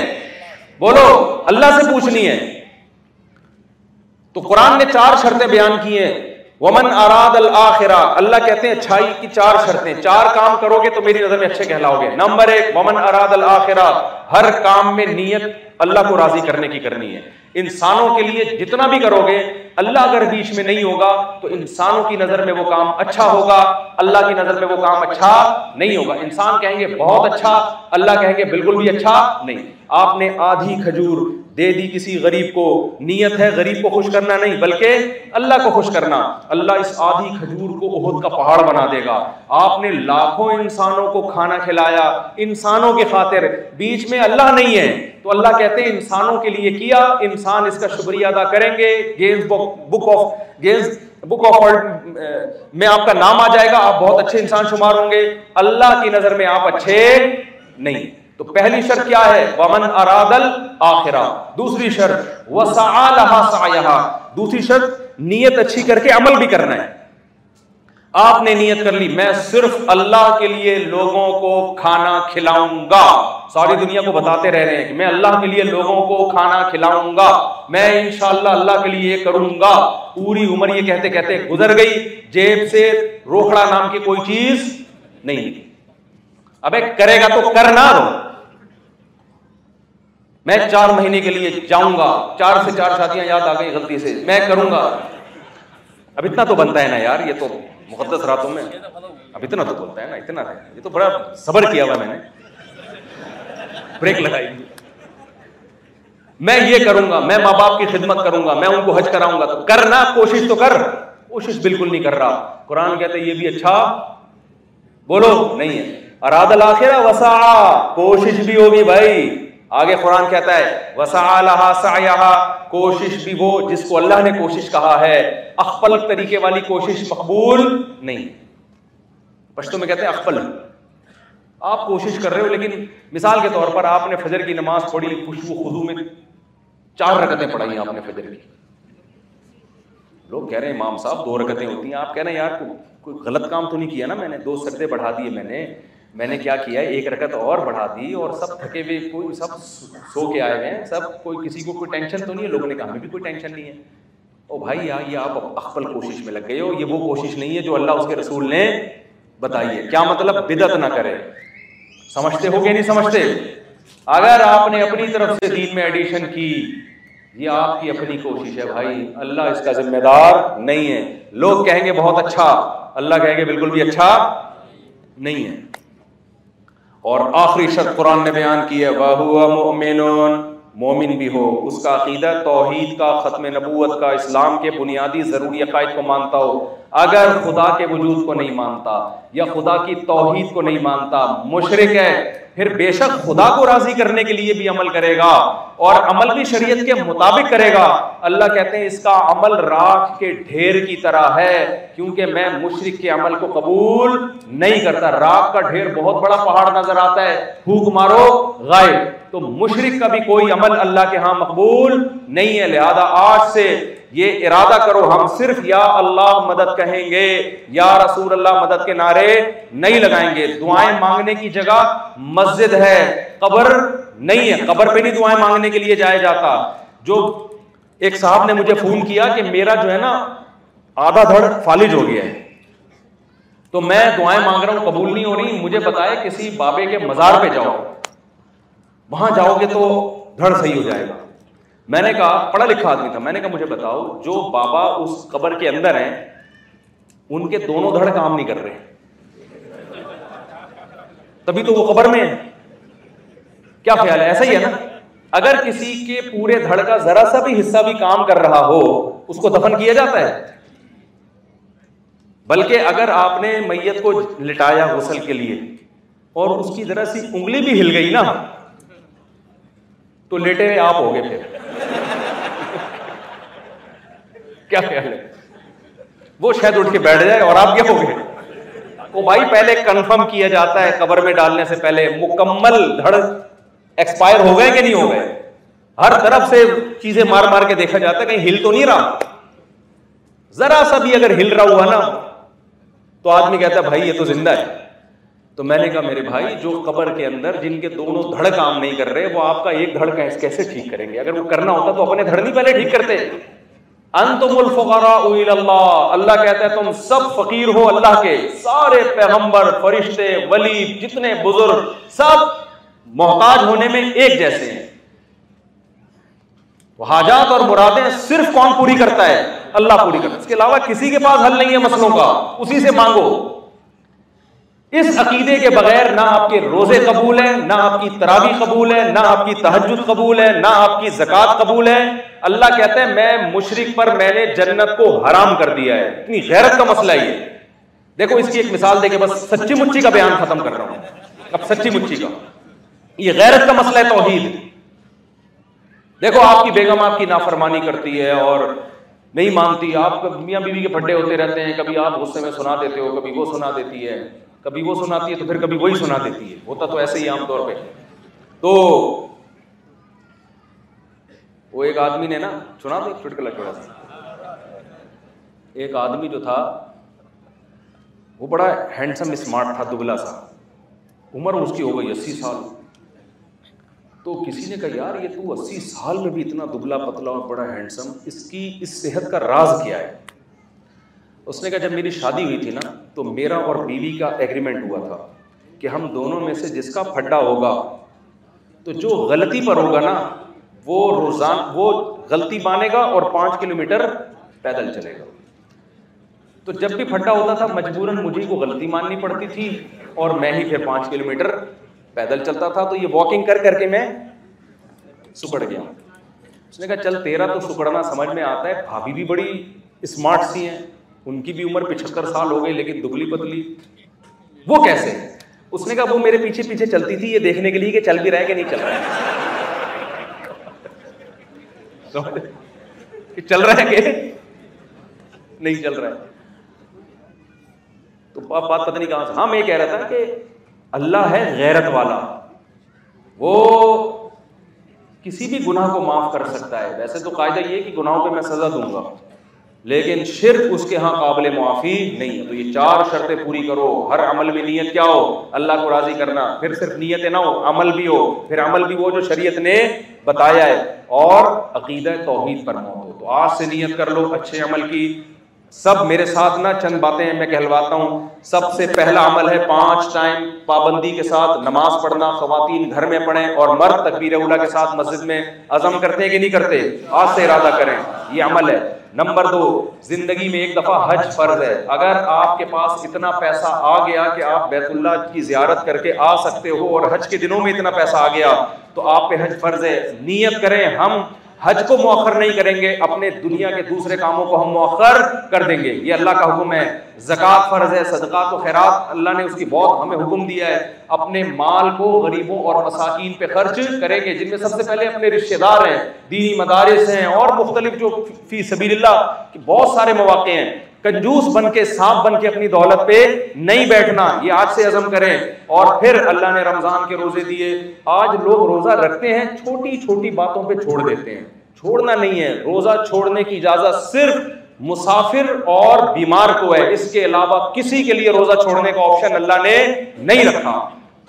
بولو, اللہ سے پوچھنی ہے. تو قرآن نے چار شرطیں بیان کی ہیں. ومن اراد الاخرہ, اللہ کہتے ہیں اچھائی کی چار شرطیں, چار کام کرو گے تو میری نظر میں اچھے کہلاؤ گے. نمبر ایک, ومن اراد الاخرہ, ہر کام میں نیت اللہ کو راضی کرنے کی کرنی ہے. انسانوں کے لیے جتنا بھی کرو گے, اللہ اگر بیچ میں نہیں ہوگا تو انسانوں کی نظر میں وہ کام اچھا ہوگا, اللہ کی نظر میں وہ کام اچھا نہیں ہوگا. انسان کہیں گے بہت اچھا, اللہ کہیں گے بالکل بھی اچھا نہیں. آپ نے آدھی کھجور دے دی کسی غریب کو, نیت ہے غریب کو خوش کرنا نہیں بلکہ اللہ کو خوش کرنا, اللہ اس آدھی کھجور کو احد کا پہاڑ بنا دے گا. آپ نے لاکھوں انسانوں کو کھانا کھلایا انسانوں کے خاطر, بیچ میں اللہ نہیں ہے. تو اللہ کہتے ہیں انسانوں کے لیے کیا, انسان اس کا شکریہ ادا کریں گے, گینز بک آف میں آپ کا نام آ جائے گا, آپ بہت اچھے انسان شمار ہوں گے, اللہ کی نظر میں آپ اچھے نہیں. تو پہلی شرط کیا ہے, ومن اراد الاخرہ. دوسری شرط وسعى لها سعيها, دوسری شرط نیت اچھی کر کے عمل بھی کرنا ہے. آپ نے نیت کر لی میں صرف اللہ کے لیے لوگوں کو کھانا کھلاؤں گا, ساری دنیا کو بتاتے رہ رہے ہیں کہ میں اللہ کے لیے لوگوں کو کھانا کھلاؤں گا, میں انشاءاللہ اللہ کے لیے یہ کروں گا. پوری عمر یہ کہتے کہتے گزر گئی, جیب سے روکڑا نام کی کوئی چیز نہیں نکلی. ابے کرے گا تو کر نہ دو, میں 4 مہینے کے لیے جاؤں گا, 4 سے 4 شادیاں یاد آ گئی غلطی سے, میں کروں گا. اب اتنا تو بنتا ہے نا یار, یہ تو مقدس راتوں میں اب اتنا تو بولتا ہے نا, اتنا یہ تو بڑا صبر کیا ہوا میں نے, بریک لگائی, میں یہ کروں گا, میں ماں باپ کی خدمت کروں گا, میں ان کو حج کراؤں گا. تو کرنا, کوشش تو کر, کوشش بالکل نہیں کر رہا. قرآن کہتے یہ بھی اچھا بولو نہیں ہے. اراد الاخرہ وسعى, کوشش بھی ہوگی بھائی. آگے قرآن کہتا ہے وسعى لها سعيها, کوشش بھی وہ جس کو اللہ نے کوشش کہا ہے. اخفل طریقے والی کوشش مقبول نہیں. پشتو میں کہتے ہیں اخفل, آپ کوشش کر رہے ہو لیکن مثال کے طور پر آپ نے فجر کی نماز پڑھی, خشوع و خضوع میں 4 رکعتیں پڑھائی آپ نے فجر کی. لوگ کہہ رہے ہیں امام صاحب 2 رکعتیں ہوتی ہیں. آپ کہہ رہے ہیں یار کوئی غلط کام تو نہیں کیا نا میں نے, 2 سجدے بڑھا دیے میں نے کیا کیا, 1 رکعت اور بڑھا دی, اور سب تھکے ہوئے, کوئی سب سو کے آئے ہوئے ہیں, سب کوئی کسی کو کوئی ٹینشن تو نہیں ہے. لوگوں نے کہا ہمیں بھی کوئی ٹینشن نہیں ہے. او بھائی یار یہ آپ اخفل کوشش میں لگ گئے ہو, یہ وہ کوشش نہیں ہے جو اللہ اس کے رسول نے بتائی ہے. کیا مطلب, بدعت نہ کرے. سمجھتے ہو کہ نہیں سمجھتے؟ اگر آپ نے اپنی طرف سے دین میں ایڈیشن کی, یہ آپ کی اپنی کوشش ہے بھائی, اللہ اس کا ذمہ دار نہیں ہے. لوگ کہیں گے بہت اچھا, اللہ کہیں گے بالکل بھی اچھا نہیں ہے. اور آخری شرط قرآن نے بیان کی ہے, وَهُوَ مُؤْمِنٌ, مومن بھی ہو, اس کا عقیدہ توحید کا, ختم نبوت کا, اسلام کے بنیادی ضروری عقائد کو مانتا ہو. اگر خدا کے وجود کو نہیں مانتا یا خدا کی توحید کو نہیں مانتا, مشرک ہے. پھر بے شک خدا کو راضی کرنے کے لیے بھی عمل کرے گا, اور عمل بھی شریعت کے مطابق کرے گا. اللہ کہتے ہیں اس کا عمل راکھ کے ڈھیر کی طرح ہے, کیونکہ میں مشرک کے عمل کو قبول نہیں کرتا. راکھ کا ڈھیر بہت بڑا پہاڑ نظر آتا ہے, پھونک مارو غائب. تو مشرک کا بھی کوئی عمل اللہ کے ہاں مقبول نہیں ہے. لہذا آج سے یہ ارادہ کرو, ہم صرف یا اللہ مدد کہیں گے, یا رسول اللہ مدد کے نعرے نہیں لگائیں گے. دعائیں مانگنے کی جگہ مسجد ہے, قبر نہیں ہے. قبر پہ نہیں دعائیں مانگنے کے لیے جایا جاتا. جو ایک صاحب نے مجھے فون کیا کہ میرا جو ہے نا آدھا دھڑ فالج ہو گیا ہے, تو میں دعائیں مانگ رہا ہوں, قبول نہیں ہو رہی. مجھے بتایا کسی بابے کے مزار پہ جاؤ, وہاں جاؤ گے تو دھڑ صحیح ہو جائے گا. میں نے کہا, پڑھا لکھا آدمی تھا, میں نے کہا مجھے بتاؤ جو بابا اس قبر کے اندر ہیں ان کے دونوں دھڑ کام نہیں کر رہے, تبھی تو وہ قبر میں ہیں. کیا خیال ہے, ایسا ہی ہے نا. اگر کسی کے پورے دھڑ کا ذرا سا بھی حصہ بھی کام کر رہا ہو, اس کو دفن کیا جاتا ہے. بلکہ اگر آپ نے میت کو لٹایا غسل کے لیے اور اس کی ذرا سی انگلی بھی ہل گئی نا, تو لیٹے ہوئے آپ ہو گئے. پھر کیا خیال ہے, وہ شاید اٹھ کے بیٹھ جائے اور آپ کیا ہو گئے. وہ بھائی پہلے کنفرم کیا جاتا ہے, قبر میں ڈالنے سے پہلے مکمل دھڑ ایکسپائر ہو گئے کہ نہیں ہو گئے. ہر طرف سے چیزیں مار مار کے دیکھا جاتا ہے کہیں ہل تو نہیں رہا. ذرا سا بھی اگر ہل رہا ہوا نا تو آدمی کہتا ہے بھائی یہ تو زندہ ہے. تو میں نے کہا میرے بھائی جو قبر کے اندر جن کے دونوں دھڑ کام نہیں کر رہے وہ آپ کا ایک دھڑ کیسے ٹھیک کریں گے؟ اگر وہ کرنا ہوتا تو اپنے دھڑ نہیں پہلے ٹھیک کرتے. انتم الفقراء الی اللہ. اللہ کہتا ہے تم سب فقیر ہو اللہ کے. سارے پیغمبر فرشتے ولی جتنے بزرگ سب محتاج ہونے میں ایک جیسے ہیں. حاجات اور مرادیں صرف کون پوری کرتا ہے؟ اللہ پوری کرتا ہے. اس کے علاوہ کسی کے پاس حل نہیں ہے مسئلوں کا، اسی سے مانگو. اس عقیدے کے بغیر نہ آپ کے روزے قبول ہیں، نہ آپ کی تراویح قبول ہے، نہ آپ کی تہجد قبول ہے، نہ آپ کی زکوٰۃ قبول ہے. اللہ کہتے ہیں میں مشرک پر میں نے جنت کو حرام کر دیا ہے. اتنی غیرت کا مسئلہ یہ ہے. دیکھو اس کی ایک مثال دے کے بس سچی مچی کا بیان ختم کر رہا ہوں. اب سچی مچی کا یہ غیرت کا مسئلہ ہے توحید. دیکھو آپ کی بیگم آپ کی نافرمانی کرتی ہے اور نہیں مانتی، آپ میاں بیوی کے پھڈے ہوتے رہتے ہیں، کبھی آپ غصے میں سنا دیتے ہو، کبھی وہ سنا دیتی ہے، کبھی وہ سناتی ہے تو پھر کبھی وہی سنا دیتی ہے. ہوتا تو ایسے ہی عام طور پہ. تو وہ ایک آدمی نے نا سنا تھا چٹکلا چھوڑا تھا. ایک آدمی جو تھا وہ بڑا ہینڈسم اسمارٹ تھا، دبلا سا، عمر اس کی ہو گئی 80 سال. تو کسی نے کہا یار یہ تو 80 سال میں بھی اتنا دبلا پتلا اور بڑا ہینڈسم، اس کی اس صحت کا راز کیا ہے؟ اس نے کہا جب میری شادی ہوئی تھی نا تو میرا اور بیوی کا ایگریمنٹ ہوا تھا کہ ہم دونوں میں سے جس کا پھڈا ہوگا تو جو غلطی پر ہوگا نا وہ روزانہ وہ غلطی مانے گا اور 5 کلومیٹر پیدل چلے گا. تو جب بھی پھڈا ہوتا تھا مجبوراً مجھے کو غلطی ماننی پڑتی تھی اور میں ہی پھر 5 کلومیٹر پیدل چلتا تھا. تو یہ واکنگ کر کر کے میں سکڑ گیا. اس نے کہا چل تیرا تو سکڑنا سمجھ میں آتا ہے، بھابھی بھی بڑی اسمارٹ سی ہیں، ان کی بھی عمر 75 سال ہو گئی لیکن دبلی پتلی، وہ کیسے؟ اس نے کہا وہ میرے پیچھے پیچھے چلتی تھی یہ دیکھنے کے لیے کہ چل بھی رہا ہے کہ نہیں چل رہا ہے، کہ چل رہا ہے کہ نہیں چل رہا ہے. تو بات پتہ نہیں کہاں سے. ہاں میں یہ کہہ رہا تھا کہ اللہ ہے غیرت والا، وہ کسی بھی گناہ کو معاف کر سکتا ہے. ویسے تو قاعدہ یہ ہے کہ گناہوں پہ میں سزا دوں گا لیکن شرک اس کے ہاں قابل معافی نہیں ہے. تو یہ 4 شرطیں پوری کرو. ہر عمل میں نیت کیا ہو؟ اللہ کو راضی کرنا. پھر صرف نیتیں نہ ہو، عمل بھی ہو. پھر عمل بھی وہ جو شریعت نے بتایا ہے، اور عقیدہ توحید پر موت ہو. تو آج سے نیت کر لو اچھے عمل کی. سب میرے ساتھ نہ چند باتیں میں کہلواتا ہوں. سب سے پہلا عمل ہے 5 ٹائم پابندی کے ساتھ نماز پڑھنا. خواتین گھر میں پڑھیں اور مرد تکبیر اولیٰ کے ساتھ مسجد میں. عزم کرتے ہیں کہ نہیں کرتے؟ آج سے ارادہ کریں، یہ عمل ہے. نمبر 2، زندگی میں ایک دفعہ حج فرض ہے. اگر آپ کے پاس اتنا پیسہ آ گیا کہ آپ بیت اللہ کی زیارت کر کے آ سکتے ہو اور حج کے دنوں میں اتنا پیسہ آ گیا تو آپ پہ حج فرض ہے. نیت کریں ہم حج کو مؤخر نہیں کریں گے، اپنے دنیا کے دوسرے کاموں کو ہم مؤخر کر دیں گے، یہ اللہ کا حکم ہے. زکوٰۃ فرض ہے. صدقات و خیرات اللہ نے اس کی بہت ہمیں حکم دیا ہے. اپنے مال کو غریبوں اور مساکین پہ خرچ کریں گے جن میں سب سے پہلے اپنے رشتہ دار ہیں، دینی مدارس ہیں اور مختلف جو فی سبیل اللہ کے بہت سارے مواقع ہیں. کنجوس بن کے، سانپ بن کے اپنی دولت پہ نہیں بیٹھنا، یہ آج سے عزم کریں. اور پھر اللہ نے رمضان کے روزے دیے. آج لوگ روزہ رکھتے ہیں چھوٹی چھوٹی باتوں پہ چھوڑ دیتے ہیں. چھوڑنا نہیں ہے. روزہ چھوڑنے کی اجازت صرف مسافر اور بیمار کو ہے. اس کے علاوہ کسی کے لیے روزہ چھوڑنے کا آپشن اللہ نے نہیں رکھا.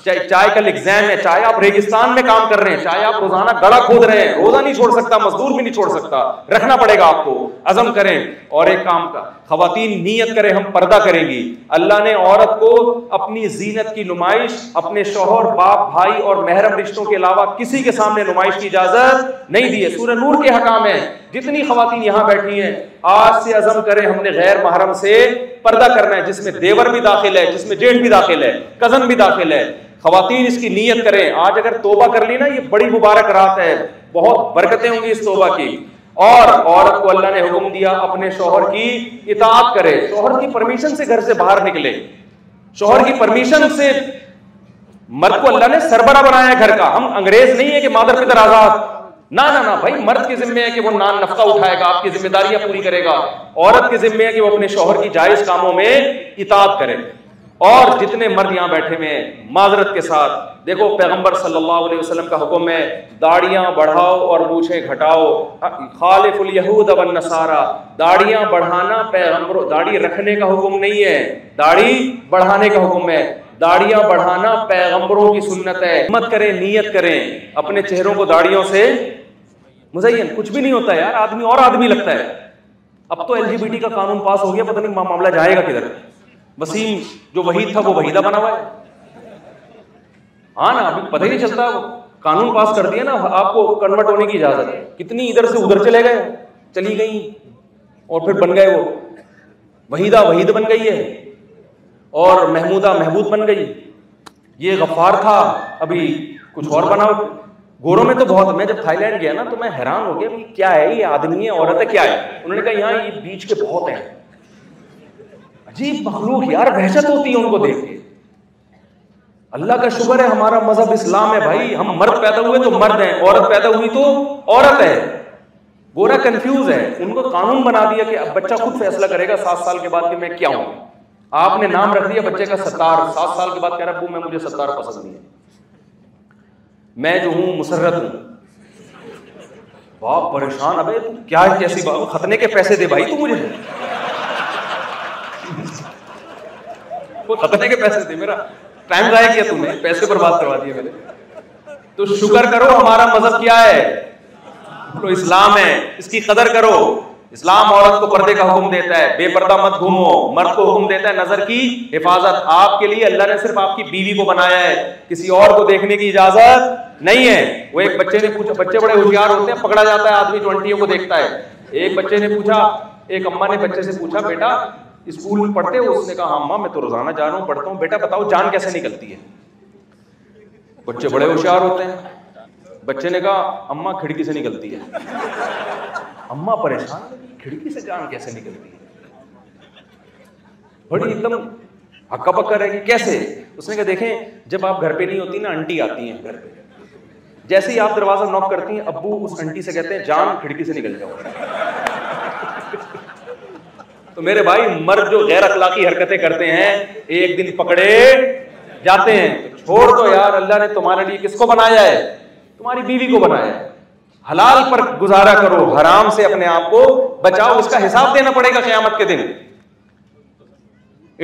چاہے کل ایگزام ہے، چاہے آپ ریگستان میں کام کر رہے ہیں، چاہے آپ روزانہ گڑا کھود رہے ہیں، روزہ نہیں چھوڑ سکتا، مزدور بھی نہیں چھوڑ سکتا، رکھنا پڑے گا آپ کو. عزم کریں. اور ایک کام کا، خواتین نیت کریں ہم پردہ کریں گی. اللہ نے عورت کو اپنی زینت کی نمائش اپنے شوہر، باپ، بھائی اور محرم رشتوں کے علاوہ کسی کے سامنے نمائش کی اجازت نہیں دی ہے. سورہ نور کے حکام ہیں. جتنی خواتین یہاں بیٹھی ہیں آج سے عزم کریں ہم نے غیر محرم سے پردہ کرنا ہے، جس میں دیور بھی داخل ہے، جس میں جیٹھ بھی داخل ہے، کزن بھی داخل ہے. خواتین اس کی نیت کریں. آج اگر توبہ کر لی نا یہ بڑی مبارک رات ہے، بہت برکتیں ہوں گی اس توبہ کی. اور عورت کو اللہ نے حکم دیا اپنے شوہر کی اطاعت کرے. شوہر کی پرمیشن سے گھر سے باہر نکلے. شوہر کی پرمیشن سے مرد کو اللہ نے سربراہ بنایا ہے گھر کا. ہم انگریز نہیں ہے کہ مادر پتر آزاد. نہ نہ بھائی، مرد کے ذمہ ہے کہ وہ نان نفقہ اٹھائے گا، آپ کی ذمہ داریاں پوری کرے گا. عورت کے ذمہ ہے کہ وہ اپنے شوہر کی جائز کاموں میں اطاعت کرے. اور جتنے مرد یہاں بیٹھے ہوئے ہیں معذرت کے ساتھ دیکھو پیغمبر صلی اللہ علیہ وسلم کا حکم ہے داڑیاں بڑھاؤ اور مونچھیں گھٹاؤ. خالف الیہود والنصارا. داڑیاں بڑھانا پیغمبر، داڑھی رکھنے کا حکم نہیں ہے، داڑھی بڑھانے کا حکم ہے. داڑیاں بڑھانا پیغمبروں کی سنت ہے. ہمت کریں، نیت کریں اپنے چہروں کو داڑیوں سے مزین. کچھ بھی نہیں ہوتا یار، آدمی اور آدمی لگتا ہے. اب تو ایل جی بی ٹی کا قانون پاس ہو گیا، پتہ نہیں معاملہ جائے گا کدھر. وسیم جو وحید تھا وہ وحیدہ بنا ہوا ہے. ہاں نا، ابھی پتہ ہی نہیں چلتا، قانون پاس کر دیا نا، آپ کو کنورٹ ہونے کی اجازت ہے. کتنی ادھر سے ادھر چلے گئے، چلی گئی اور پھر بن گئے وہ وحیدہ، وحید بن گئی ہے، اور محمودہ محبود بن گئی. یہ غفار تھا، ابھی کچھ اور بنا. گوروں میں تو بہت. میں جب تھائی لینڈ گیا نا تو میں حیران ہو گیا کہ کیا ہے یہ آدمی ہے، عورت ہے، کیا ہے. انہوں نے کہا یہاں یہ بیچ کے بہت ہیں. عجیب مخلوق یار، وحشت ہوتی ہے ان کو دیکھ کے. اللہ کا شکر ہے ہمارا مذہب اسلام ہے بھائی. ہم مرد پیدا ہوئے تو مرد ہیں، عورت پیدا ہوئی تو عورت ہے. گورا کنفیوز ہے، ان کو قانون بنا دیا کہ اب بچہ خود فیصلہ کرے گا 7 سال کے بعد کہ میں کیا ہوں. آپ نے نام رکھ دیا بچے کا ستار. 7 سال کے بعد کہہ رہا ابو میں، مجھے ستار پسند نہیں ہے، میں جو ہوں مسرت ہوں. باپ پریشان، ابے تو کیا کیسی بات، ختنے کے پیسے دے بھائی تو مجھے، ختنے کے پیسے دے، میرا ٹائم ضائع کیا تم نے، پیسے برباد کروا دیے میرے. تو شکر کرو ہمارا مذہب کیا ہے، تو اسلام ہے، اس کی قدر کرو. اسلام عورت کو پردے کا حکم دیتا ہے، بے پردہ مت گھومو. مرد کو حکم دیتا ہے نظر کی حفاظت. آپ کے لیے اللہ نے صرف آپ کی بیوی کو بنایا ہے، کسی اور کو دیکھنے کی اجازت نہیں ہے. وہ ایک بچے نے پوچھا، بچے بڑے ہوشیار ہوتے ہیں، پکڑا جاتا ہے آدمی 20 کو دیکھتا ہے. ایک بچے نے پوچھا، ایک اماں نے بچے سے پوچھا بیٹا اسکول میں پڑھتے ہو؟ اس نے کہا اماں میں تو روزانہ جا رہا ہوں، پڑھتا ہوں. بیٹا بتاؤ جان کیسے نکلتی ہے؟ بچے بڑے ہوشیار ہوتے ہیں. بچے نے کہا اماں کھڑکی سے نکلتی ہے. اماں پریشان، کھڑکی سے جان کیسے نکلتی ہے؟ بڑی ایک دم ہکا پکا رہے گی کیسے. اس نے کہا دیکھیں جب آپ گھر پہ نہیں ہوتی نا، انٹی آتی ہیں گھر پہ، جیسے ہی آپ دروازہ نوک کرتی ہیں ابو اس انٹی سے کہتے ہیں جان کھڑکی سے نکل جاؤ. تو میرے بھائی مرد جو غیر اخلاقی حرکتیں کرتے ہیں ایک دن پکڑے جاتے ہیں. چھوڑ دو یار، اللہ نے تمہارے لیے کس کو بنایا ہے؟ تمہاری بیوی کو بنایا ہے. حلال پر گزارا کرو، حرام سے اپنے آپ کو بچاؤ، اس کا حساب دینا پڑے گا قیامت کے دن.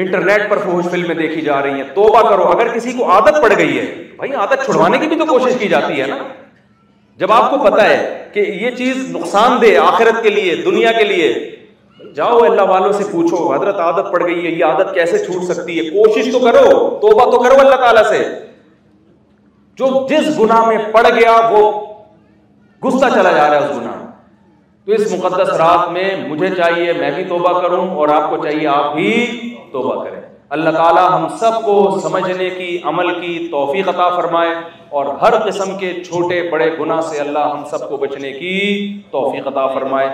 انٹرنیٹ پر فحش فلمیں دیکھی جا رہی ہیں، توبہ کرو. اگر کسی کو عادت پڑ گئی ہے بھائی، عادت چھڑوانے کی بھی تو کوشش کی جاتی ہے نا. جب آپ کو پتا ہے کہ یہ چیز نقصان دہ آخرت کے لیے، دنیا کے لیے، جاؤ اللہ والوں سے پوچھو حضرت عادت پڑ گئی ہے، یہ عادت کیسے چھوٹ سکتی ہے؟ کوشش تو کرو، توبہ تو کرو اللہ تعالیٰ سے. جو جس گناہ میں پڑ گیا وہ گھستا چلا جا رہا ہے اس گناہ. تو اس مقدس رات میں مجھے چاہیے میں بھی توبہ کروں، اور آپ کو چاہیے آپ بھی توبہ کریں. اللہ تعالی ہم سب کو سمجھنے کی، عمل کی توفیق عطا فرمائے، اور ہر قسم کے چھوٹے بڑے گناہ سے اللہ ہم سب کو بچنے کی توفیق عطا فرمائے.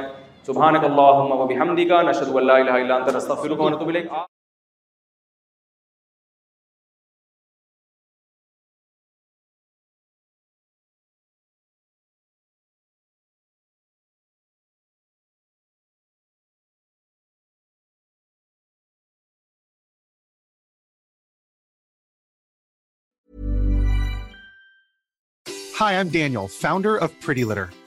سبحانک اللہم و بحمدک، نشہد ان لا الہ الا انت، نستغفرک و نتوب الیک. Hi, I'm Daniel, founder of Pretty Litter.